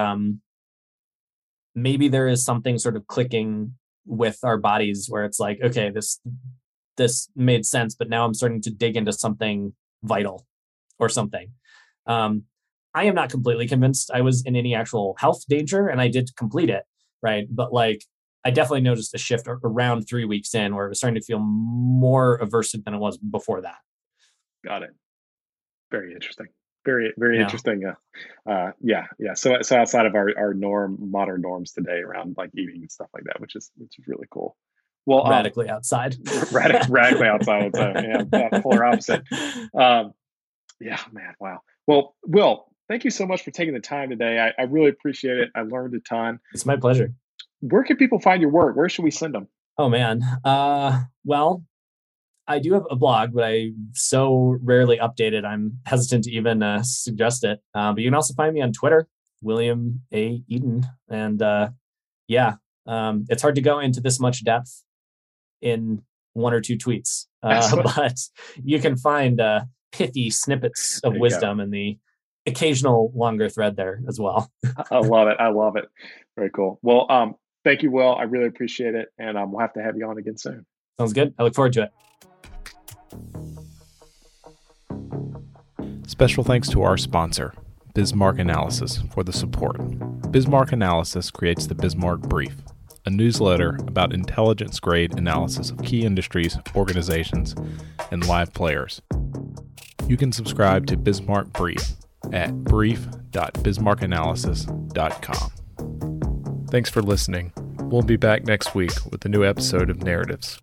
maybe there is something sort of clicking with our bodies where it's like, okay, this made sense, but now I'm starting to dig into something vital or something. I am not completely convinced I was in any actual health danger, and I did complete it, right? But like, I definitely noticed a shift around 3 weeks in where it was starting to feel more aversive than it was before that. Got it. Very interesting. Very, very interesting. Yeah. So outside of our modern norms today around like eating and stuff like that, which is really cool. Well, radically outside. radically outside. So, yeah, that polar opposite. Yeah, man. Wow. Well, Will, thank you so much for taking the time today. I really appreciate it. I learned a ton. It's my pleasure. Where can people find your work? Where should we send them? Oh, man. Well, I do have a blog, but I so rarely update it. I'm hesitant to even suggest it. But you can also find me on Twitter, William A. Eden. And it's hard to go into this much depth in one or two tweets. But you can find pithy snippets of wisdom in the occasional longer thread there as well. I love it. I love it. Very cool. Well, thank you, Will. I really appreciate it. And we'll have to have you on again soon. Sounds good. I look forward to it. Special thanks to our sponsor, Bismarck Analysis, for the support. Bismarck Analysis creates the Bismarck Brief, a newsletter about intelligence-grade analysis of key industries, organizations, and live players. You can subscribe to Bismarck Brief at brief.bismarckanalysis.com. Thanks for listening. We'll be back next week with a new episode of Narratives.